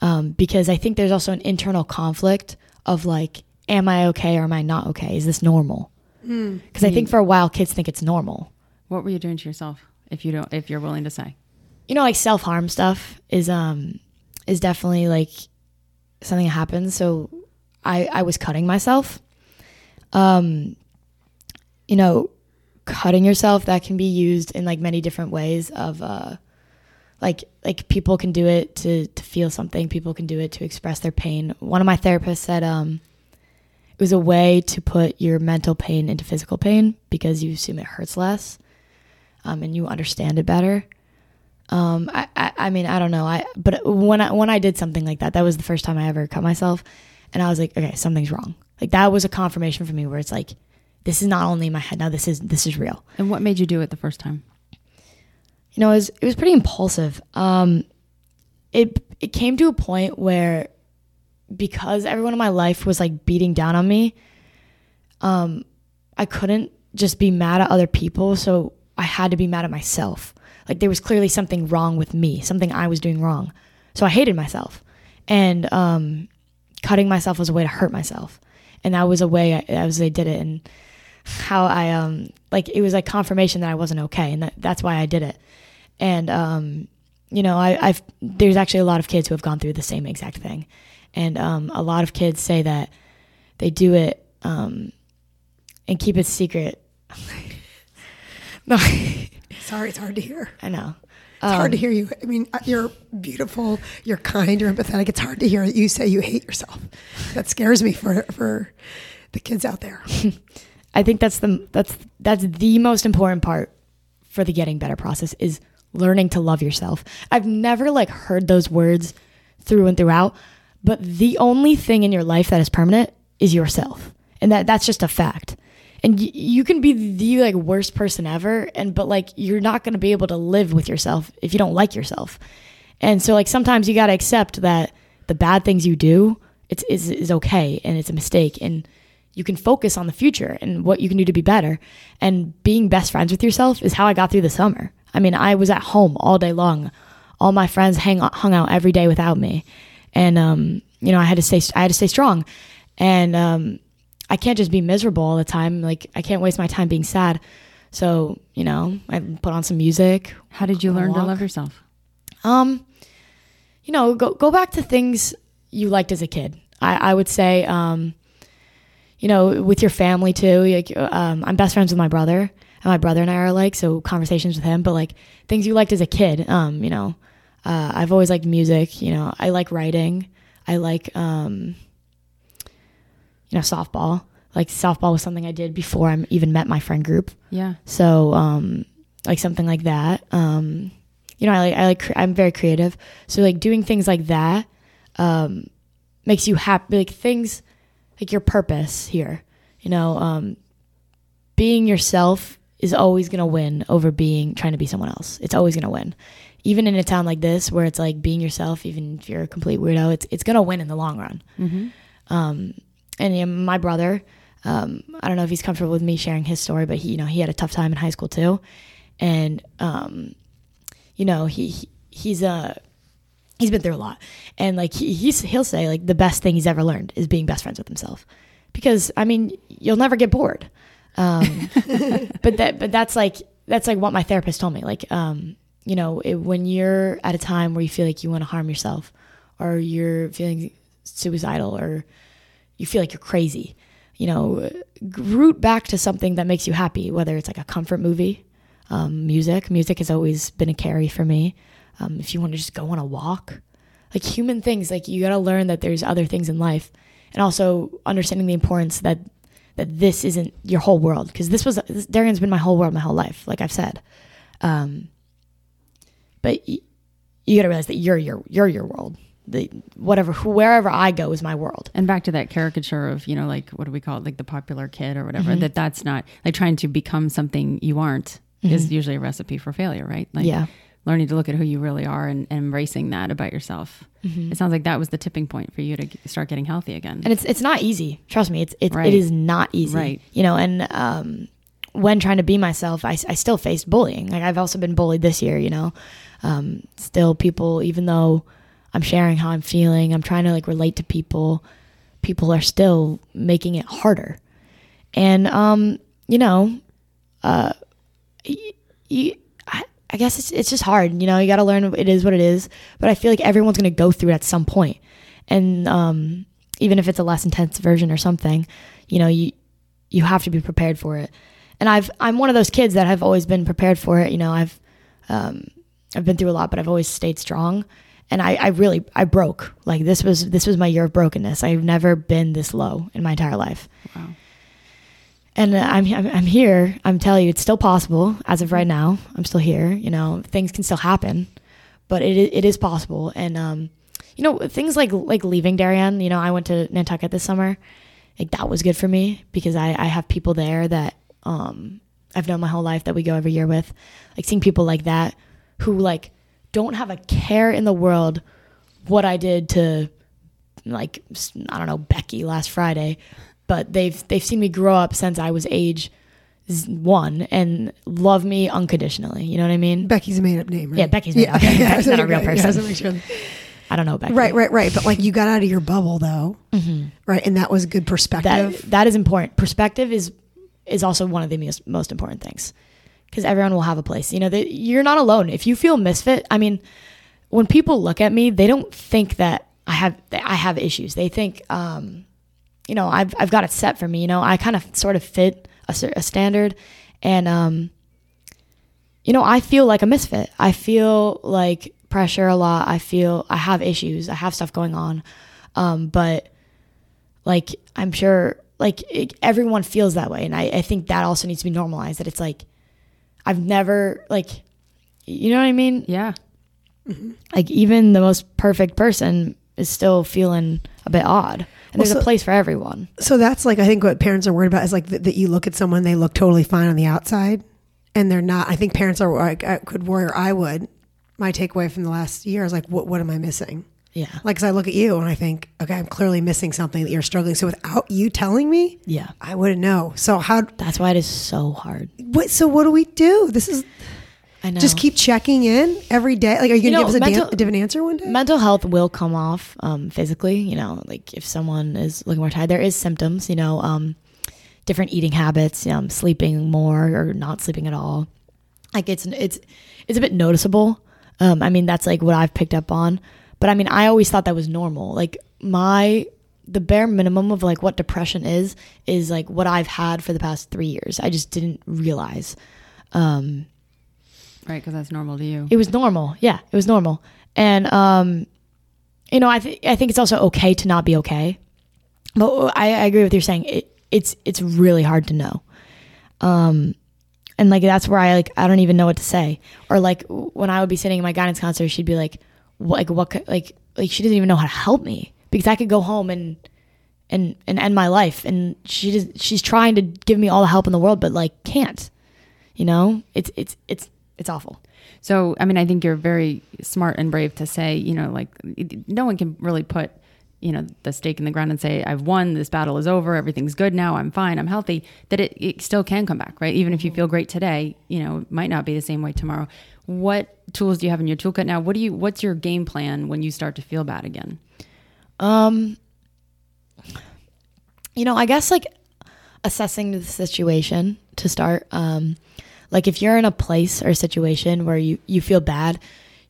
Um, because I think there's also an internal conflict of like, am I okay or am I not okay? Is this normal? Mm. 'Cause I think for a while kids think it's normal. What were you doing to yourself? If you don't, if you're willing to say, you know, like self-harm stuff is, um, is definitely like something that happens. So I, I was cutting myself, um, you know, cutting yourself, that can be used in like many different ways of, uh, Like like people can do it to, to feel something. People can do it to express their pain. One of my therapists said um, it was a way to put your mental pain into physical pain because you assume it hurts less um, and you understand it better. Um, I, I, I mean, I don't know. I But when I, when I did something like that, that was the first time I ever cut myself. And I was like, okay, something's wrong. Like that was a confirmation for me where it's like, this is not only in my head. Now this is this is real. And what made you do it the first time? You know, it was, it was pretty impulsive. Um, it it came to a point where, because everyone in my life was like beating down on me, um, I couldn't just be mad at other people. So I had to be mad at myself. Like there was clearly something wrong with me, something I was doing wrong. So I hated myself, and um, cutting myself was a way to hurt myself, and that was a way I, that was I did it, and how I um like it was like confirmation that I wasn't okay, and that, that's why I did it. And, um, you know, I, I've, there's actually a lot of kids who have gone through the same exact thing. And, um, a lot of kids say that they do it, um, and keep it secret. No, sorry. It's hard to hear. I know. um, hard to hear you. I mean, you're beautiful, you're kind, you're empathetic. It's hard to hear you say you hate yourself. That scares me for for the kids out there. I think that's the that's that's the most important part for the getting better process is learning to love yourself. I've never like heard those words through and throughout, but the only thing in your life that is permanent is yourself. And that that's just a fact. And y- you can be the like worst person ever, and but like you're not going to be able to live with yourself if you don't like yourself. And so like sometimes you got to accept that the bad things you do it's is is okay, and it's a mistake, and you can focus on the future and what you can do to be better. And being best friends with yourself is how I got through the summer. I mean, I was at home all day long. All my friends hang hung out every day without me, and um, you know, I had to stay I had to stay strong, and um, I can't just be miserable all the time. Like I can't waste my time being sad. So you know, I put on some music. How did you learn to love yourself? Um, you know, go go back to things you liked as a kid. I, I would say, um, you know, with your family too. Like um, I'm best friends with my brother. And my brother and I are alike, so conversations with him, but like things you liked as a kid, um, you know, uh, I've always liked music, you know, I like writing. I like, um, you know, softball, like softball was something I did before I even met my friend group. Yeah. So, um, like something like that. Um, you know, I like, I like, I'm very creative. So like doing things like that, um, makes you happy, like things like your purpose here, you know, um, being yourself is always going to win over being trying to be someone else. It's always going to win. Even in a town like this where it's like being yourself, even if you're a complete weirdo, it's it's going to win in the long run. Mm-hmm. Um, and you know, my brother, um, I don't know if he's comfortable with me sharing his story, but he, you know, he had a tough time in high school too. And, um, you know, he, he he's uh, he's been through a lot. And like he he's, he'll say like the best thing he's ever learned is being best friends with himself. Because, I mean, you'll never get bored. um, but that, but that's like, that's like what my therapist told me. Like, um, you know, it, when you're at a time where you feel like you want to harm yourself or you're feeling suicidal or you feel like you're crazy, you know, root back to something that makes you happy, whether it's like a comfort movie, um, music, music has always been a carry for me. Um, if you want to just go on a walk, like human things, like you got to learn that there's other things in life, and also understanding the importance that that this isn't your whole world. Because this was, this, Darien's been my whole world my whole life, like I've said. Um, but y- you got to realize that you're your you're your world. The, whatever, wherever I go is my world. And back to that caricature of, you know, like, what do we call it? Like the popular kid or whatever, mm-hmm. that that's not, like trying to become something you aren't mm-hmm. is usually a recipe for failure, right? Like yeah. learning to look at who you really are and, and embracing that about yourself. Mm-hmm. It sounds like that was the tipping point for you to start getting healthy again. And it's it's not easy. Trust me, it's, it's right. it is not easy. Right. You know, and um, when trying to be myself, I, I still faced bullying. Like I've also been bullied this year, you know. Um, still people, even though I'm sharing how I'm feeling, I'm trying to like relate to people, people are still making it harder. And, um, you know, uh, y- y- I guess it's it's just hard, you know, you got to learn it is what it is, but I feel like everyone's going to go through it at some point. And um, even if it's a less intense version or something, you know, you you have to be prepared for it. And I've I'm one of those kids that have always been prepared for it, you know, I've um, I've been through a lot, but I've always stayed strong. And I, I really I broke. Like this was this was my year of brokenness. I've never been this low in my entire life. Wow. And I'm I'm here. I'm telling you, it's still possible. As of right now, I'm still here. You know, things can still happen, but it it is possible. And um, you know, things like like leaving Darien. You know, I went to Nantucket this summer. Like that was good for me because I, I have people there that um I've known my whole life that we go every year with. Like seeing people like that who like don't have a care in the world what I did to like I don't know Becky last Friday. But they've they've seen me grow up since I was age one and love me unconditionally. You know what I mean? Becky's a made-up name, right? Yeah, Becky's made yeah, up. Okay. Yeah, Becky's not a real person. Yeah, sure. I don't know Becky. Right, right, right. But like you got out of your bubble though, mm-hmm. right? And that was good perspective. That, that is important. Perspective is is also one of the most, most important things because everyone will have a place. You know, they, you're not alone. If you feel misfit, I mean, when people look at me, they don't think that I have I have issues. They think. Um, you know, I've, I've got it set for me, you know, I kind of sort of fit a, a standard and, um, you know, I feel like a misfit. I feel like pressure a lot. I feel I have issues. I have stuff going on. Um, but like, I'm sure like it, everyone feels that way. And I, I think that also needs to be normalized, that it's like, I've never like, you know what I mean? Yeah. Mm-hmm. Like even the most perfect person is still feeling a bit odd. And well, there's so, a place for everyone. So that's like, I think what parents are worried about is like th- that you look at someone, they look totally fine on the outside and they're not. I think parents are, I, I could worry, or I would. My takeaway from the last year is like, what, what am I missing? Yeah. Like, cause I look at you and I think, okay, I'm clearly missing something that you're struggling. So without you telling me, yeah, I wouldn't know. So how, that's why it is so hard. What, so what do we do? This is, I know. Just keep checking in every day. Like, are you, you going to give us mental, a, dan- a different answer one day? Mental health will come off um, physically, you know, like if someone is looking more tired, there is symptoms, you know, um, different eating habits, you know, sleeping more or not sleeping at all. Like it's, it's, it's a bit noticeable. Um, I mean, that's like what I've picked up on, but I mean, I always thought that was normal. Like my, the bare minimum of like what depression is, is like what I've had for the past three years. I just didn't realize, um, right, because that's normal to you. It was normal. Yeah, it was normal. And, um, you know, I, th- I think it's also okay to not be okay. But I, I agree with you saying it, it's it's really hard to know. Um, and, like, that's where I, like, I don't even know what to say. Or, like, when I would be sitting in my guidance counselor, she'd be like, what, like, what could, like, like, she doesn't even know how to help me. Because I could go home and and, and end my life. And she just, she's trying to give me all the help in the world, but, like, can't. You know? It's, it's, it's. It's awful. So, I mean, I think you're very smart and brave to say, you know, like no one can really put, you know, the stake in the ground and say, I've won, this battle is over, everything's good now, I'm fine, I'm healthy, that it, it still can come back, right? Even if you feel great today, you know, it might not be the same way tomorrow. What tools do you have in your toolkit now? What do you, what's your game plan when you start to feel bad again? Um, you know, I guess like assessing the situation to start, um, like if you're in a place or a situation where you, you feel bad,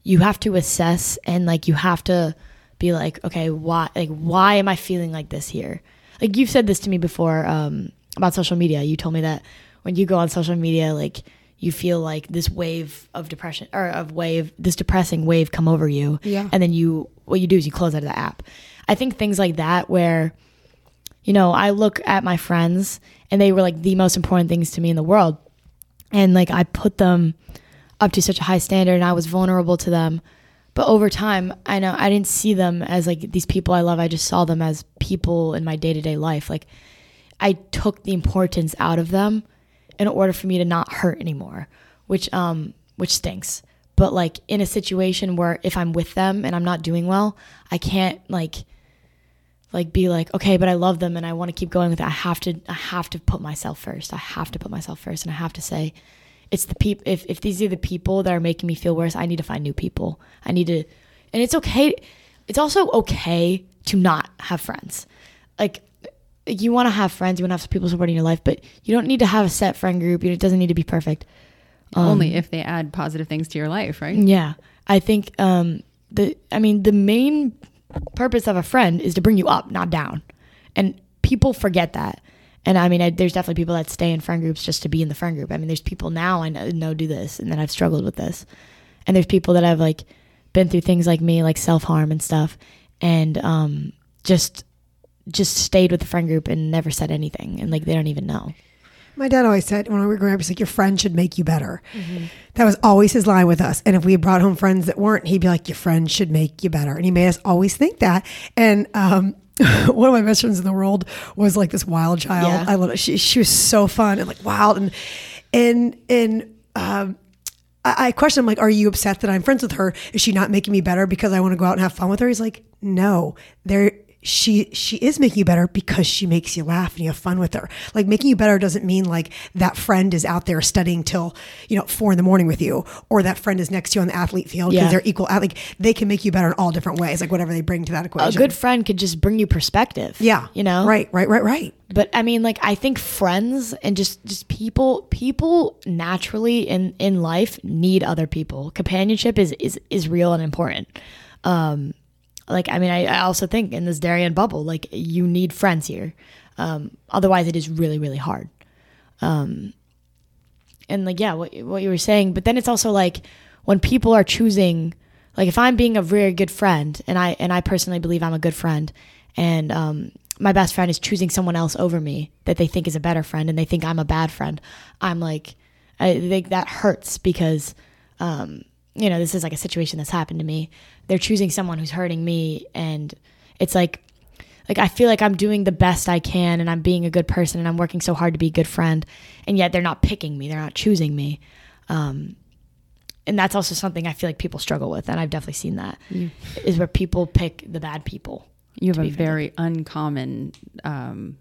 you have to assess and like you have to be like, okay, why, like why am I feeling like this here? Like you've said this to me before um, about social media. You told me that when you go on social media, like you feel like this wave of depression or of wave, this depressing wave come over you. Yeah. And then you, what you do is you close out of the app. I think things like that where, you know, I look at my friends and they were like the most important things to me in the world. And like I put them up to such a high standard and I was vulnerable to them. But over time, I know I didn't see them as like these people I love. I just saw them as people in my day-to-day life. Like I took the importance out of them in order for me to not hurt anymore, which um which stinks. But like in a situation where if I'm with them and I'm not doing well, I can't like like be like, okay, but I love them and I want to keep going with it. I have to, I have to put myself first. I have to put myself first. And I have to say, it's the people, if, if these are the people that are making me feel worse, I need to find new people. I need to, and it's okay. It's also okay to not have friends. Like you want to have friends, you want to have people supporting your life, but you don't need to have a set friend group. It doesn't need to be perfect. Um, Only if they add positive things to your life, right? Yeah. I think, um, the, I mean, the main purpose of a friend is to bring you up, not down, and people forget that. And I mean I, there's definitely people that stay in friend groups just to be in the friend group. I mean there's people now I know, know do this and that I've struggled with this, and there's people that have like been through things like me, like self-harm and stuff, and um just just stayed with the friend group and never said anything, and like they don't even know. My dad always said when we were growing up, he's like, your friend should make you better. Mm-hmm. That was always his line with us. And if we brought home friends that weren't, he'd be like, your friend should make you better. And he made us always think that. And um, one of my best friends in the world was like this wild child. Yeah. I love it. She, she was so fun and like wild. And, and, and, um, I questioned him, like, are you upset that I'm friends with her? Is she not making me better because I want to go out and have fun with her? He's like, no, there she she is making you better because she makes you laugh and you have fun with her. Like making you better doesn't mean like that friend is out there studying till, you know, four in the morning with you, or that friend is next to you on the athlete field because yeah. they're equal. Like they can make you better in all different ways, like whatever they bring to that equation. A good friend could just bring you perspective. Yeah. You know? Right, right, right, right. But I mean, like I think friends and just, just people, people naturally in, in life need other people. Companionship is, is, is real and important. Um, Like, I mean, I, I also think in this Darien bubble, like you need friends here. Um, otherwise it is really, really hard. Um, and like, yeah, what what you were saying. But then it's also like when people are choosing, like if I'm being a very good friend, and I and I personally believe I'm a good friend, and um, my best friend is choosing someone else over me that they think is a better friend, and they think I'm a bad friend, I'm like, I think that hurts because, um, you know, this is like a situation that's happened to me. They're choosing someone who's hurting me, and it's like, like, I feel like I'm doing the best I can and I'm being a good person and I'm working so hard to be a good friend. And yet they're not picking me. They're not choosing me. Um, and that's also something I feel like people struggle with. And I've definitely seen that you, is where people pick the bad people. You have a very uncommon, um,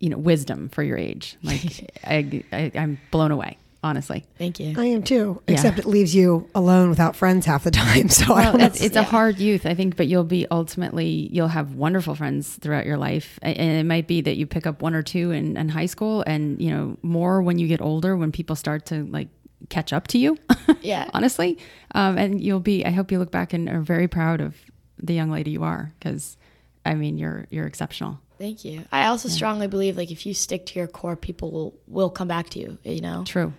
you know, wisdom for your age. Like I, I, I'm blown away. Honestly. Thank you. I am too, yeah. Except it leaves you alone without friends half the time. So well, I don't it's, it's yeah. a hard youth, I think, but you'll be ultimately, you'll have wonderful friends throughout your life. And it might be that you pick up one or two in, in high school and, you know, more when you get older, when people start to like catch up to you, yeah, honestly. Um, and you'll be, I hope you look back and are very proud of the young lady you are. Cause I mean, you're, you're exceptional. Thank you. I also yeah. strongly believe like if you stick to your core, people will, will come back to you, you know? True.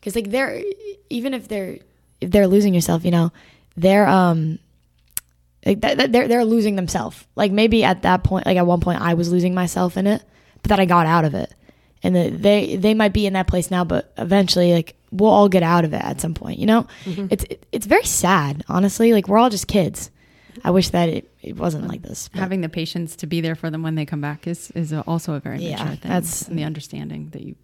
Because like they're, even if they're if they're losing yourself, you know, they're um like th- they're they're losing themselves. Like maybe at that point, like at one point, I was losing myself in it, but then I got out of it. And the, they they might be in that place now, but eventually, like we'll all get out of it at some point. You know, mm-hmm. it's it, it's very sad, honestly. Like we're all just kids. I wish that it, it wasn't like this. But. Having the patience to be there for them when they come back is is also a very mature yeah, thing. That's and the understanding that you.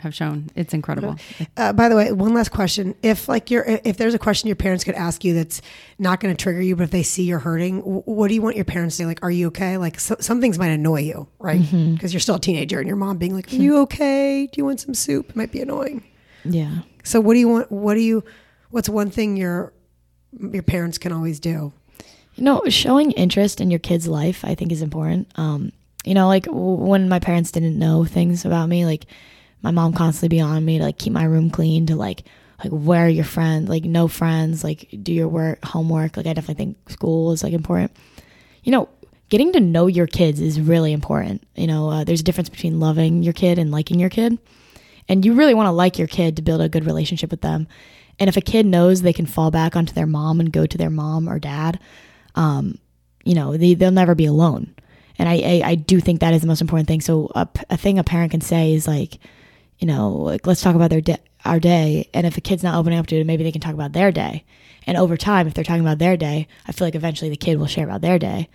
Have shown it's incredible. Uh, by the way, one last question: if like you're, if there's a question your parents could ask you that's not going to trigger you, but if they see you're hurting, w- what do you want your parents to say? Like, are you okay? Like, so, some things might annoy you, right? Because mm-hmm. you're still a teenager, and your mom being like, "Are you okay? Do you want some soup?" It might be annoying. Yeah. So, what do you want? What do you? What's one thing your your parents can always do? You know, showing interest in your kid's life, I think, is important. Um, you know, like w- when my parents didn't know things about me, like. My mom constantly be on me to like keep my room clean, to like, like where are your friends, like no friends, like do your work, homework. Like I definitely think school is like important. You know, getting to know your kids is really important. You know, uh, there's a difference between loving your kid and liking your kid. And you really want to like your kid to build a good relationship with them. And if a kid knows they can fall back onto their mom and go to their mom or dad, um, you know, they, they'll never be alone. And I, I, I do think that is the most important thing. So a, a thing a parent can say is like, you know, like let's talk about their day, our day. And if a kid's not opening up to it, maybe they can talk about their day. And over time, if they're talking about their day, I feel like eventually the kid will share about their day.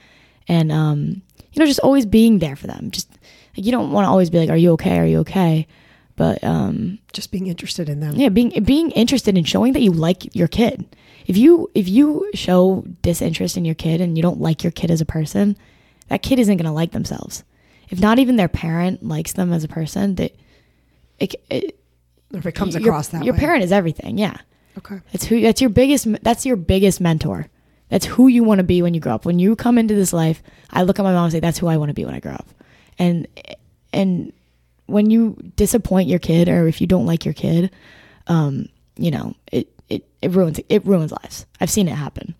And, um, you know, just always being there for them. Just like, you don't want to always be like, are you okay? Are you okay? But, um, just being interested in them. Yeah. Being, being interested in showing that you like your kid. If you, if you show disinterest in your kid and you don't like your kid as a person, that kid isn't going to like themselves. If not even their parent likes them as a person, they, It, it, if it comes your, across that your way. Parent is everything. Yeah. Okay. That's who, that's your biggest, that's your biggest mentor. That's who you want to be when you grow up. When you come into this life, I look at my mom and say, that's who I want to be when I grow up. And, and when you disappoint your kid or if you don't like your kid, um, you know, it, it, it ruins, it ruins lives. I've seen it happen.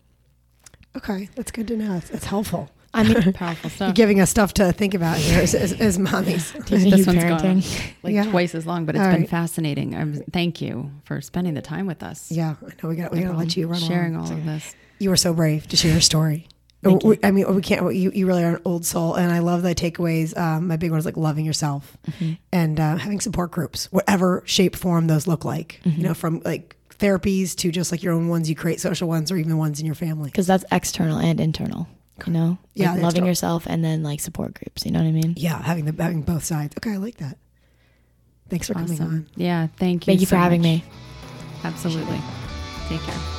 Okay. That's good to know. That's, that's helpful. I mean, powerful stuff. You're giving us stuff to think about here as, as, as mommies. Teaching this you one's parenting. Gone like yeah. twice as long, but it's all been right. fascinating. I'm, thank you for spending the time with us. Yeah, I know we got we got to let you run sharing along. All of this. You were so brave to share your story. Thank we, you. I mean, we can't. You, you really are an old soul, and I love the takeaways. Um, my big one is like loving yourself mm-hmm. and uh, having support groups, whatever shape, form those look like. Mm-hmm. You know, from like. Therapies to just like your own ones you create, social ones, or even the ones in your family. Because that's external and internal, you know? Yeah. Like loving yourself and then like support groups, you know what I mean? Yeah, having the having both sides. Okay, I like that. Thanks for awesome. Coming on. Yeah, thank you Thank you so for having much. Me. Absolutely. Take care.